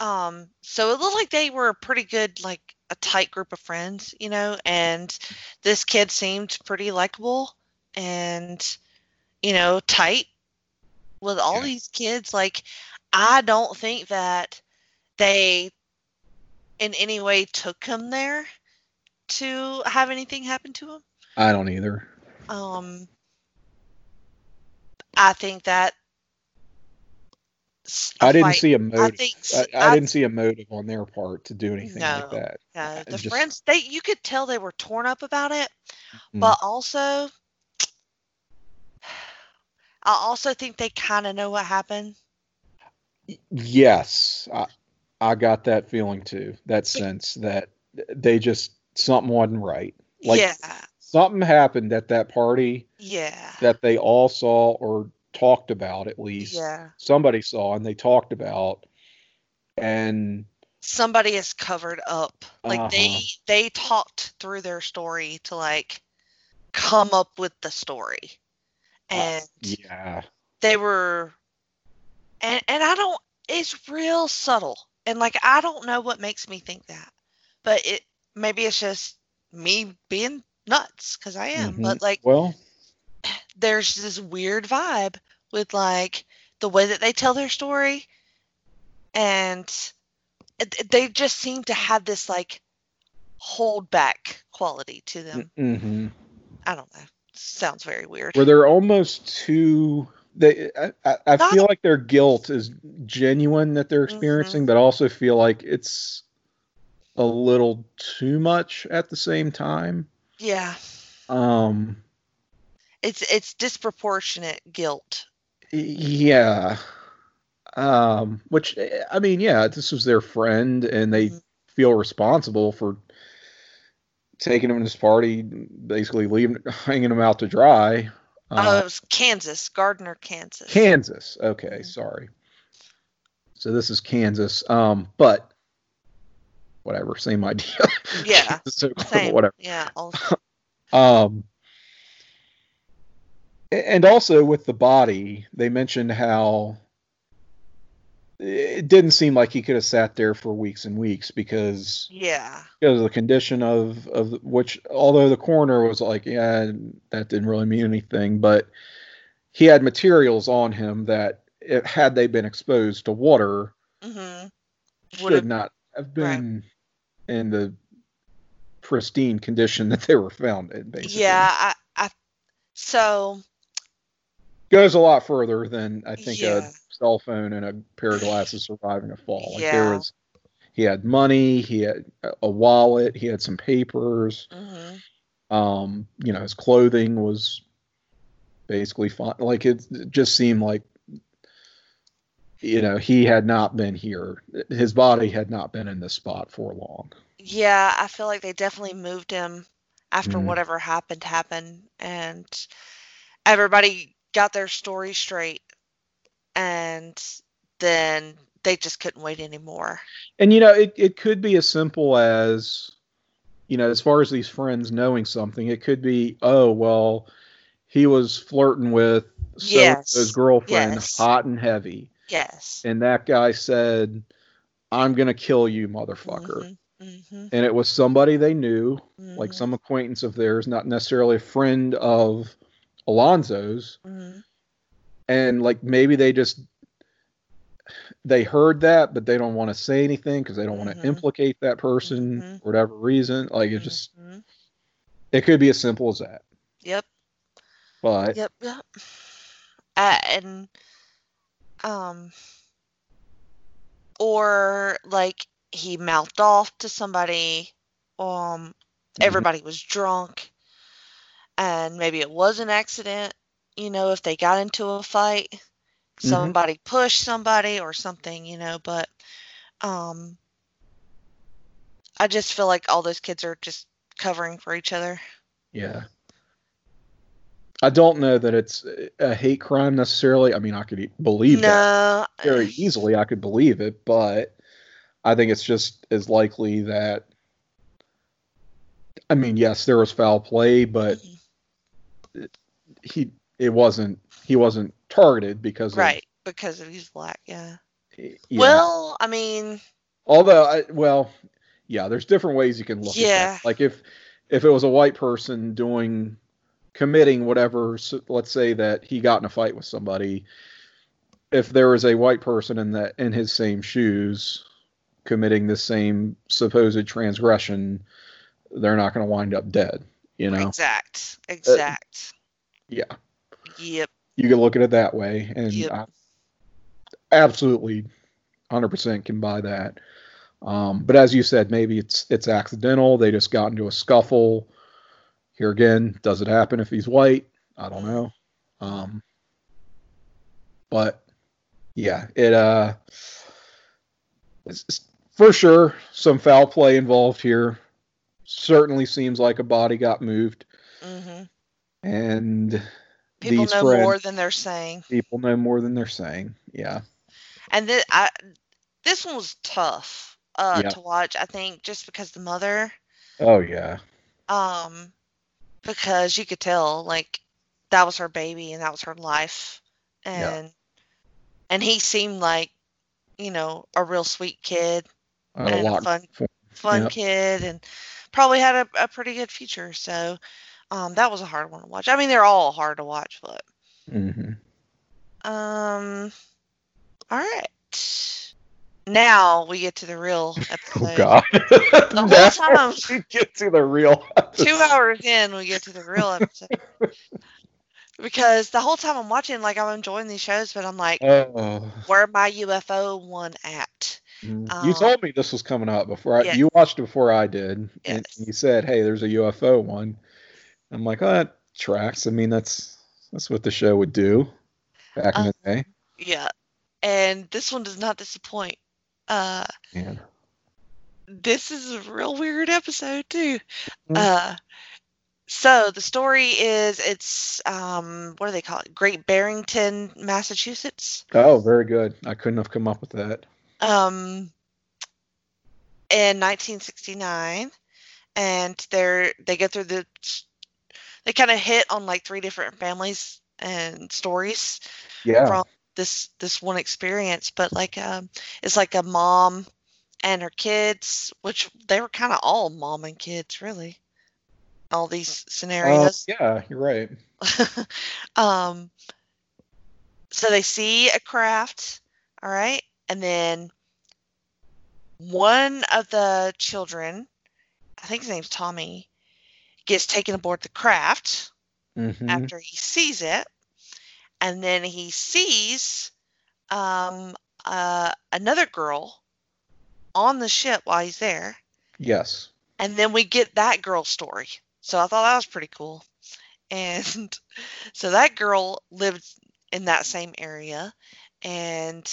Um, so it looked like they were a pretty good, like a tight group of friends, you know, and this kid seemed pretty likable and, you know, tight with all yeah. these kids. Like, I don't think that they in any way took him there to have anything happen to him. I don't either. Um, I think that I didn't fight. see a motive. I, think, I, I, I didn't see a motive on their part to do anything no, like that. No, the just, friends, they you could tell they were torn up about it, mm-hmm. but also, I also think they kind of know what happened. Yes, I, I got that feeling too. That sense that they just something wasn't right. Like, yeah, something happened at that party. Yeah, that they all saw or talked about, at least yeah. somebody saw and they talked about, and somebody is covered up. Like uh-huh. they they talked through their story to like come up with the story, and uh, yeah, they were, and and I don't. It's real subtle, and like I don't know what makes me think that, but it maybe it's just me being nuts because I am. Mm-hmm. But like, well, there's this weird vibe with like the way that they tell their story, and they just seem to have this like hold back quality to them. Mm-hmm. I don't know. It sounds very weird. Where they're almost too. They, I, I, I Not, feel like their guilt is genuine that they're experiencing, mm-hmm. but also feel like it's a little too much at the same time. Yeah. Um. It's it's disproportionate guilt. Yeah. Um. Which I mean, yeah, this was their friend, and they mm-hmm. feel responsible for taking him to this party, basically leaving, hanging him out to dry. Uh, oh, it was Kansas, Gardner, Kansas. Kansas. Okay, mm-hmm. sorry. So this is Kansas, um, but whatever, same idea. Yeah, so, same. Whatever. Yeah. um, and also with the body, they mentioned how it didn't seem like he could have sat there for weeks and weeks because yeah, because of the condition of, of which, although the coroner was like, yeah, that didn't really mean anything, but he had materials on him that it, had they been exposed to water, mm-hmm. should have, not have been right. in the pristine condition that they were found in, basically. Yeah. I, I so goes a lot further than I think yeah. a cell phone and a pair of glasses surviving a fall. Like yeah. there was, he had money, he had a wallet, he had some papers. Mm-hmm. Um, you know, his clothing was basically fine. Like it, it just seemed like, you know, he had not been here. His body had not been in this spot for long. Yeah, I feel like they definitely moved him after mm-hmm. whatever happened happened, and everybody got their story straight. And then they just couldn't wait anymore. And, you know, it, it could be as simple as, you know, as far as these friends knowing something, it could be, oh, well, he was flirting with yes. so-and-so's girlfriend yes. hot and heavy. Yes. And that guy said, I'm going to kill you, motherfucker. Mm-hmm. Mm-hmm. And it was somebody they knew, mm-hmm. like some acquaintance of theirs, not necessarily a friend of Alonzo's. Mm-hmm. And like maybe they just they heard that, but they don't want to say anything because they don't mm-hmm. want to implicate that person mm-hmm. for whatever reason. Like it mm-hmm. just it could be as simple as that. Yep. But yep, yep. Uh, and um, or like he mouthed off to somebody. Um, everybody mm-hmm. was drunk, and maybe it was an accident. You know, if they got into a fight, somebody mm-hmm. pushed somebody or something, you know, but um, I just feel like all those kids are just covering for each other. Yeah. I don't know that it's a hate crime necessarily. I mean, I could believe no. that very easily. I could believe it, but I think it's just as likely that, I mean, yes, there was foul play, but mm-hmm. he, It wasn't. He wasn't targeted because right of, because of he's black. Yeah. yeah. Well, I mean. Although, I, well, yeah. There's different ways you can look. Yeah. At that. Like if if it was a white person doing committing whatever. So let's say that he got in a fight with somebody. If there was a white person in that in his same shoes committing the same supposed transgression, they're not going to wind up dead. You know. Exact. Exact. Uh, yeah. Yep. You can look at it that way, and yep. I absolutely one hundred percent can buy that. Um, but as you said, maybe it's it's accidental. They just got into a scuffle. Here again, does it happen if he's white? I don't know. Um, but yeah, it uh, it's, it's for sure some foul play involved here. Certainly seems like a body got moved, mm-hmm. and. People These know friends, more than they're saying. People know more than they're saying. Yeah. And then I, This one was tough uh, yeah. to watch, I think, just because the mother. Oh, yeah. Um, because you could tell, like, that was her baby and that was her life. And, yeah. and he seemed like, you know, a real sweet kid. Uh, and a fun, fun yeah. kid, and probably had a, a pretty good future. So, um, that was a hard one to watch. I mean, they're all hard to watch, but. Mm-hmm. Um. All right. Now we get to the real episode. Oh God! The whole time we get to the real episode. Two hours in, we get to the real episode. Because the whole time I'm watching, like, I'm enjoying these shows, but I'm like, oh. where my U F O one at? You um, told me this was coming up before I, yes. you watched it before I did. Yes. And you said, hey, there's a U F O one. I'm like, oh, that tracks. I mean, that's that's what the show would do back um, in the day. Yeah. And this one does not disappoint. Uh, Man. This is a real weird episode, too. Mm-hmm. Uh, so the story is it's, um, what do they call it? Great Barrington, Massachusetts. Oh, very good. I couldn't have come up with that. Um, in nineteen sixty-nine, and they're, they get through the, they kind of hit on like three different families and stories yeah. from this, this one experience, but like, um, it's like a mom and her kids, which they were kind of all mom and kids, really, all these scenarios. Uh, yeah, you're right. um, so they see a craft. All right. And then one of the children, I think his name's Tommy, gets taken aboard the craft mm-hmm. after he sees it. And then he sees um, uh, another girl on the ship while he's there. Yes. And then we get that girl's story. So I thought that was pretty cool. And so that girl lived in that same area. And...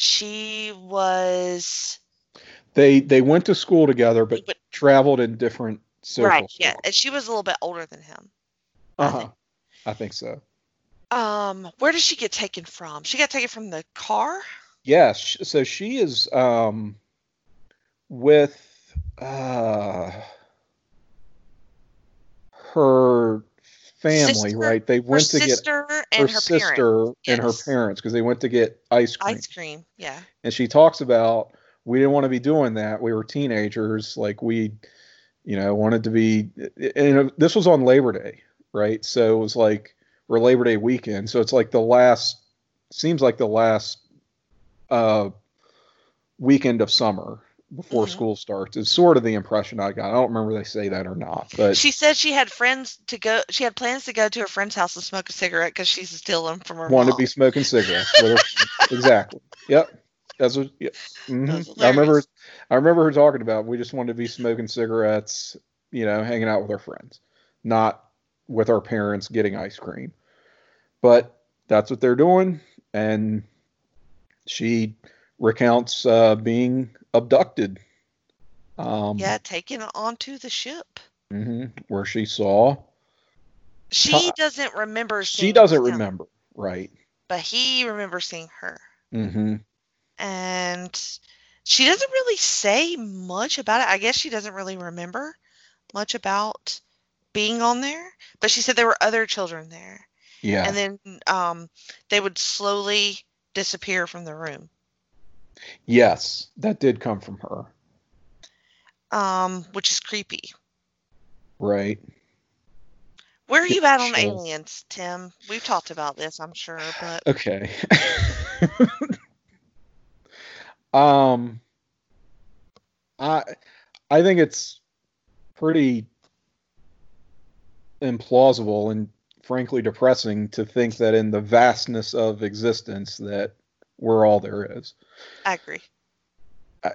She was. They they went to school together, but, but traveled in different. Social right. Schools. Yeah, and she was a little bit older than him. Uh huh. I, I think so. Um, where did she get taken from? She got taken from the car. Yes. Yeah, so she is um with uh her family, sister, right? They went to get her and her sister parents. and yes. her parents because they went to get ice cream. Ice cream, yeah. And she talks about we didn't want to be doing that. We were teenagers, like we, you know, wanted to be. And this was on Labor Day, right? So it was like we're Labor Day weekend. So it's like the last, seems like the last uh, weekend of summer. Before mm-hmm. school starts is sort of the impression I got. I don't remember if they say that or not, but she said she had friends to go. She had plans to go to her friend's house and smoke a cigarette because she's stealing from her. Want to be smoking cigarettes. Exactly. Yep. That's what. Yep. Mm-hmm. I remember. I remember her talking about. We just wanted to be smoking cigarettes, you know, hanging out with our friends, not with our parents getting ice cream. But that's what they're doing, and she recounts uh, being abducted. Um, yeah, taken onto the ship. Mm-hmm, where she saw. She uh, doesn't remember seeing She doesn't him, remember, right. But he remembers seeing her. Mm-hmm. And she doesn't really say much about it. I guess she doesn't really remember much about being on there. But she said there were other children there. Yeah. And then um, they would slowly disappear from the room. Yes, that did come from her. Um, which is creepy. Right. Where are you at on aliens, Tim? We've talked about this, I'm sure, but okay. um I I think it's pretty implausible and frankly depressing to think that in the vastness of existence that we're all there is. I agree.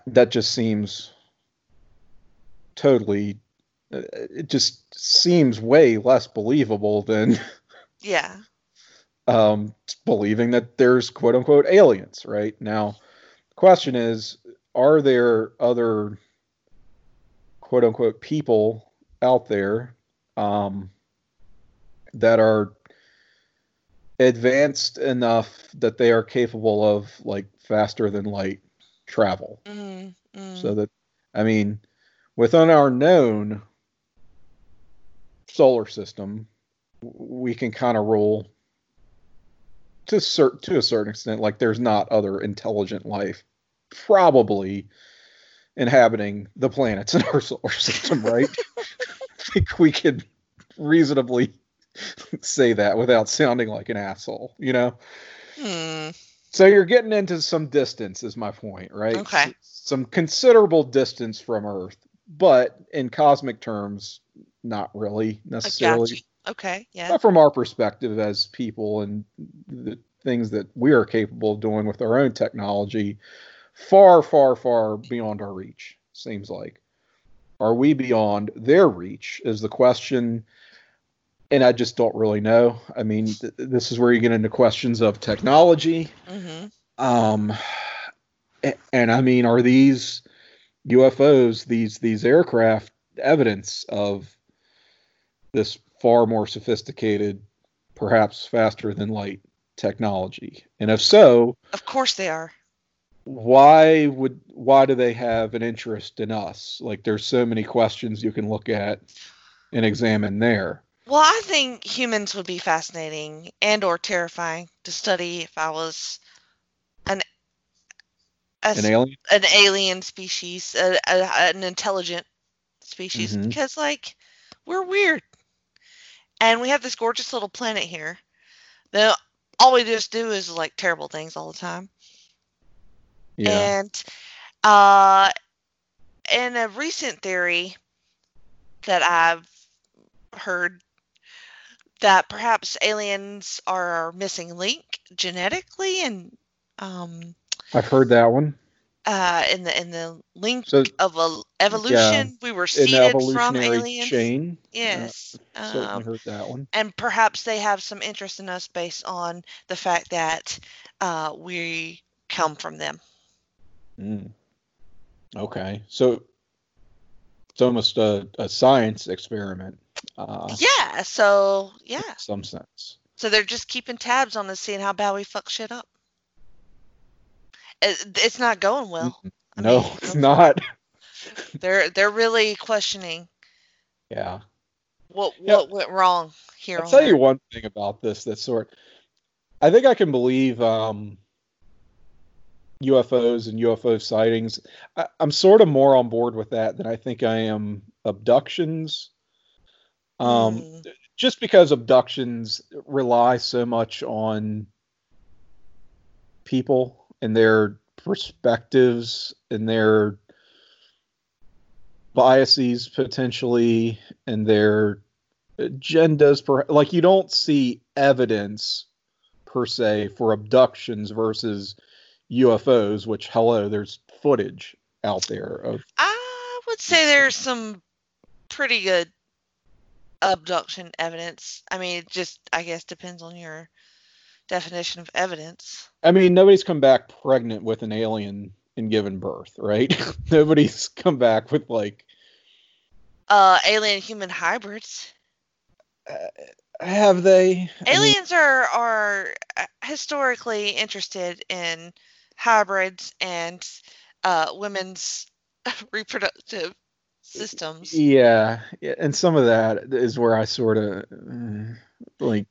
That just seems totally, it just seems way less believable than yeah. um, believing that there's quote unquote aliens, right? Now, the question is, are there other quote unquote people out there um, that are advanced enough that they are capable of like faster than light travel. Mm, mm. So that, I mean, within our known solar system, we can kind of rule to cert to a certain extent, like there's not other intelligent life probably inhabiting the planets in our solar system, right? I think we could reasonably say that without sounding like an asshole, you know? Hmm. So you're getting into some distance is my point, right? Okay. Some considerable distance from Earth, but in cosmic terms, not really necessarily. Okay. Yeah. Not from our perspective as people and the things that we are capable of doing with our own technology, far, far, far beyond our reach, seems like. Are we beyond their reach is the question. And I just don't really know. I mean, th- this is where you get into questions of technology. Mm-hmm. Um, and, and I mean, are these U F Os, these, these aircraft evidence of this far more sophisticated, perhaps faster than light technology? And if so, of course they are. Why would, why do they have an interest in us? Like there's so many questions you can look at and examine there. Well, I think humans would be fascinating and or terrifying to study if I was an, a, an alien, an alien species, a, a, an intelligent species, mm-hmm. because like we're weird. And we have this gorgeous little planet here. Now, all we just do is like terrible things all the time. Yeah. And uh, in a recent theory that I've heard, that perhaps aliens are our missing link genetically, and um, I've heard that one. Uh, in the in the link so, of a, evolution, yeah, we were seeded from aliens. Chain. Yes, yeah, certainly um, heard that one. And perhaps they have some interest in us based on the fact that uh, we come from them. Mm. Okay, so it's almost a, a science experiment. Uh, yeah. So yeah, in some sense. So they're just keeping tabs on us, seeing how bad we fuck shit up. It's not going well. I no, mean, it's not. They're they're really questioning. Yeah. What yeah. what went wrong here? I'll tell there. you one thing about this. That sort. I think I can believe um, U F Os and U F O sightings. I, I'm sort of more on board with that than I think I am abductions. Um, mm. Just because abductions rely so much on people and their perspectives and their biases potentially and their agendas. Per, like you don't see evidence per se for abductions versus U F Os, which hello, there's footage out there. Of, I would say there's some pretty good abduction evidence. I mean, it just, I guess depends on your definition of evidence. I mean, nobody's come back pregnant with an alien and given birth, right? Nobody's come back with like uh alien human hybrids. Uh, have they? Aliens I mean, are are historically interested in hybrids and uh women's reproductive systems. Yeah, yeah, and some of that is where I sort of like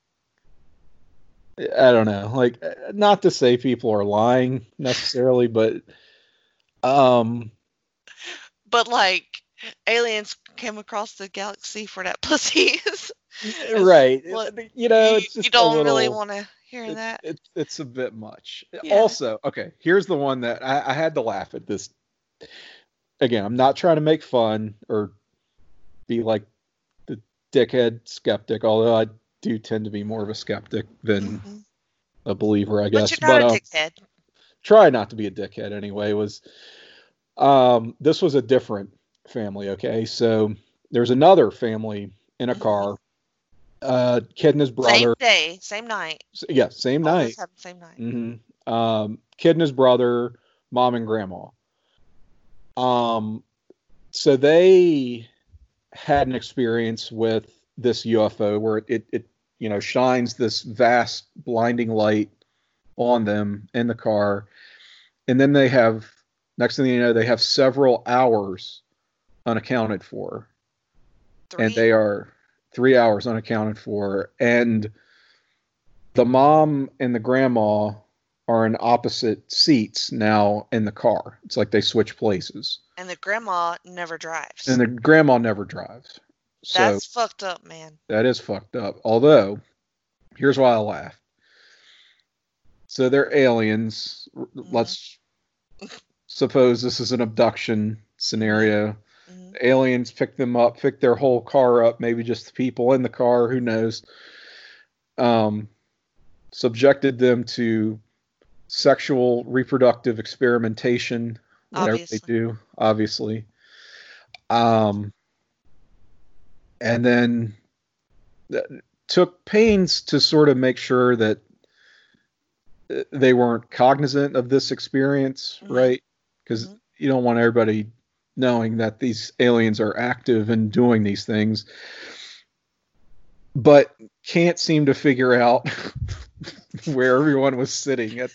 I don't know, like not to say people are lying necessarily, but, um, but like aliens came across the galaxy for that pussy. Right. What, you know, it's just you don't a little, really want to hear it, that. It, it's a bit much. Yeah. Also. Okay. Here's the one that I, I had to laugh at this. Again, I'm not trying to make fun or be like the dickhead skeptic, although I do tend to be more of a skeptic than mm-hmm. a believer, I guess. But you're not but, a um, dickhead. Try not to be a dickhead anyway. Was um, this was a different family, okay? So there's another family in a car. Uh, kid and his brother. Same day, same night. So, yeah, same Almost night. Same night. Mm-hmm. Um, kid and his brother, mom and grandma. Um, so they had an experience with this U F O where it it, it you know, shines this vast blinding light on them in the car. And then they have, next thing you know, they have several hours unaccounted for. Three. And they are three hours unaccounted for. And the mom and the grandma are in opposite seats now in the car. It's like they switch places. And the grandma never drives. And the grandma never drives. So that's fucked up, man. That is fucked up. Although, here's why I laughed. So they're aliens. Mm-hmm. Let's suppose this is an abduction scenario. Mm-hmm. Aliens pick them up, pick their whole car up, maybe just the people in the car, who knows. Um, subjected them to sexual reproductive experimentation, whatever obviously. They do, obviously. Um, and then th- took pains to sort of make sure that they weren't cognizant of this experience, mm-hmm. right? Because mm-hmm. you don't want everybody knowing that these aliens are active and doing these things, but can't seem to figure out where everyone was sitting at.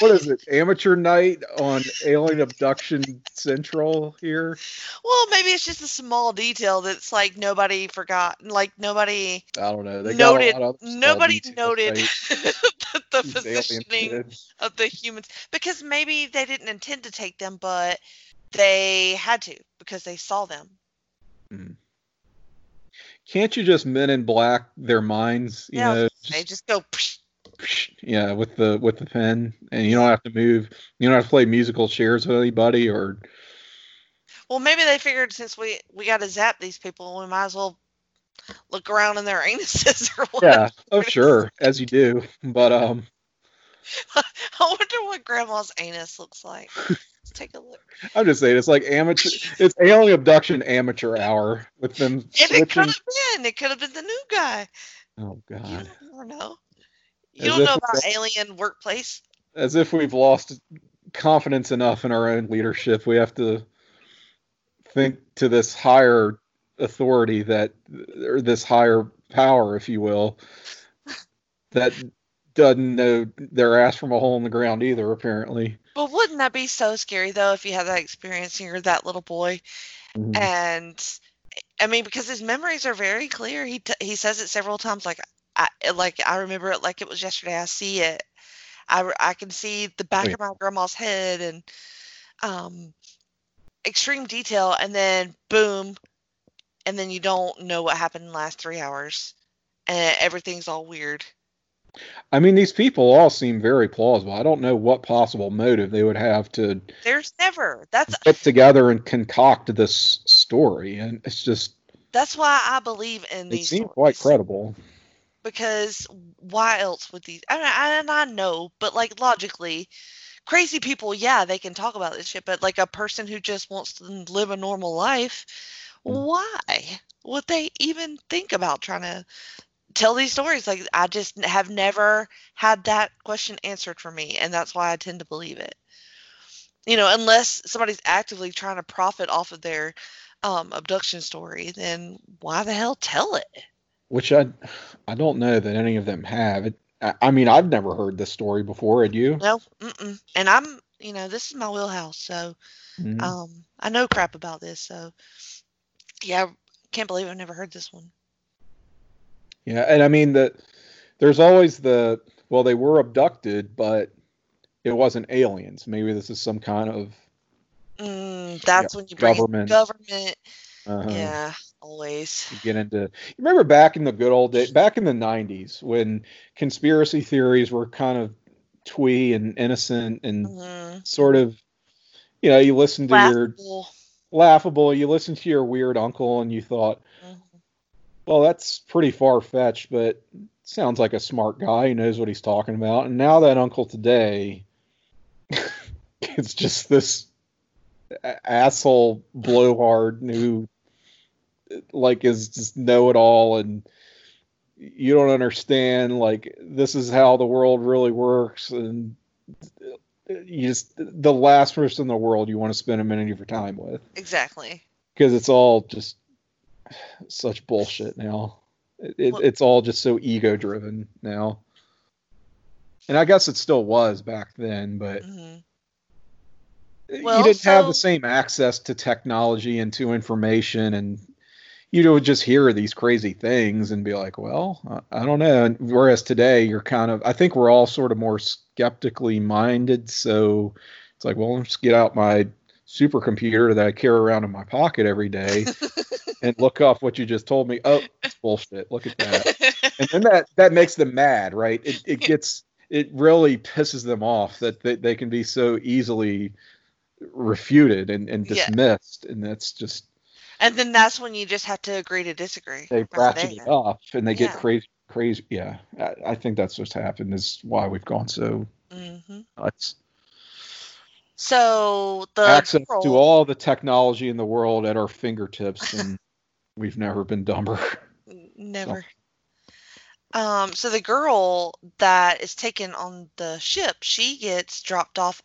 What is it? Amateur night on Alien Abduction Central here? Well, maybe it's just a small detail that's like nobody forgot. Like nobody I don't know. They noted, got a lot of nobody noted that the these positioning of the humans, because maybe they didn't intend to take them, but they had to because they saw them. Hmm. Can't you just Men in Black their minds? You yeah, know, just, they just go. Psh, psh, yeah, with the with the pen, and you don't have to move. You don't have to play musical chairs with anybody, or. Well, maybe they figured since we we got to zap these people, we might as well look around in their anuses or whatever. Yeah, oh sure, as you do. But um, I wonder what Grandma's anus looks like. Take a look. I'm just saying, it's like amateur. It's alien abduction amateur hour with them. And switching. It could have been. It could have been the new guy. Oh God. You don't, you don't know. You as don't know about alien workplace. As if we've lost confidence enough in our own leadership, we have to think to this higher authority that, or this higher power, if you will, that doesn't know their ass from a hole in the ground either, apparently. But wouldn't that be so scary, though, if you had that experience and you're that little boy? Mm-hmm. And, I mean, because his memories are very clear. He t- he says it several times, like I, like, I remember it like it was yesterday. I see it. I, I can see the back oh, yeah. of my grandma's head and um, extreme detail. And then, boom, and then you don't know what happened in the last three hours. And everything's all weird. I mean, these people all seem very plausible. I don't know what possible motive they would have to. There's never. That's put together and concoct this story, and it's just. That's why I believe in these. They seem stories. Quite credible. Because why else would these? I mean, I, and I know, but like logically, crazy people, yeah, they can talk about this shit, but like a person who just wants to live a normal life, why would they even think about trying to? Tell these stories? Like, I just have never had that question answered for me, and that's why I tend to believe it, you know, unless somebody's actively trying to profit off of their um abduction story. Then why the hell tell it? Which i i don't know that any of them have. It, I, I mean, I've never heard this story before. Had you? No. Mm-mm. And I'm, you know, this is my wheelhouse, so mm-hmm. um I know crap about this, so yeah, I can't believe I've never heard this one. Yeah, and I mean, the, there's always the, well, they were abducted, but it wasn't aliens. Maybe this is some kind of mm, that's you know, when you bring government. government. Uh-huh. Yeah, always. You get into, remember back in the good old days, back in the nineties, when conspiracy theories were kind of twee and innocent and mm-hmm. sort of, you know, you listened to laughable. your laughable, you listened to your weird uncle and you thought, mm-hmm. well, that's pretty far-fetched, but sounds like a smart guy who knows what he's talking about. And now that uncle today, it's just this asshole blowhard who, like, is just know-it-all, and you don't understand, like, this is how the world really works, and you just the last person in the world you want to spend a minute of your time with. Exactly. Because it's all just... such bullshit now. It, well, it's all just so ego driven now. And I guess it still was back then, but mm-hmm. well, you didn't so, have the same access to technology and to information, and you would just hear these crazy things and be like, well, I don't know. And whereas today you're kind of, I think we're all sort of more skeptically minded. So it's like, well, I'll just get out my supercomputer that I carry around in my pocket every day and look up what you just told me. Oh, it's bullshit. Look at that. And then that, that makes them mad, right? It, it gets, it really pisses them off that they, they can be so easily refuted and, and dismissed. Yeah. And that's just, and then that's when you just have to agree to disagree. They ratchet it up and they yeah. get crazy, crazy. Yeah. I, I think that's what's happened, is why we've gone so mm-hmm. nuts. So the access world. to all the technology in the world at our fingertips, and we've never been dumber. Never. So. Um, so the girl that is taken on the ship, she gets dropped off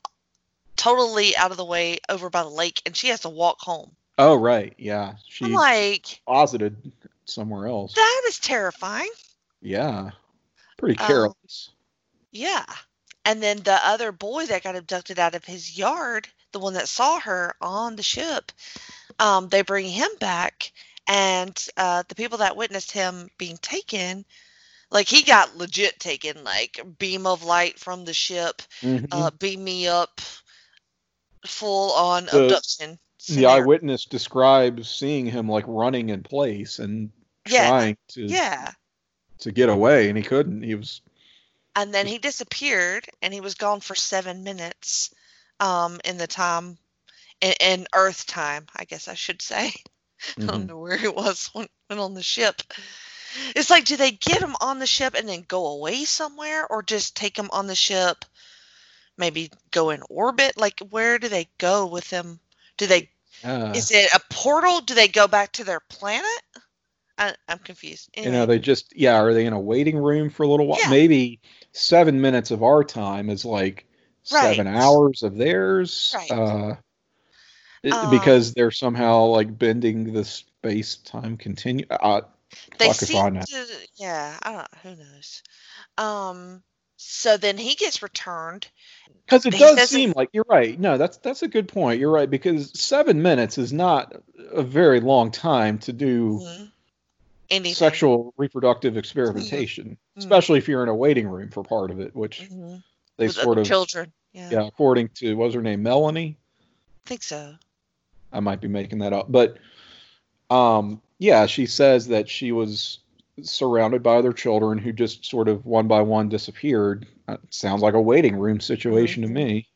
totally out of the way over by the lake, and she has to walk home. Oh, right. Yeah. She's like, closeted somewhere else. That is terrifying. Yeah. Pretty careless. Um, yeah. And then the other boy that got abducted out of his yard, the one that saw her on the ship, um, they bring him back. And uh, the people that witnessed him being taken, like, he got legit taken, like, beam of light from the ship, mm-hmm. uh, beam me up, full on the, abduction. Scenario. The eyewitness describes seeing him, like, running in place and yeah. trying to, yeah. to get away. And he couldn't. He was... And then he disappeared, and he was gone for seven minutes um, in the time, in, in Earth time, I guess I should say. Mm-hmm. I don't know where he was when, when on the ship. It's like, do they get him on the ship and then go away somewhere, or just take him on the ship, maybe go in orbit? Like, where do they go with him? Do they? Uh, is it a portal? Do they go back to their planet? I, I'm confused. Anyway. You know, they just, yeah, are they in a waiting room for a little while? Yeah. Maybe seven minutes of our time is like right. seven hours of theirs. Right. Uh, um, because they're somehow like bending the space-time continuum. Uh, they seem to, yeah, I don't know. Who knows? Um, so then he gets returned. Because it does seem like, you're right. No, that's that's a good point. You're right, because seven minutes is not a very long time to do... Mm-hmm. Anything. Sexual reproductive experimentation, mm-hmm. especially if you're in a waiting room for part of it, which mm-hmm. they with sort of children. Yeah. yeah, according to what was her name, Melanie? I think so. I might be making that up, but um, yeah, she says that she was surrounded by other children who just sort of one by one disappeared. That sounds like a waiting room situation mm-hmm. to me.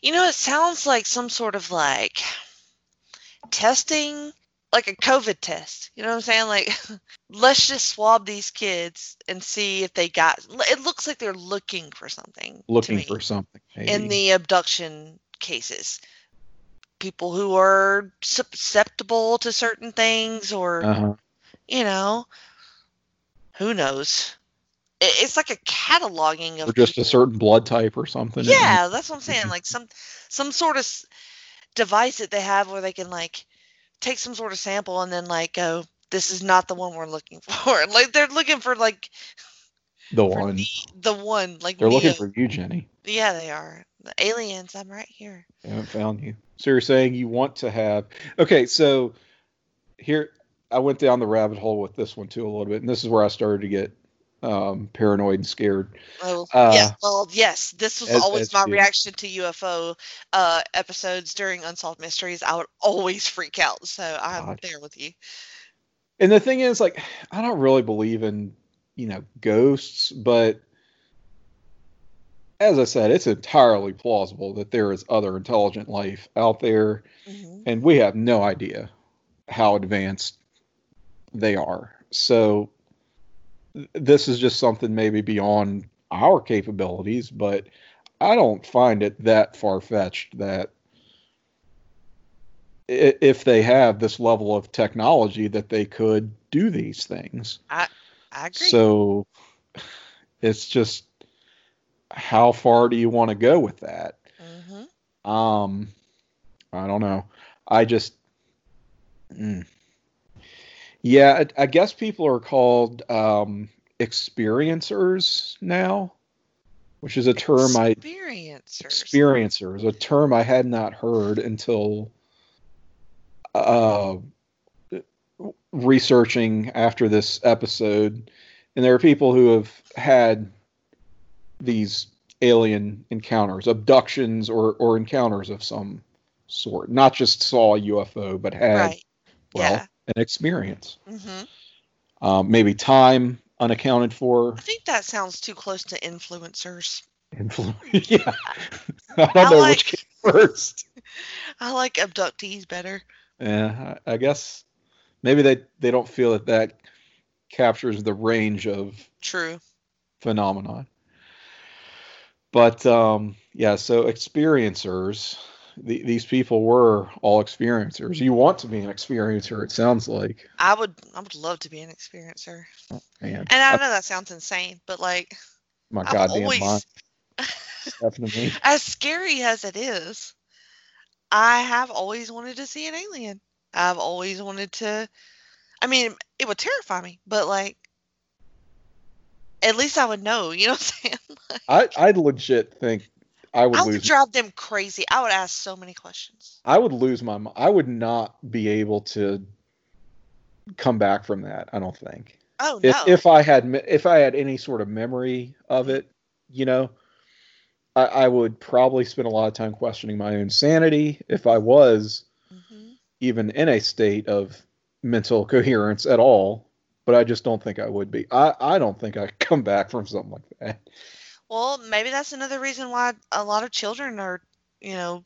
You know, it sounds like some sort of like testing. Like a COVID test, you know what I'm saying? Like, let's just swab these kids and see if they got, it looks like they're looking for something. Looking for something. Maybe. In the abduction cases, people who are susceptible to certain things or, uh-huh. you know, who knows? It's like a cataloging of. Or just people. A certain blood type or something. Yeah, that's what I'm saying. Like some, some sort of device that they have where they can like, take some sort of sample and then like go, this is not the one we're looking for. Like they're looking for like the one. The, the one. Like they're Neo. Looking for you, Jenny. Yeah, they are. The aliens, I'm right here. I haven't found you. So you're saying you want to have okay, so here I went down the rabbit hole with this one too a little bit, and this is where I started to get um paranoid and scared. Oh uh, yeah, well yes, this was as, always as my you. reaction to U F O uh episodes during Unsolved Mysteries. I would always freak out, so I'm God. there with you. And the thing is, like, I don't really believe in, you know, ghosts, but as I said, it's entirely plausible that there is other intelligent life out there, mm-hmm. and we have no idea how advanced they are. So this is just something maybe beyond our capabilities, but I don't find it that far-fetched that if they have this level of technology that they could do these things. I, I agree. So it's just how far do you want to go with that? Mm-hmm. Um, I don't know. I just... Mm. Yeah, I, I guess people are called um, experiencers now, which is a term I experiencers. Experiencers, a term I had not heard until uh, researching after this episode. And there are people who have had these alien encounters, abductions, or, or encounters of some sort. Not just saw a U F O, but had right. well yeah. an experience. Mm-hmm. Um, maybe time unaccounted for. I think that sounds too close to influencers. Influ- yeah, I don't I know like, which came first. I like abductees better. Yeah, I, I guess maybe they, they don't feel that that captures the range of true phenomenon. But, um, yeah, so experiencers, the, these people were all experiencers. You want to be an experiencer, it sounds like. I would I would love to be an experiencer. Oh, man. And I, I know that sounds insane, but, like, my I've goddamn always, mind. Happened to me. As scary as it is, I have always wanted to see an alien. I've always wanted to, I mean, it would terrify me, but, like, at least I would know, you know what I'm saying? Like, I I legit think I would. I would lose drive them crazy. I would ask so many questions. I would lose my mind. I would not be able to come back from that. I don't think. Oh no! If, if I had if I had any sort of memory of it, you know, I, I would probably spend a lot of time questioning my own sanity if I was mm-hmm. even in a state of mental coherence at all. But I just don't think I would be. I, I don't think I could come back from something like that. Well, maybe that's another reason why a lot of children are, you know,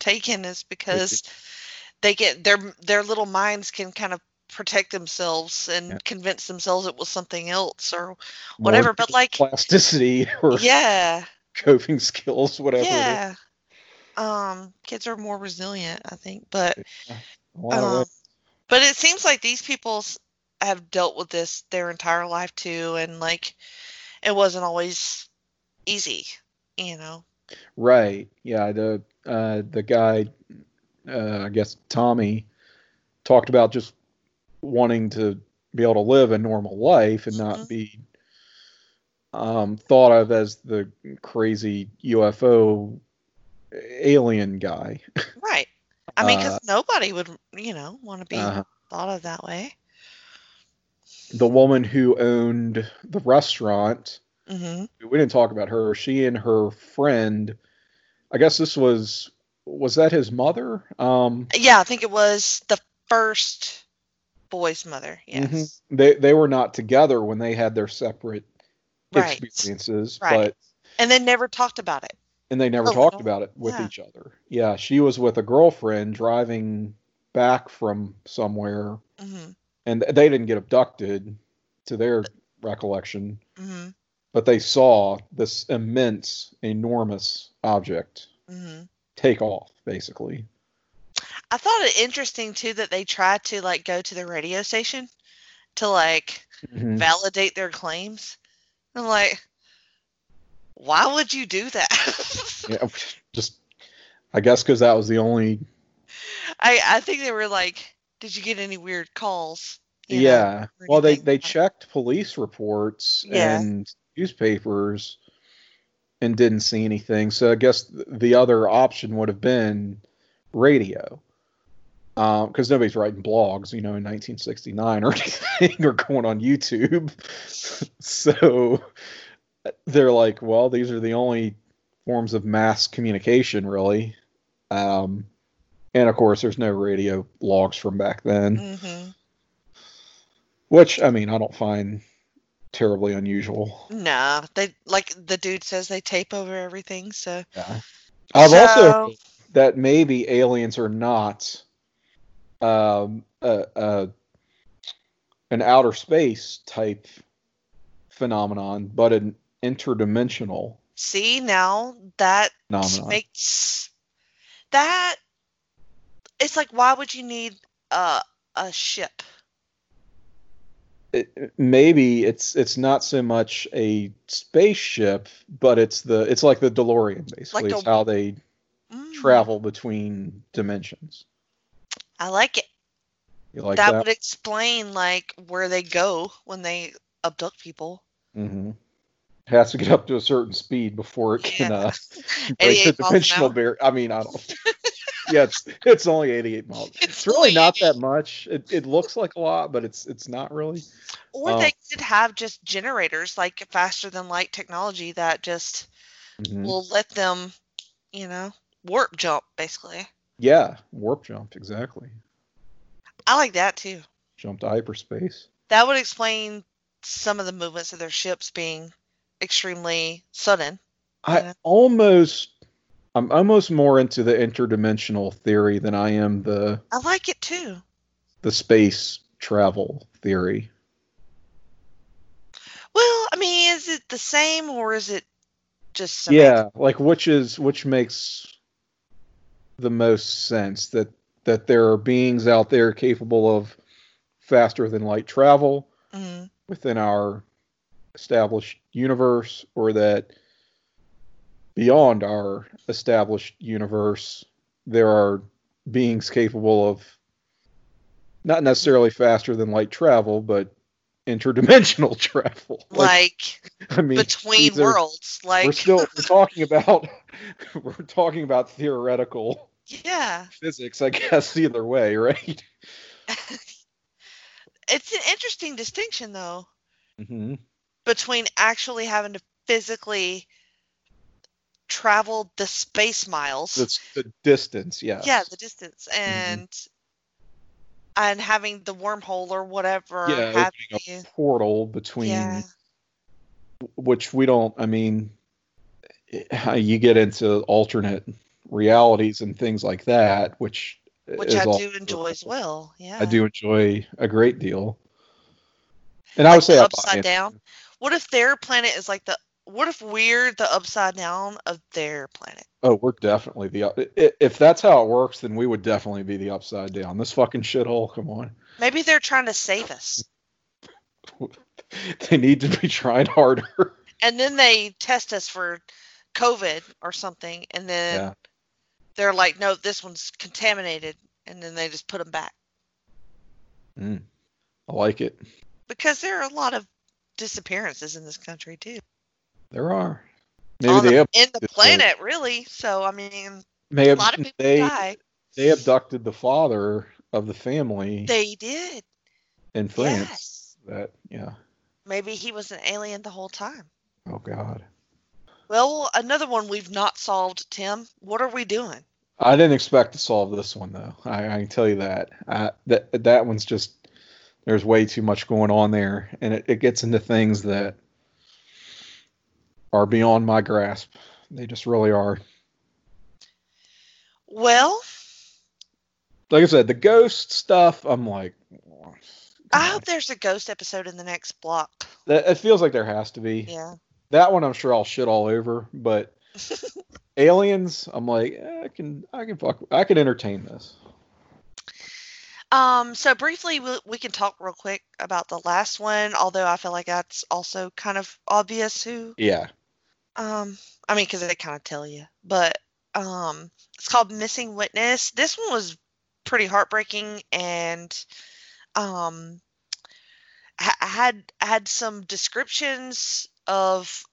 taken is because they get their their little minds can kind of protect themselves and yeah. convince themselves it was something else or whatever. More but like plasticity or yeah, coping skills, whatever. Yeah, it is. Um, kids are more resilient, I think. But yeah. um, but it seems like these people's have dealt with this their entire life too, and like it wasn't always easy, you know. Right. Yeah, the uh the guy uh I guess Tommy talked about just wanting to be able to live a normal life and mm-hmm. not be um thought of as the crazy U F O alien guy. Right. I mean, cuz uh, nobody would, you know, want to be uh-huh. thought of that way. The woman who owned the restaurant, mm-hmm. we didn't talk about her. She and her friend, I guess this was, was that his mother? Um, yeah, I think it was the first boy's mother. Yes. Mm-hmm. They, they were not together when they had their separate right. experiences. Right. But, and they never talked about it. And they never oh, talked about it with yeah. each other. Yeah. She was with a girlfriend driving back from somewhere. Mm-hmm. And they didn't get abducted, to their recollection, mm-hmm. but they saw this immense, enormous object mm-hmm. take off, basically. I thought it interesting, too, that they tried to, like, go to the radio station to, like, mm-hmm. validate their claims. I'm like, why would you do that? Yeah, just, I guess because that was the only... I, I think they were, like... Did you get any weird calls? Yeah. Know, well, they, they checked police reports yeah. and newspapers and didn't see anything. So I guess the other option would have been radio. Because um, nobody's writing blogs, you know, in nineteen sixty-nine or anything or going on YouTube. So they're like, well, these are the only forms of mass communication, really. Um And, of course, there's no radio logs from back then, mm-hmm. which, I mean, I don't find terribly unusual. No, they like the dude says they tape over everything. So yeah. I've so... also heard that maybe aliens are not um, a, a, an outer space type phenomenon, but an interdimensional. See, now that phenomenon. Makes that. It's like, why would you need uh, a ship? It, maybe it's it's not so much a spaceship, but it's the it's like the DeLorean, basically. Like the, it's how they mm. travel between dimensions. I like it. You like that, that would explain like where they go when they abduct people. Mm-hmm. It has to get up to a certain speed before it can yeah. uh, break the dimensional barrier. I mean, I don't. Yeah, it's it's only eighty-eight miles. It's, it's really not that much. It it looks like a lot, but it's it's not really. Or um, they could have just generators, like faster than light technology that just mm-hmm. will let them, you know, warp jump basically. Yeah, warp jump exactly. I like that too. Jump to hyperspace. That would explain some of the movements of their ships being extremely sudden. I you know? almost. I'm almost more into the interdimensional theory than I am the... I like it too. The space travel theory. Well, I mean, is it the same or is it just... Some yeah, answer? Like which is which makes the most sense? That, that there are beings out there capable of faster than light travel mm-hmm. within our established universe, or that... Beyond our established universe, there are beings capable of not necessarily faster than light travel, but interdimensional travel. Like, like I mean, between worlds. Are, like we're still we're talking about we're talking about theoretical yeah. physics, I guess, either way, right? It's an interesting distinction though. Mm-hmm. Between actually having to physically traveled the space miles. It's the distance, yeah. Yeah, the distance, and mm-hmm. and having the wormhole or whatever. Yeah, having opening a portal between, yeah. which we don't. I mean, it, you get into alternate realities and things like that, which which I do enjoy as well. Yeah, I do enjoy a great deal. And like I would say upside down. What if their planet is like the What if we're the upside down of their planet? Oh, we're definitely the... If that's how it works, then we would definitely be the upside down. This fucking shithole, come on. Maybe they're trying to save us. They need to be trying harder. And then they test us for COVID or something, and then yeah. they're like, no, this one's contaminated, and then they just put them back. Mm, I like it. Because there are a lot of disappearances in this country, too. There are. Maybe On the, they in the planet, the, really. So, I mean, may a ab- lot of people they, die. They abducted the father of the family. They did. In France. Yes. That, yeah. Maybe he was an alien the whole time. Oh, God. Well, another one we've not solved, Tim. What are we doing? I didn't expect to solve this one, though. I, I can tell you that. I, that. That one's just, there's way too much going on there. And it, it gets into things that are beyond my grasp. They just really are. Well, like I said, the ghost stuff, I'm like, oh, I hope there's a ghost episode in the next block. That, it feels like there has to be. Yeah. That one I'm sure I'll shit all over, but aliens, I'm like, eh, I can I can fuck I can entertain this. Um, so briefly, we, we can talk real quick about the last one, although I feel like that's also kind of obvious who. Yeah. Um, I mean, because they kind of tell you. But um, it's called Missing Witness. This one was pretty heartbreaking and um, ha- had had some descriptions of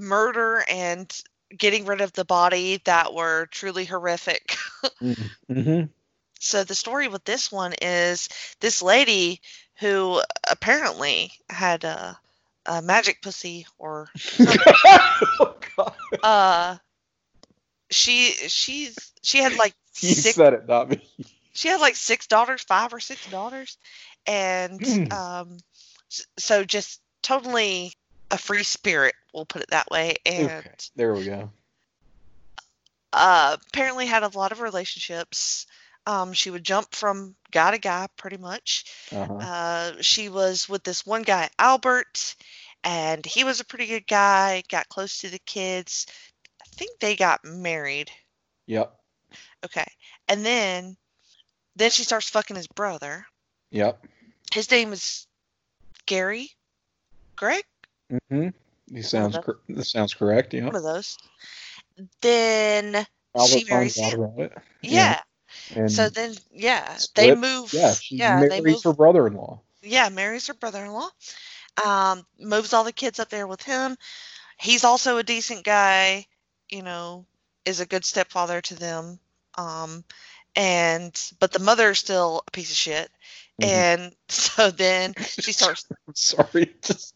murder and getting rid of the body that were truly horrific. Mm-hmm. So the story with this one is this lady who apparently had a, a magic pussy or something. Oh, God. Uh, she she's she had like you six, said it, not me. She had like six daughters, five or six daughters, and mm. um, so just totally a free spirit. We'll put it that way. And okay. There we go. Uh, apparently had a lot of relationships. Um, she would jump from guy to guy, pretty much. Uh-huh. Uh, she was with this one guy, Albert, and he was a pretty good guy, got close to the kids. I think they got married. Yep. Okay. And then, then she starts fucking his brother. Yep. His name is Gary. Greg? Mm-hmm. He sounds, cor- that sounds correct, yeah. One of those. Then Albert she marries him. Yeah. yeah. And so then, yeah, split. they move. Yeah, she yeah, marries they move, her brother-in-law. Yeah, marries her brother-in-law. Um, moves all the kids up there with him. He's also a decent guy, you know, is a good stepfather to them. Um, and but the mother is still a piece of shit. Mm-hmm. And so then she starts. I'm sorry, just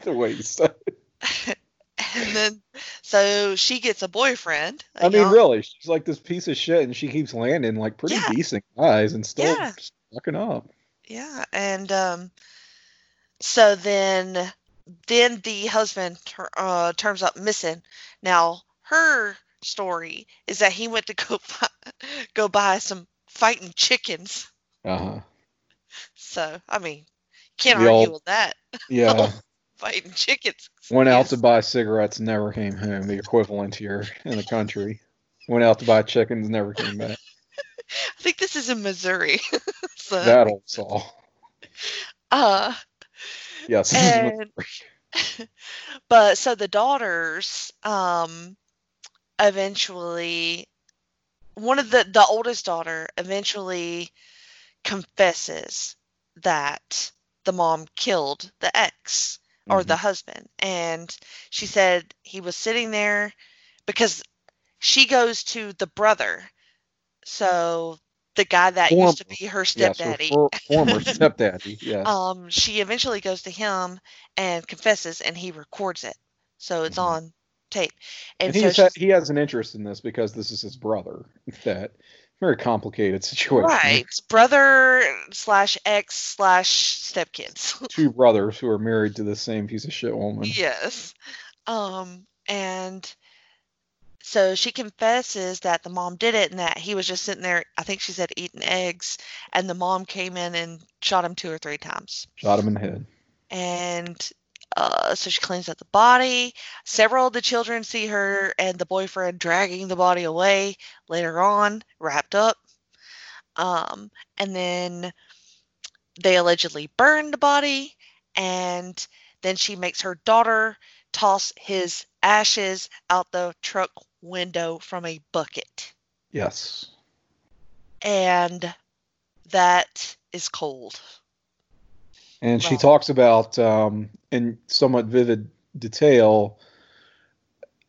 the way you said it. And then, so she gets a boyfriend. A I mean, young, really, she's like this piece of shit, and she keeps landing like pretty yeah. decent guys, and still yeah. fucking up. Yeah, and um, so then, then the husband ter- uh, turns up missing. Now her story is that he went to go buy, go buy some fighting chickens. Uh huh. So I mean, can't the argue old, with that. Yeah. Fighting chickens. Went out to buy cigarettes, never came home. The equivalent here in the country. Went out to buy chickens, never came back. I think this is in Missouri. So. That old saw. Uh, yes. And, but so the daughters, um, eventually, one of the the oldest daughter eventually confesses that the mom killed the ex. Or mm-hmm. the husband. And she said he was sitting there because she goes to the brother. So the guy that former, used to be her stepdaddy. Yeah, so for, former stepdaddy, yeah. Um, she eventually goes to him and confesses, and he records it. So it's mm-hmm. on tape. And, and so ha- he has an interest in this because this is his brother. That very complicated situation. Right. Brother slash ex slash stepkids. Two brothers who are married to the same piece of shit woman. Yes. Um, and so she confesses that the mom did it and that he was just sitting there, I think she said, eating eggs. And the mom came in and shot him two or three times. Shot him in the head. And uh, so she cleans up the body. Several of the children see her and the boyfriend dragging the body away later on, wrapped up. Um, and then they allegedly burn the body. And then she makes her daughter toss his ashes out the truck window from a bucket. Yes. And that is cold. And she talks about, um, in somewhat vivid detail,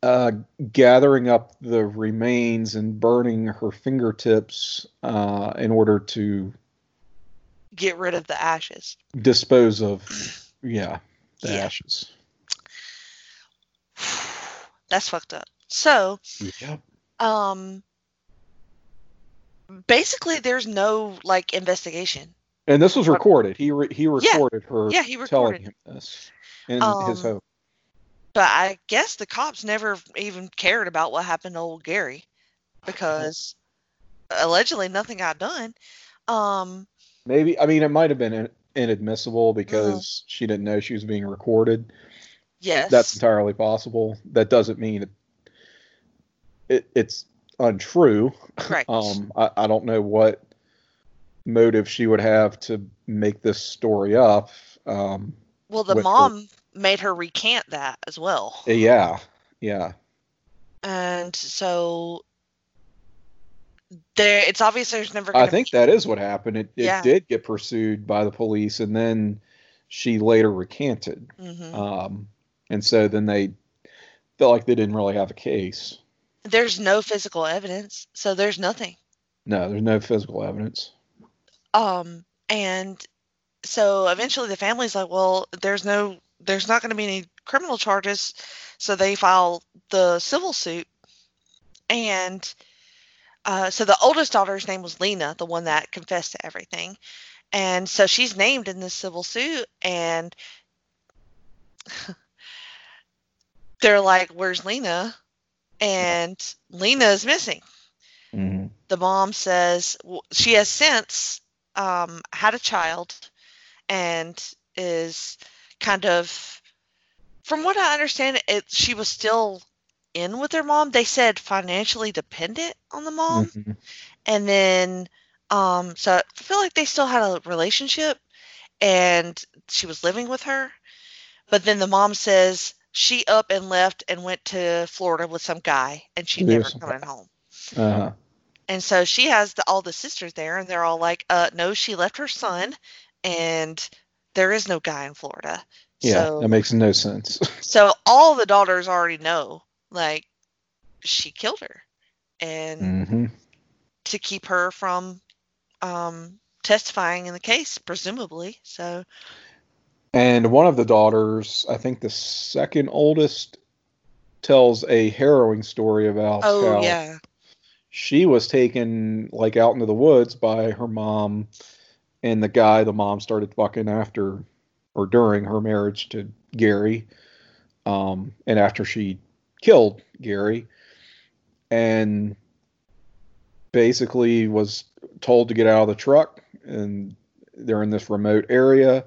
uh, gathering up the remains and burning her fingertips uh, in order to get rid of the ashes. Dispose of, yeah, the yeah. ashes. That's fucked up. So, yeah. um, basically, there's no like investigation. And this was recorded. He re- he recorded yeah. her yeah, he recorded. telling him this in um, his home. But I guess the cops never even cared about what happened to old Gary because allegedly nothing got done. Um, Maybe. I mean, it might have been in- inadmissible because uh, she didn't know she was being recorded. Yes. That's entirely possible. That doesn't mean it, it, it's untrue. Right. um, I, I don't know what motive she would have to make this story up. Um, well, the mom her. made her recant that as well. Yeah, yeah. And so there, it's obvious there's never gonna I think be- that is what happened. It, it yeah. did get pursued by the police, and then she later recanted. Mm-hmm. Um, and so then they felt like they didn't really have a case. There's no physical evidence, so there's nothing. No, there's no physical evidence. Um, and so eventually the family's like, well, there's no, there's not going to be any criminal charges. So they file the civil suit. And, uh, so the oldest daughter's name was Lena, the one that confessed to everything. And so she's named in this civil suit, and they're like, where's Lena? And Lena is missing. Mm-hmm. The mom says well, she has since Um, had a child and is kind of, from what I understand, it, she was still in with her mom. They said financially dependent on the mom. Mm-hmm. And then, um, so I feel like they still had a relationship and she was living with her. But then the mom says she up and left and went to Florida with some guy and she There's never coming home. Uh-huh. And so she has the, all the sisters there, and they're all like, uh, no, she left her son, and there is no guy in Florida. Yeah, so, that makes no sense. So all the daughters already know, like, she killed her. And mm-hmm. to keep her from um, testifying in the case, presumably. So. And one of the daughters, I think the second oldest, tells a harrowing story about oh, how yeah. she was taken, like, out into the woods by her mom, and the guy the mom started fucking after or during her marriage to Gary, um, and after she killed Gary, and basically was told to get out of the truck, and they're in this remote area,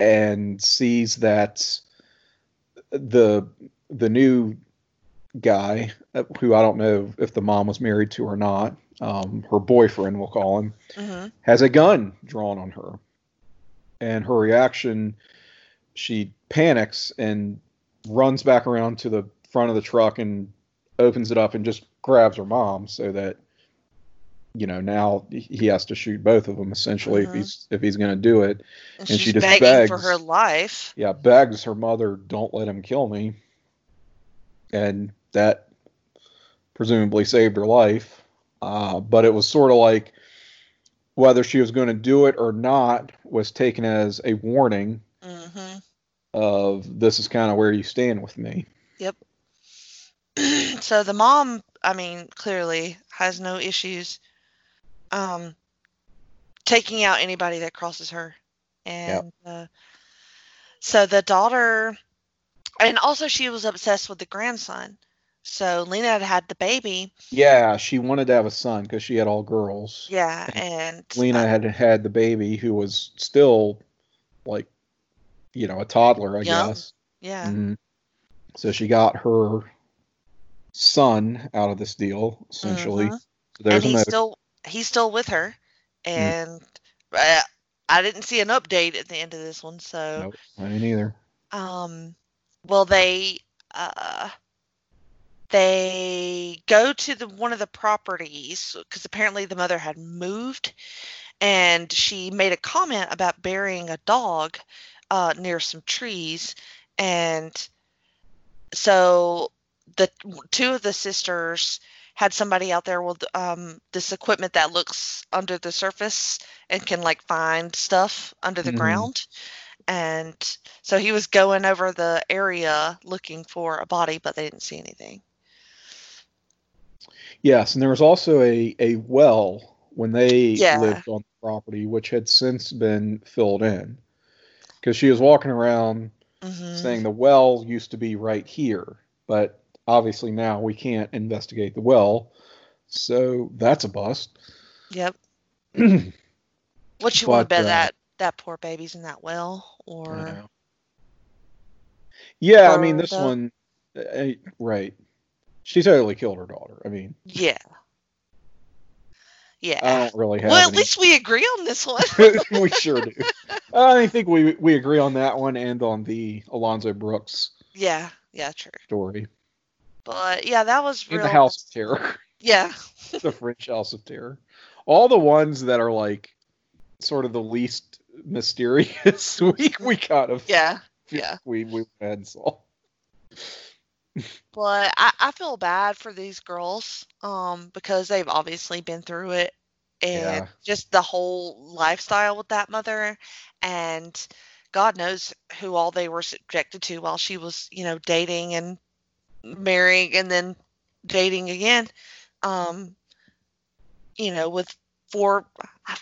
and sees that the the new guy, who I don't know if the mom was married to or not, um, her boyfriend, we'll call him, uh-huh. has a gun drawn on her. And her reaction, she panics and runs back around to the front of the truck and opens it up and just grabs her mom, so that, you know, now he has to shoot both of them, essentially, mm-hmm. if he's if he's going to do it. And, and she just begging begs for her life. Yeah, begs her mother, "Don't let him kill me." And that presumably saved her life. Uh, but it was sort of like, whether she was going to do it or not was taken as a warning mm-hmm. of, this is kind of where you stand with me. Yep. So the mom, I mean, clearly has no issues um, taking out anybody that crosses her. And yep. uh, so the daughter, and also she was obsessed with the grandson. So Lena had had the baby. Yeah, she wanted to have a son because she had all girls. Yeah, and... Lena um, had had the baby, who was still, like, you know, a toddler, I young. guess. Yeah. Mm-hmm. So she got her son out of this deal, essentially. Mm-hmm. So there's and he's, still, he's still with her. And mm-hmm. I, I didn't see an update at the end of this one, so... Nope, I didn't either. Um, well, they... Uh, They go to the one of the properties, because apparently the mother had moved, and she made a comment about burying a dog uh, near some trees. And so the two of the sisters had somebody out there with um, this equipment that looks under the surface and can, like, find stuff under the mm-hmm. ground. And so he was going over the area looking for a body, but they didn't see anything. Yes, and there was also a, a well when they yeah. lived on the property, which had since been filled in. Because she was walking around mm-hmm. saying the well used to be right here, but obviously now we can't investigate the well, so that's a bust. Yep. What you want to bet uh, that that poor baby's in that well, or? I yeah, or I mean this the... one, uh, right. She totally killed her daughter. I mean, yeah, yeah. I don't really have. Well, at any... least we agree on this one. We sure do. I think we we agree on that one and on the Alonzo Brooks. Yeah, yeah, true story. But yeah, that was real... the House of Terror. Yeah, the French House of Terror. All the ones that are, like, sort of the least mysterious. we we kind of yeah yeah we we had solved. But I, I feel bad for these girls, um, because they've obviously been through it, and yeah. just the whole lifestyle with that mother, and God knows who all they were subjected to while she was, you know, dating and marrying and then dating again, um, you know, with four,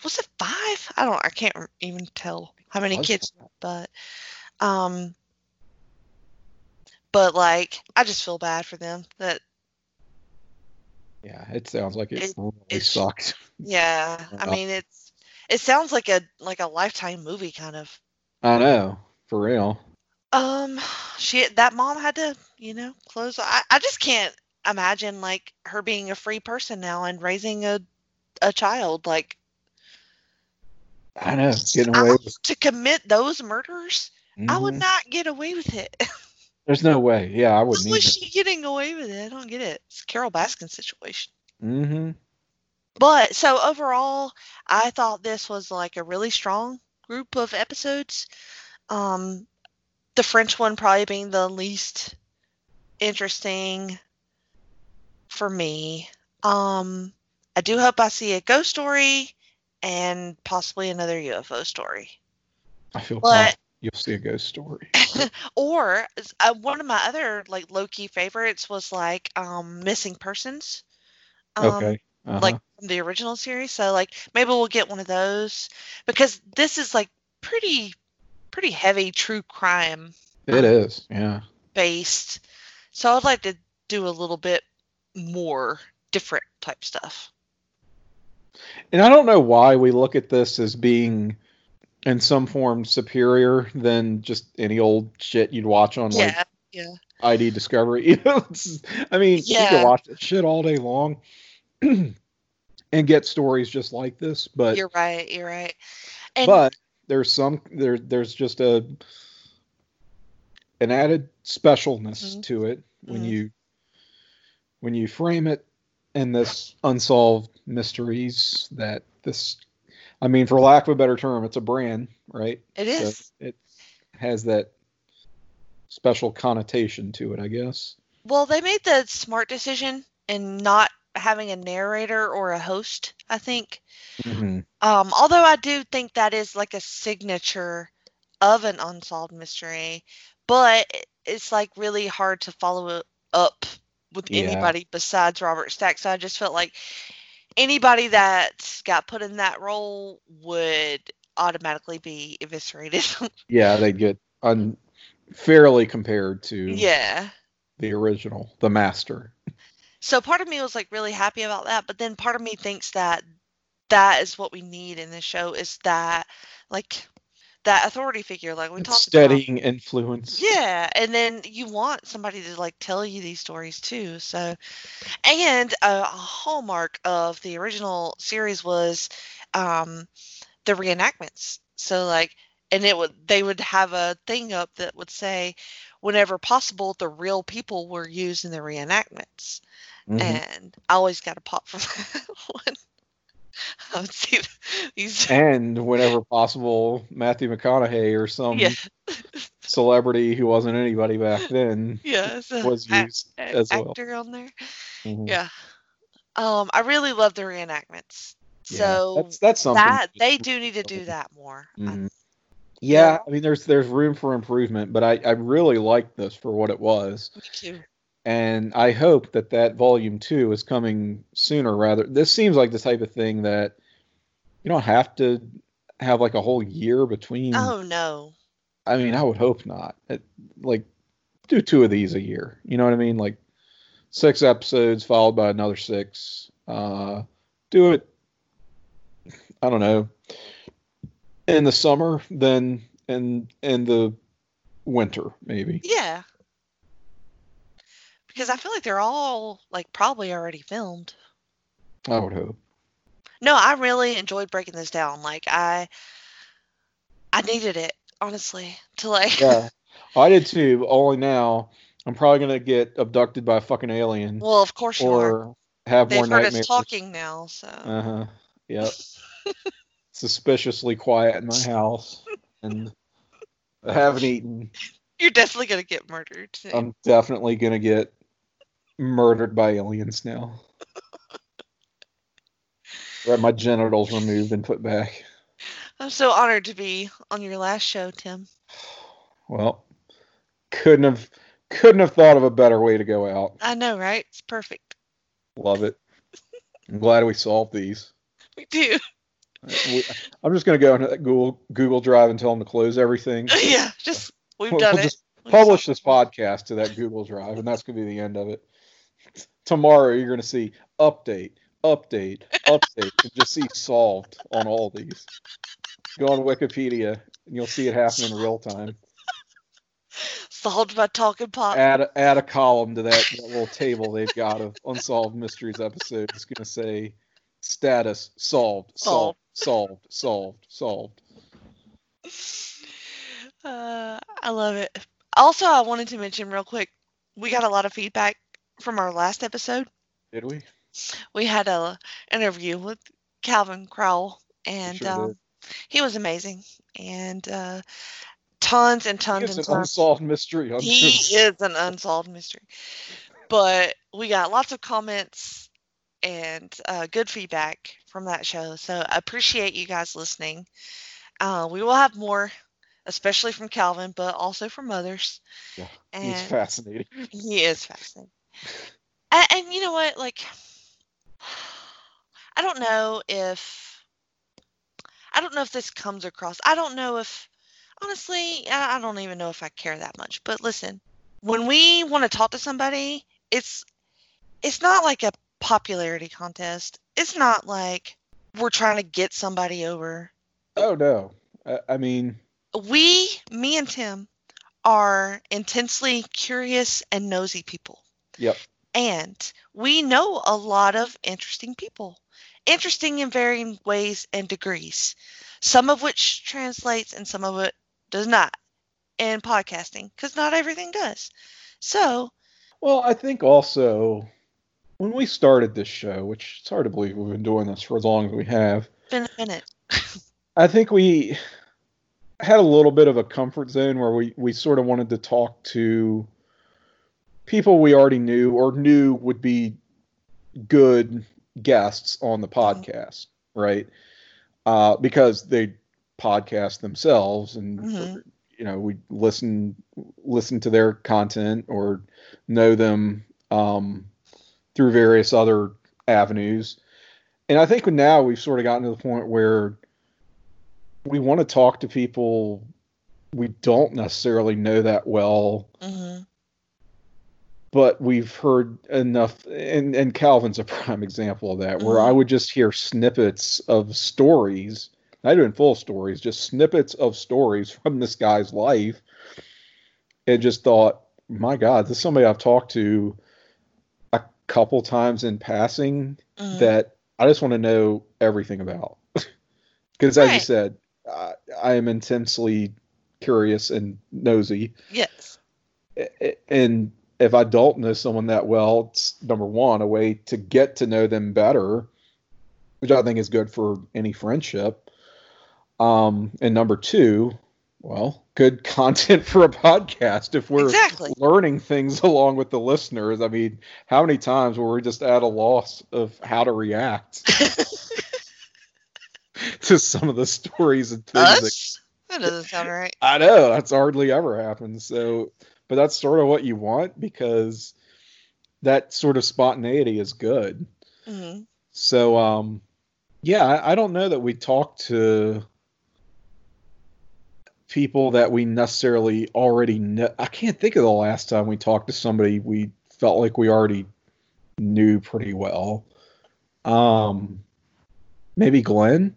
was it five? I don't, I can't even tell how many kids, but, um, But, like, I just feel bad for them. That yeah, it sounds like it, it really it, sucked. Yeah, I mean, it's it sounds like a like a Lifetime movie kind of. I know, for real. Um, she that mom had to, you know, close. I, I just can't imagine, like, her being a free person now and raising a a child. Like, I know, getting away I, with to commit those murders. Mm-hmm. I would not get away with it. There's no way. Yeah, I wouldn't. How is she getting away with it? I don't get it. It's a Carol Baskin situation. Mm-hmm. But so overall, I thought this was like a really strong group of episodes. Um, the French one probably being the least interesting for me. Um, I do hope I see a ghost story and possibly another U F O story. I feel but, you'll see a ghost story. Or uh, one of my other like low-key favorites was like um, Missing Persons. Um, okay. Uh-huh. Like from the original series. So like maybe we'll get one of those, because this is like pretty pretty heavy true crime. It um, is, yeah. Based. So I'd like to do a little bit more different type stuff. And I don't know why we look at this as being in some form superior than just any old shit you'd watch on like yeah, yeah. I D Discovery. You know, it's, I mean, yeah. You can watch that shit all day long and get stories just like this, but you're right, you're right. And but there's some there there's just a an added specialness mm-hmm. to it when mm-hmm. you when you frame it in this Unsolved Mysteries, that this, I mean, for lack of a better term, it's a brand, right? It is. So it has that special connotation to it, I guess. Well, they made the smart decision in not having a narrator or a host, I think. Mm-hmm. Um, although I do think that is like a signature of an unsolved mystery, but it's like really hard to follow up with yeah. anybody besides Robert Stack. So I just felt like anybody that got put in that role would automatically be eviscerated. Yeah, they get unfairly compared to yeah. the original, the master. So part of me was like really happy about that, but then part of me thinks that that is what we need in this show, is that like that authority figure, like we it's talked steadying about. Steadying influence. Yeah, and then you want somebody to like tell you these stories too. So, and a hallmark of the original series was um, the reenactments. So like, and it would they would have a thing up that would say, whenever possible, the real people were used in the reenactments. Mm-hmm. And I always got a pop from that one. I would see these. And whenever possible, Matthew McConaughey or some yeah. celebrity who wasn't anybody back then yeah, so was used act, as well. Actor on there. Mm-hmm. Yeah. Um, I really love the reenactments. Yeah, so that's, that's something that, they do need to do that more. Mm-hmm. I, yeah, yeah, I mean, there's there's room for improvement, but I, I really liked this for what it was. Me too. And I hope that that volume two is coming sooner rather. This seems like the type of thing that you don't have to have like a whole year between. Oh, no. I mean, I would hope not. It, like, do two of these a year. You know what I mean? Like, six episodes followed by another six. Uh, do it, I don't know, in the summer, then in, in the winter, maybe. Yeah. Because I feel like they're all, like, probably already filmed. I would hope. No, I really enjoyed breaking this down. Like, I I needed it, honestly, to, like... Yeah, I did too, but only now I'm probably going to get abducted by a fucking alien. Well, of course you are. Or have more nightmares. They've heard us talking now, so... Uh-huh, yep. Suspiciously quiet in my house. And I haven't eaten. You're definitely going to get murdered. Soon. I'm definitely going to get... murdered by aliens now. Got my genitals removed and put back. I'm so honored to be on your last show, Tim. Well, couldn't have couldn't have thought of a better way to go out. I know, right? It's perfect. Love it. I'm glad we solved these. We do. I'm just going to go into that Google Google Drive and tell them to close everything. Yeah, just we've we'll, done we'll it. Just publish this podcast to that Google Drive, and that's going to be the end of it. Tomorrow, you're going to see update, update, update, and just see solved on all these. Go on Wikipedia, and you'll see it happen in real time. Solved by Talk'n Pop. Add a, add a column to that, that little table they've got of Unsolved Mysteries episodes. It's going to say status solved, solved, solved, solved, solved. Uh, I love it. Also, I wanted to mention real quick, we got a lot of feedback from our last episode. Did we? we had a interview with Calvin Crowell, and sure um, he was amazing. And uh, tons and tons and tons. He is an unsolved mystery. I'm he sure. is an unsolved mystery. But we got lots of comments and uh, good feedback from that show. So I appreciate you guys listening. Uh, we will have more, especially from Calvin, but also from others. Yeah, and he's fascinating. He is fascinating. and, and you know what? Like, I don't know if, I don't know if this comes across. I don't know if, honestly, I don't even know if I care that much. But listen, when we want to talk to somebody, it's, it's not like a popularity contest. It's not like we're trying to get somebody over. Oh, no. I, I mean... We, me and Tim, are intensely curious and nosy people. Yep. And we know a lot of interesting people. Interesting in varying ways and degrees. Some of which translates and some of it does not in podcasting. Because not everything does. So... Well, I think also, when we started this show, which it's hard to believe we've been doing this for as long as we have. It's been a minute. I think we... I had a little bit of a comfort zone where we, we sort of wanted to talk to people we already knew or knew would be good guests on the podcast, right? Uh, because they podcast themselves and, mm-hmm. you know, we listen, listen to their content or know them um, through various other avenues. And I think now we've sort of gotten to the point where we want to talk to people we don't necessarily know that well, mm-hmm. but we've heard enough. And, and Calvin's a prime example of that, mm-hmm. where I would just hear snippets of stories, not even full stories, just snippets of stories from this guy's life. And just thought, my God, this is somebody I've talked to a couple times in passing mm-hmm. that I just want to know everything about. Because as right. you said, I, I am intensely curious and nosy. Yes. And if I don't know someone that well, it's number one, a way to get to know them better, which I think is good for any friendship. Um, and number two, well, good content for a podcast. If we're exactly. learning things along with the listeners, I mean, how many times were we just at a loss of how to react? To some of the stories and things. Us? That, that doesn't sound right. I know. That's hardly ever happened. So, but that's sort of what you want because that sort of spontaneity is good. Mm-hmm. So, um, yeah, I, I don't know that we talk to people that we necessarily already know. I can't think of the last time we talked to somebody we felt like we already knew pretty well. Um, maybe Glenn.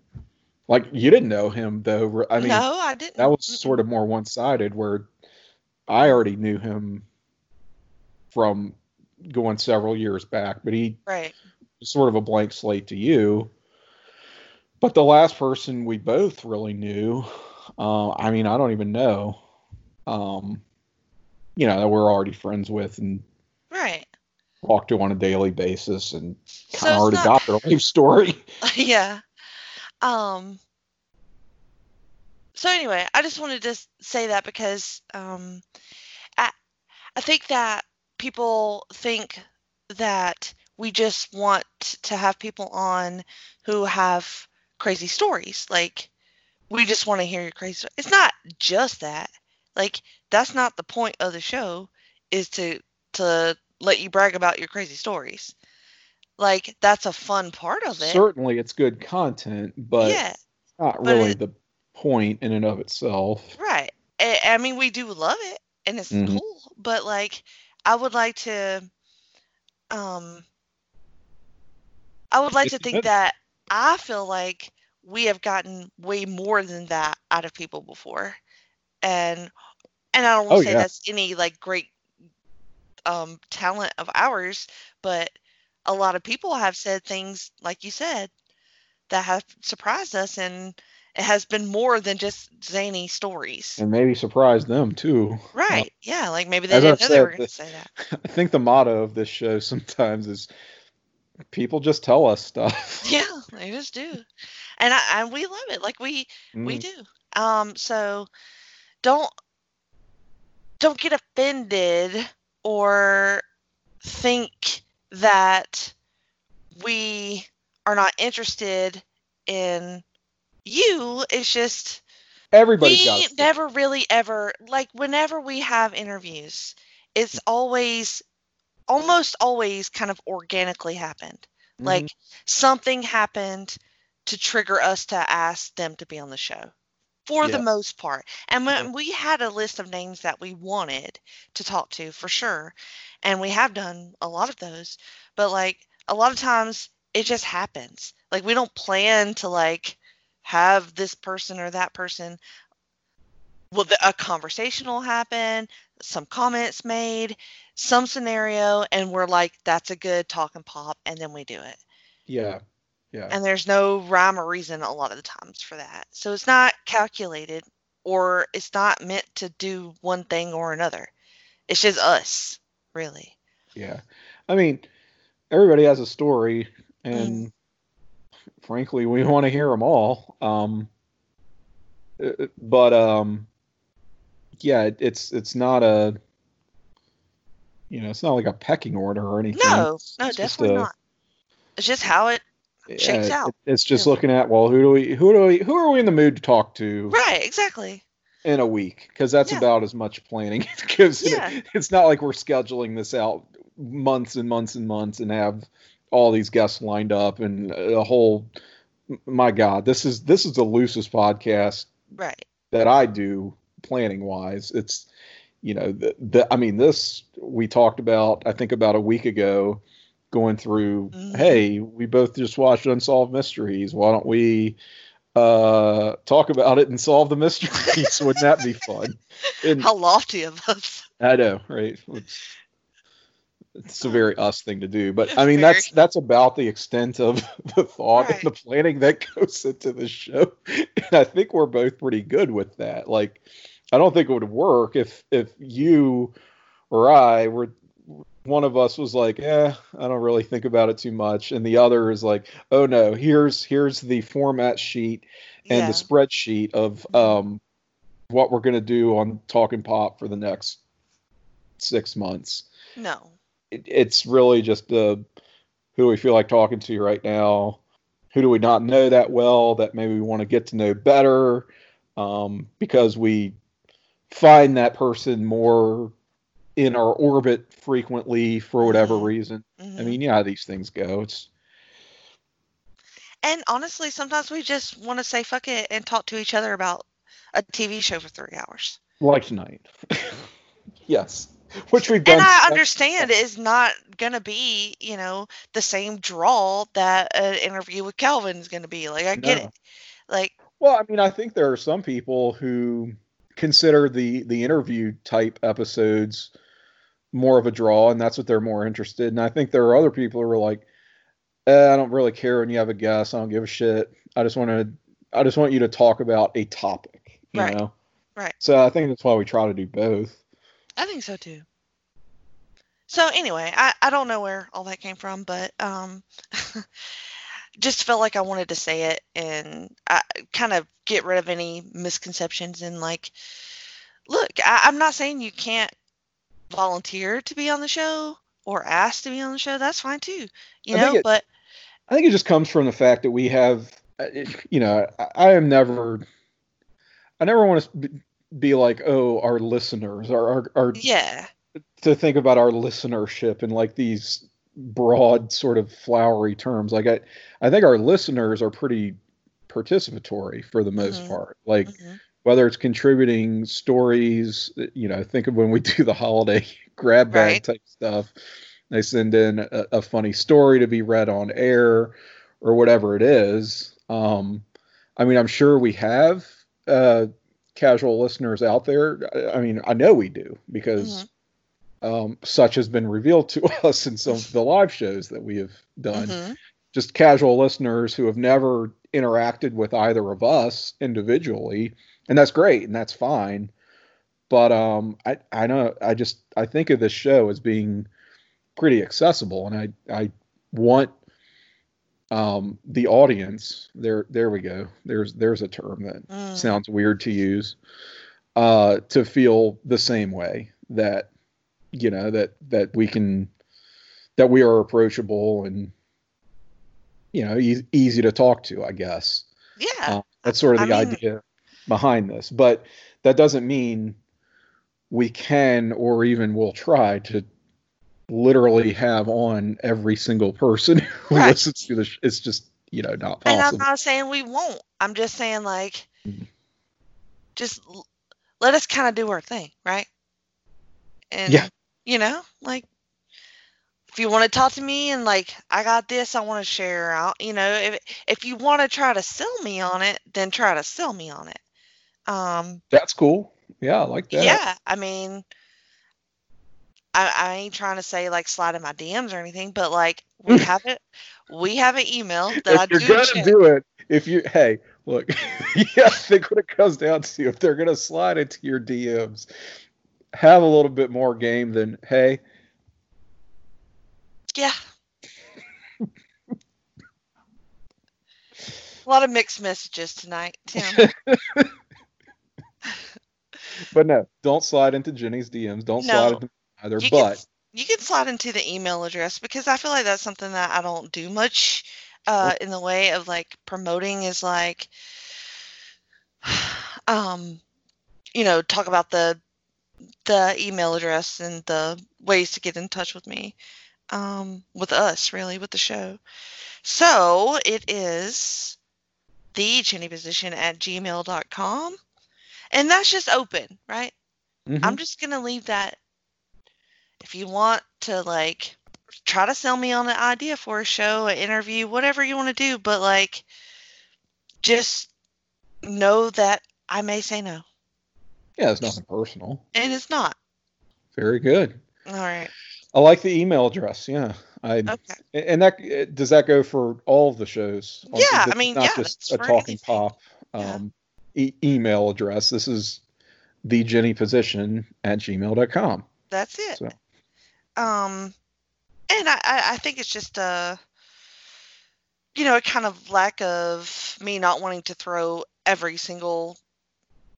Like, you didn't know him, though. I mean, no, I didn't. That was sort of more one-sided, where I already knew him from going several years back, but he right. was sort of a blank slate to you. But the last person we both really knew, uh, I mean, I don't even know, um, you know, that we're already friends with and right. talk to on a daily basis and kind of so already not... got their life story. Yeah. Um, so anyway, I just wanted to say that because, um, I, I think that people think that we just want to have people on who have crazy stories. Like, we just want to hear your crazy story. It's not just that. Like, that's not the point of the show, is to, to let you brag about your crazy stories. Like, that's a fun part of it. Certainly, it's good content, but yeah, not but really it, the point in and of itself. Right. I, I mean, we do love it, and it's mm-hmm. cool, but, like, I would like to, um, I would like it's to think good. that I feel like we have gotten way more than that out of people before, and and I don't want to oh, say yeah. that's any, like, great um talent of ours, but a lot of people have said things, like you said, that have surprised us, and it has been more than just zany stories. And maybe surprised them, too. Right, uh, yeah, like maybe they didn't know they were going to say that. I think the motto of this show sometimes is People just tell us stuff. Yeah, they just do. And I, and we love it. Like we mm. we do. Um so don't don't get offended or think that we are not interested in you. It's just everybody does. Never really ever, like whenever we have interviews, it's always almost always kind of organically happened. Mm-hmm. Like something happened to trigger us to ask them to be on the show for yeah. the most part. And when yeah. we had a list of names that we wanted to talk to for sure. And we have done a lot of those, but like a lot of times it just happens. Like we don't plan to like have this person or that person. Well, the, a conversation will happen, some comments made, some scenario, and we're like, that's a good Talk'n Pop, and then we do it. Yeah, yeah. And there's no rhyme or reason a lot of the times for that. So it's not calculated, or it's not meant to do one thing or another. It's just us, really. Yeah. I mean, everybody has a story, and mm-hmm. frankly, we want to hear them all. Um, but, um, yeah, it, it's it's not a, you know, it's not like a pecking order or anything. No, no, it's definitely a, not. It's just how it yeah, shakes out. It, it's just really. Looking at, well, who do we, who do we, who are we in the mood to talk to? Right, exactly. In a week, because that's yeah. about as much planning as it gives. Yeah. It, it's not like we're scheduling this out months and months and months and have all these guests lined up and a whole. My God, this is this is the loosest podcast right. that I do. Planning wise, it's, you know, the, the I mean, this we talked about, I think about a week ago, going through, mm-hmm. hey, we both just watched Unsolved Mysteries. Why don't we uh, talk about it and solve the mysteries? Wouldn't that be fun? And how lofty of us. I know, right? It's, it's a very us thing to do. But I mean, very... that's that's about the extent of the thought right. and the planning that goes into the show. And I think we're both pretty good with that. Like, I don't think it would work if if you or I were one of us was like, eh, I don't really think about it too much, and the other is like, oh no, here's here's the format sheet and yeah. the spreadsheet of um what we're gonna do on Talk'n Pop for the next six months. No, it, it's really just uh, who we feel like talking to right now. Who do we not know that well that maybe we want to get to know better, um, because we find that person more in our orbit frequently for whatever mm-hmm. reason. Mm-hmm. I mean, yeah, these things go. It's and honestly, sometimes we just want to say fuck it and talk to each other about a T V show for three hours. Like tonight. Yes. Which we've done. And I understand is not going to be, you know, the same drawl that an interview with Calvin is going to be. Like, I no. get it. Like, well, I mean, I think there are some people who consider the, the interview type episodes more of a draw, and that's what they're more interested in. And I think there are other people who are like, eh, I don't really care when you have a guest. I don't give a shit. I just want to, I just want you to talk about a topic, you right. know? Right. So I think that's why we try to do both. I think so too. So anyway, I, I don't know where all that came from, but um, just felt like I wanted to say it and I, kind of get rid of any misconceptions. And like, look, I, I'm not saying you can't volunteer to be on the show or ask to be on the show. That's fine too, you know. I it, but I think it just comes from the fact that we have, you know, I, I am never, I never want to. Be, be like, oh, our listeners are our, our, our yeah to think about our listenership in like these broad sort of flowery terms. Like I, I think our listeners are pretty participatory for the most mm-hmm. part, like mm-hmm. whether it's contributing stories, you know, think of when we do the holiday grab bag right. type stuff, they send in a, a funny story to be read on air or whatever it is. Um, I mean, I'm sure we have, uh, casual listeners out there. I mean, I know we do because mm-hmm. um, such has been revealed to us in some of the live shows that we have done. Mm-hmm. Just casual listeners who have never interacted with either of us individually, and that's great and that's fine. But um, I, I know I just I think of this show as being pretty accessible, and I I want um, the audience, there, there we go. There's, there's a term that mm. sounds weird to use, uh, to feel the same way that, you know, that, that we can, that we are approachable and, you know, e- easy to talk to, I guess. Yeah. Uh, that's sort of the I mean, idea behind this, but that doesn't mean we can, or even will try to literally have on every single person who right. listens to this. It's just, you know, not possible. And I'm not saying we won't. I'm just saying, like, mm-hmm. just l- let us kind of do our thing. Right. And, yeah. you know, like, if you want to talk to me and like, I got this, I want to share out, you know, if, if you want to try to sell me on it, then try to sell me on it. Um, That's cool. Yeah, I like that. Yeah, I mean, I, I ain't trying to say like slide in my D Ms or anything, but like we have it, we have an email that if I do. If you're gonna check. do it, if you hey, look, yeah, I think what it comes down to, if they're gonna slide into your D Ms, have a little bit more game than hey. Yeah. A lot of mixed messages tonight, Tim. But no, don't slide into Jenny's D Ms. Don't no, slide into either. You but can, you can slide into the email address because I feel like that's something that I don't do much uh, in the way of like promoting is like, um, you know, talk about the the email address and the ways to get in touch with me, um, with us really, with the show. So it is thejennyposition at gmail dot com. And that's just open, right? Mm-hmm. I'm just going to leave that. If you want to, like, try to sell me on an idea for a show, an interview, whatever you want to do. But, like, just know that I may say no. Yeah, it's nothing personal. And it's not. Very good. All right. I like the email address, yeah. I okay. And that does that go for all of the shows? Yeah, that's I mean, not yeah. just a Talk'n Pop. Um yeah. E- email address. This is thejennyposition at gmail dot com. That's it. So. Um, and I, I think it's just a, you know, a kind of lack of me not wanting to throw every single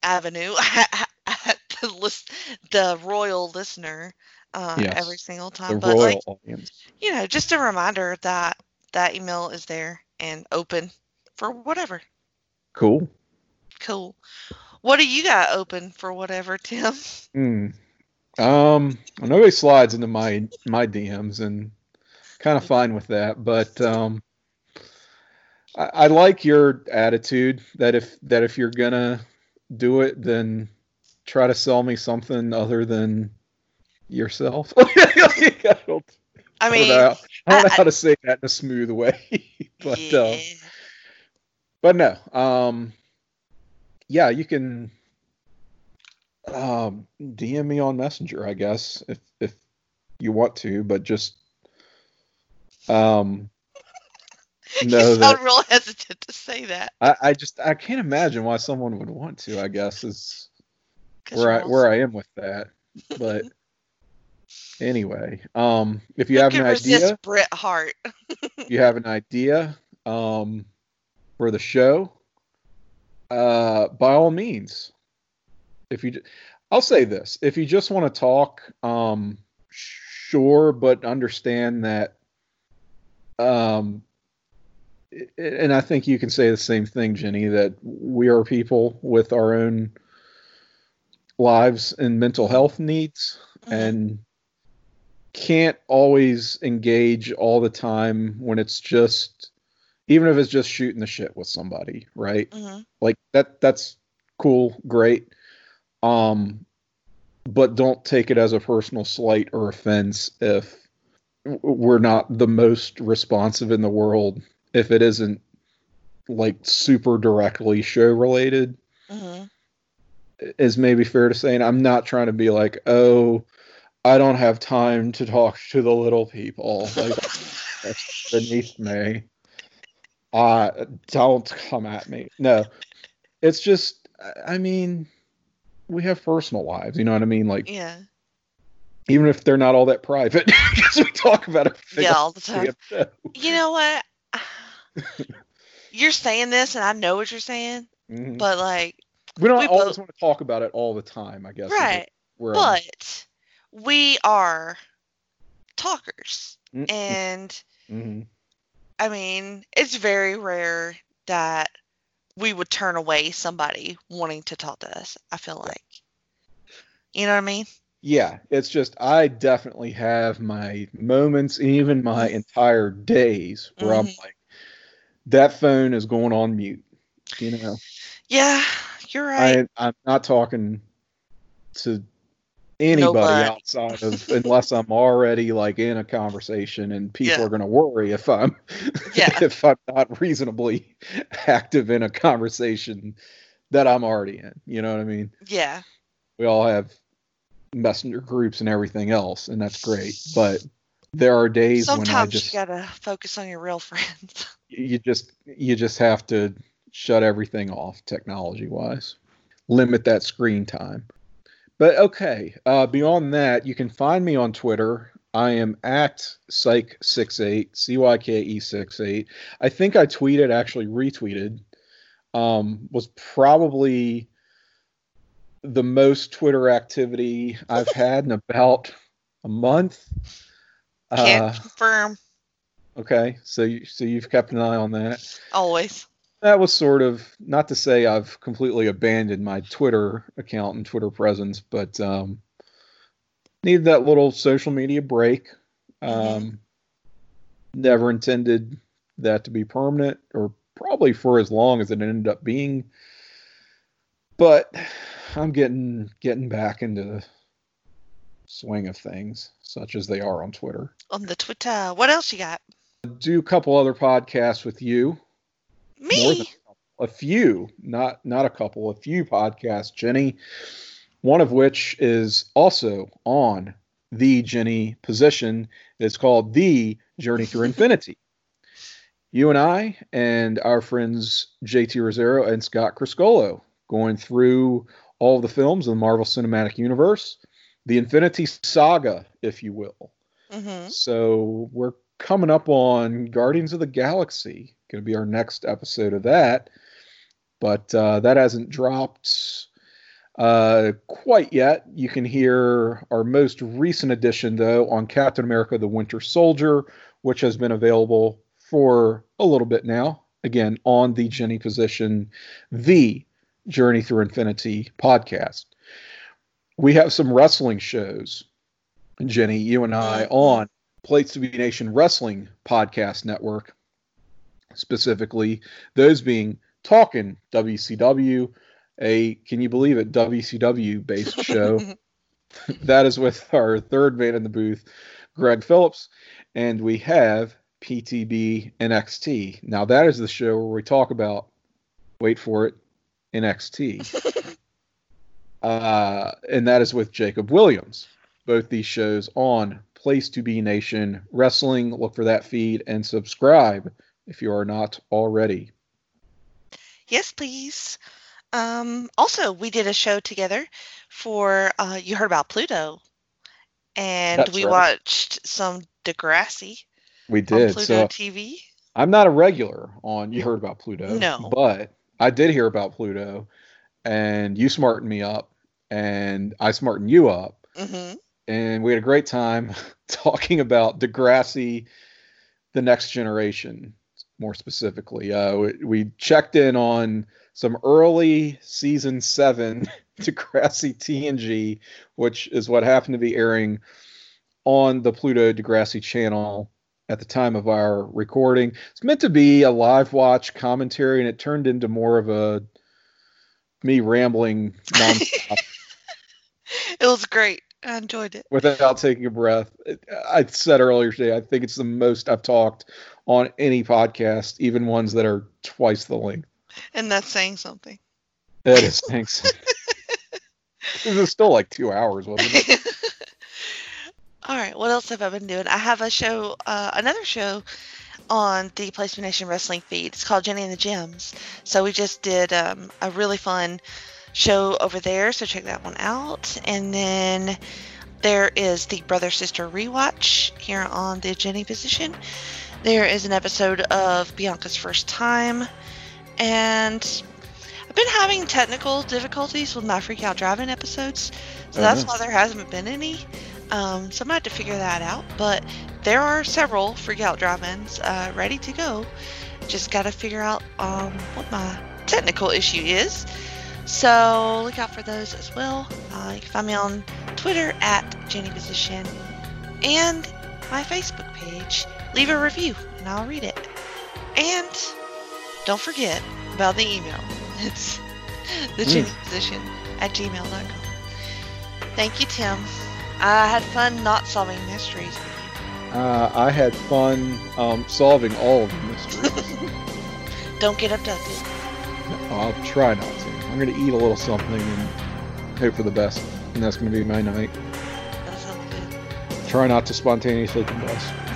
avenue at, at the list, the royal listener uh, yes. every single time. The but royal like, audience. You know, just a reminder that that email is there and open for whatever. Cool. Cool. What do you got open for whatever, Tim? Mm. Um, well, nobody slides into my my D Ms, and kind of fine with that. But um, I, I like your attitude that if that if you're gonna do it, then try to sell me something other than yourself. I don't, I mean, I don't know, I don't know I, how to say that in a smooth way, but yeah. uh, but no, um. Yeah, you can um, D M me on Messenger, I guess, if if you want to, but just um, know that. You sound real hesitant to say that. I, I just I can't imagine why someone would want to. I guess is where I awesome. where I am with that. But anyway, um, if you, you have an idea, Bret Hart. you have an idea um, for the show. Uh, by all means, if you, I'll say this, if you just want to talk, um, sure, but understand that, um, and I think you can say the same thing, Jenny, that we are people with our own lives and mental health needs mm-hmm. and can't always engage all the time when it's just, even if it's just shooting the shit with somebody, right? Mm-hmm. Like that, that's cool. Great. Um, but don't take it as a personal slight or offense if we're not the most responsive in the world, if it isn't like super directly show related mm-hmm. is maybe fair to say. And I'm not trying to be like, oh, I don't have time to talk to the little people. Like, that's beneath me. Uh, don't come at me. No, it's just, I mean, we have personal lives, you know what I mean? Like, yeah. Even if they're not all that private, because we talk about everything. Yeah, all the time. You know what? You're saying this, and I know what you're saying, mm-hmm. but like we don't we always both... want to talk about it all the time, I guess. Right, we're, we're but on. we are talkers, mm-hmm. and mm-hmm. I mean, it's very rare that we would turn away somebody wanting to talk to us. I feel like, you know what I mean? Yeah, it's just I definitely have my moments, even my entire days, where mm-hmm. I'm like, that phone is going on mute, you know? Yeah, you're right. I, I'm not talking to anybody Nobody. outside of, unless I'm already like in a conversation, and people yeah. are going to worry if I'm, yeah. if I'm not reasonably active in a conversation that I'm already in, you know what I mean? Yeah. We all have messenger groups and everything else, and that's great, but there are days sometimes when I just, you gotta focus on your real friends. You just you just have to shut everything off technology wise, limit that screen time. But okay, uh beyond that, you can find me on Twitter. I am at psych sixty-eight, C Y K E sixty-eight. I think I tweeted, actually retweeted, um was probably the most Twitter activity I've had in about a month. Can't uh, confirm. Okay, so you, so you've kept an eye on that. Always. That was sort of, not to say I've completely abandoned my Twitter account and Twitter presence, but um, needed that little social media break. Um, mm-hmm. Never intended that to be permanent, or probably for as long as it ended up being. But I'm getting getting back into the swing of things, such as they are on Twitter. On the Twitter. What else you got? Do a couple other podcasts with you. Me? More than a few. Not not a couple. A few podcasts, Jenny. One of which is also on the Jenny position. It's called The Journey Through Infinity. You and I and our friends J T Rosero and Scott Criscolo, going through all the films of the Marvel Cinematic Universe, the Infinity Saga, if you will. Mm-hmm. So we're coming up on Guardians of the Galaxy. Going to be our next episode of that. But uh, that hasn't dropped uh, quite yet. You can hear our most recent edition, though, on Captain America the Winter Soldier, which has been available for a little bit now. Again, on the Jenny position, the Journey Through Infinity podcast. We have some wrestling shows, Jenny, you and I, on Plates to Be Nation Wrestling Podcast Network, specifically those being Talk'n W C W, a, can you believe it, W C W based show. That is with our third man in the booth, Greg Phillips, and we have P T B N X T. Now that is the show where we talk about, wait for it, N X T. uh, and that is with Jacob Williams. Both these shows on Place to Be Nation Wrestling. Look for that feed and subscribe if you are not already. Yes, please. Um, also, we did a show together for, uh, you heard about Pluto. And That's we right. watched some Degrassi. We did. On Pluto so, T V. I'm not a regular on You Heard About Pluto. No. But I did hear about Pluto, and you smartened me up, and I smartened you up, mm-hmm. and we had a great time talking about Degrassi, The Next Generation, more specifically. Uh, we, we checked in on some early season seven Degrassi T N G, which is what happened to be airing on the Pluto Degrassi channel at the time of our recording. It's meant to be a live watch commentary, and it turned into more of a me rambling nonstop. It was great. I enjoyed it. Without taking a breath. I said earlier today, I think it's the most I've talked on any podcast, even ones that are twice the length. And that's saying something. That is saying something. It was still like two hours, wasn't it? All right, what else have I been doing? I have a show, uh, another show on the Place to Be Nation Wrestling feed. It's called Jenny and the Gems. So we just did um, a really fun show over there, so check that one out. And then there is the Brother Sister Rewatch here on the Jenny position. There is an episode of Bianca's First Time, and I've been having technical difficulties with my Freak Out Driving episodes, so that's why there hasn't been any. Um, so I'm going to have to figure that out, but there are several Freak Out Drive-ins uh, ready to go. Just got to figure out um, what my technical issue is. So look out for those as well. Uh, you can find me on Twitter at JennyPosician and my Facebook page. Leave a review and I'll read it. And don't forget about the email. It's the JennyPosician mm. at gmail dot com. Thank you, Tim. I had fun not solving mysteries with you. Uh, I had fun um, solving all of the mysteries. Don't get abducted. I'll try not to. I'm going to eat a little something and hope for the best. And that's going to be my night. That sounds good. Try not to spontaneously combust.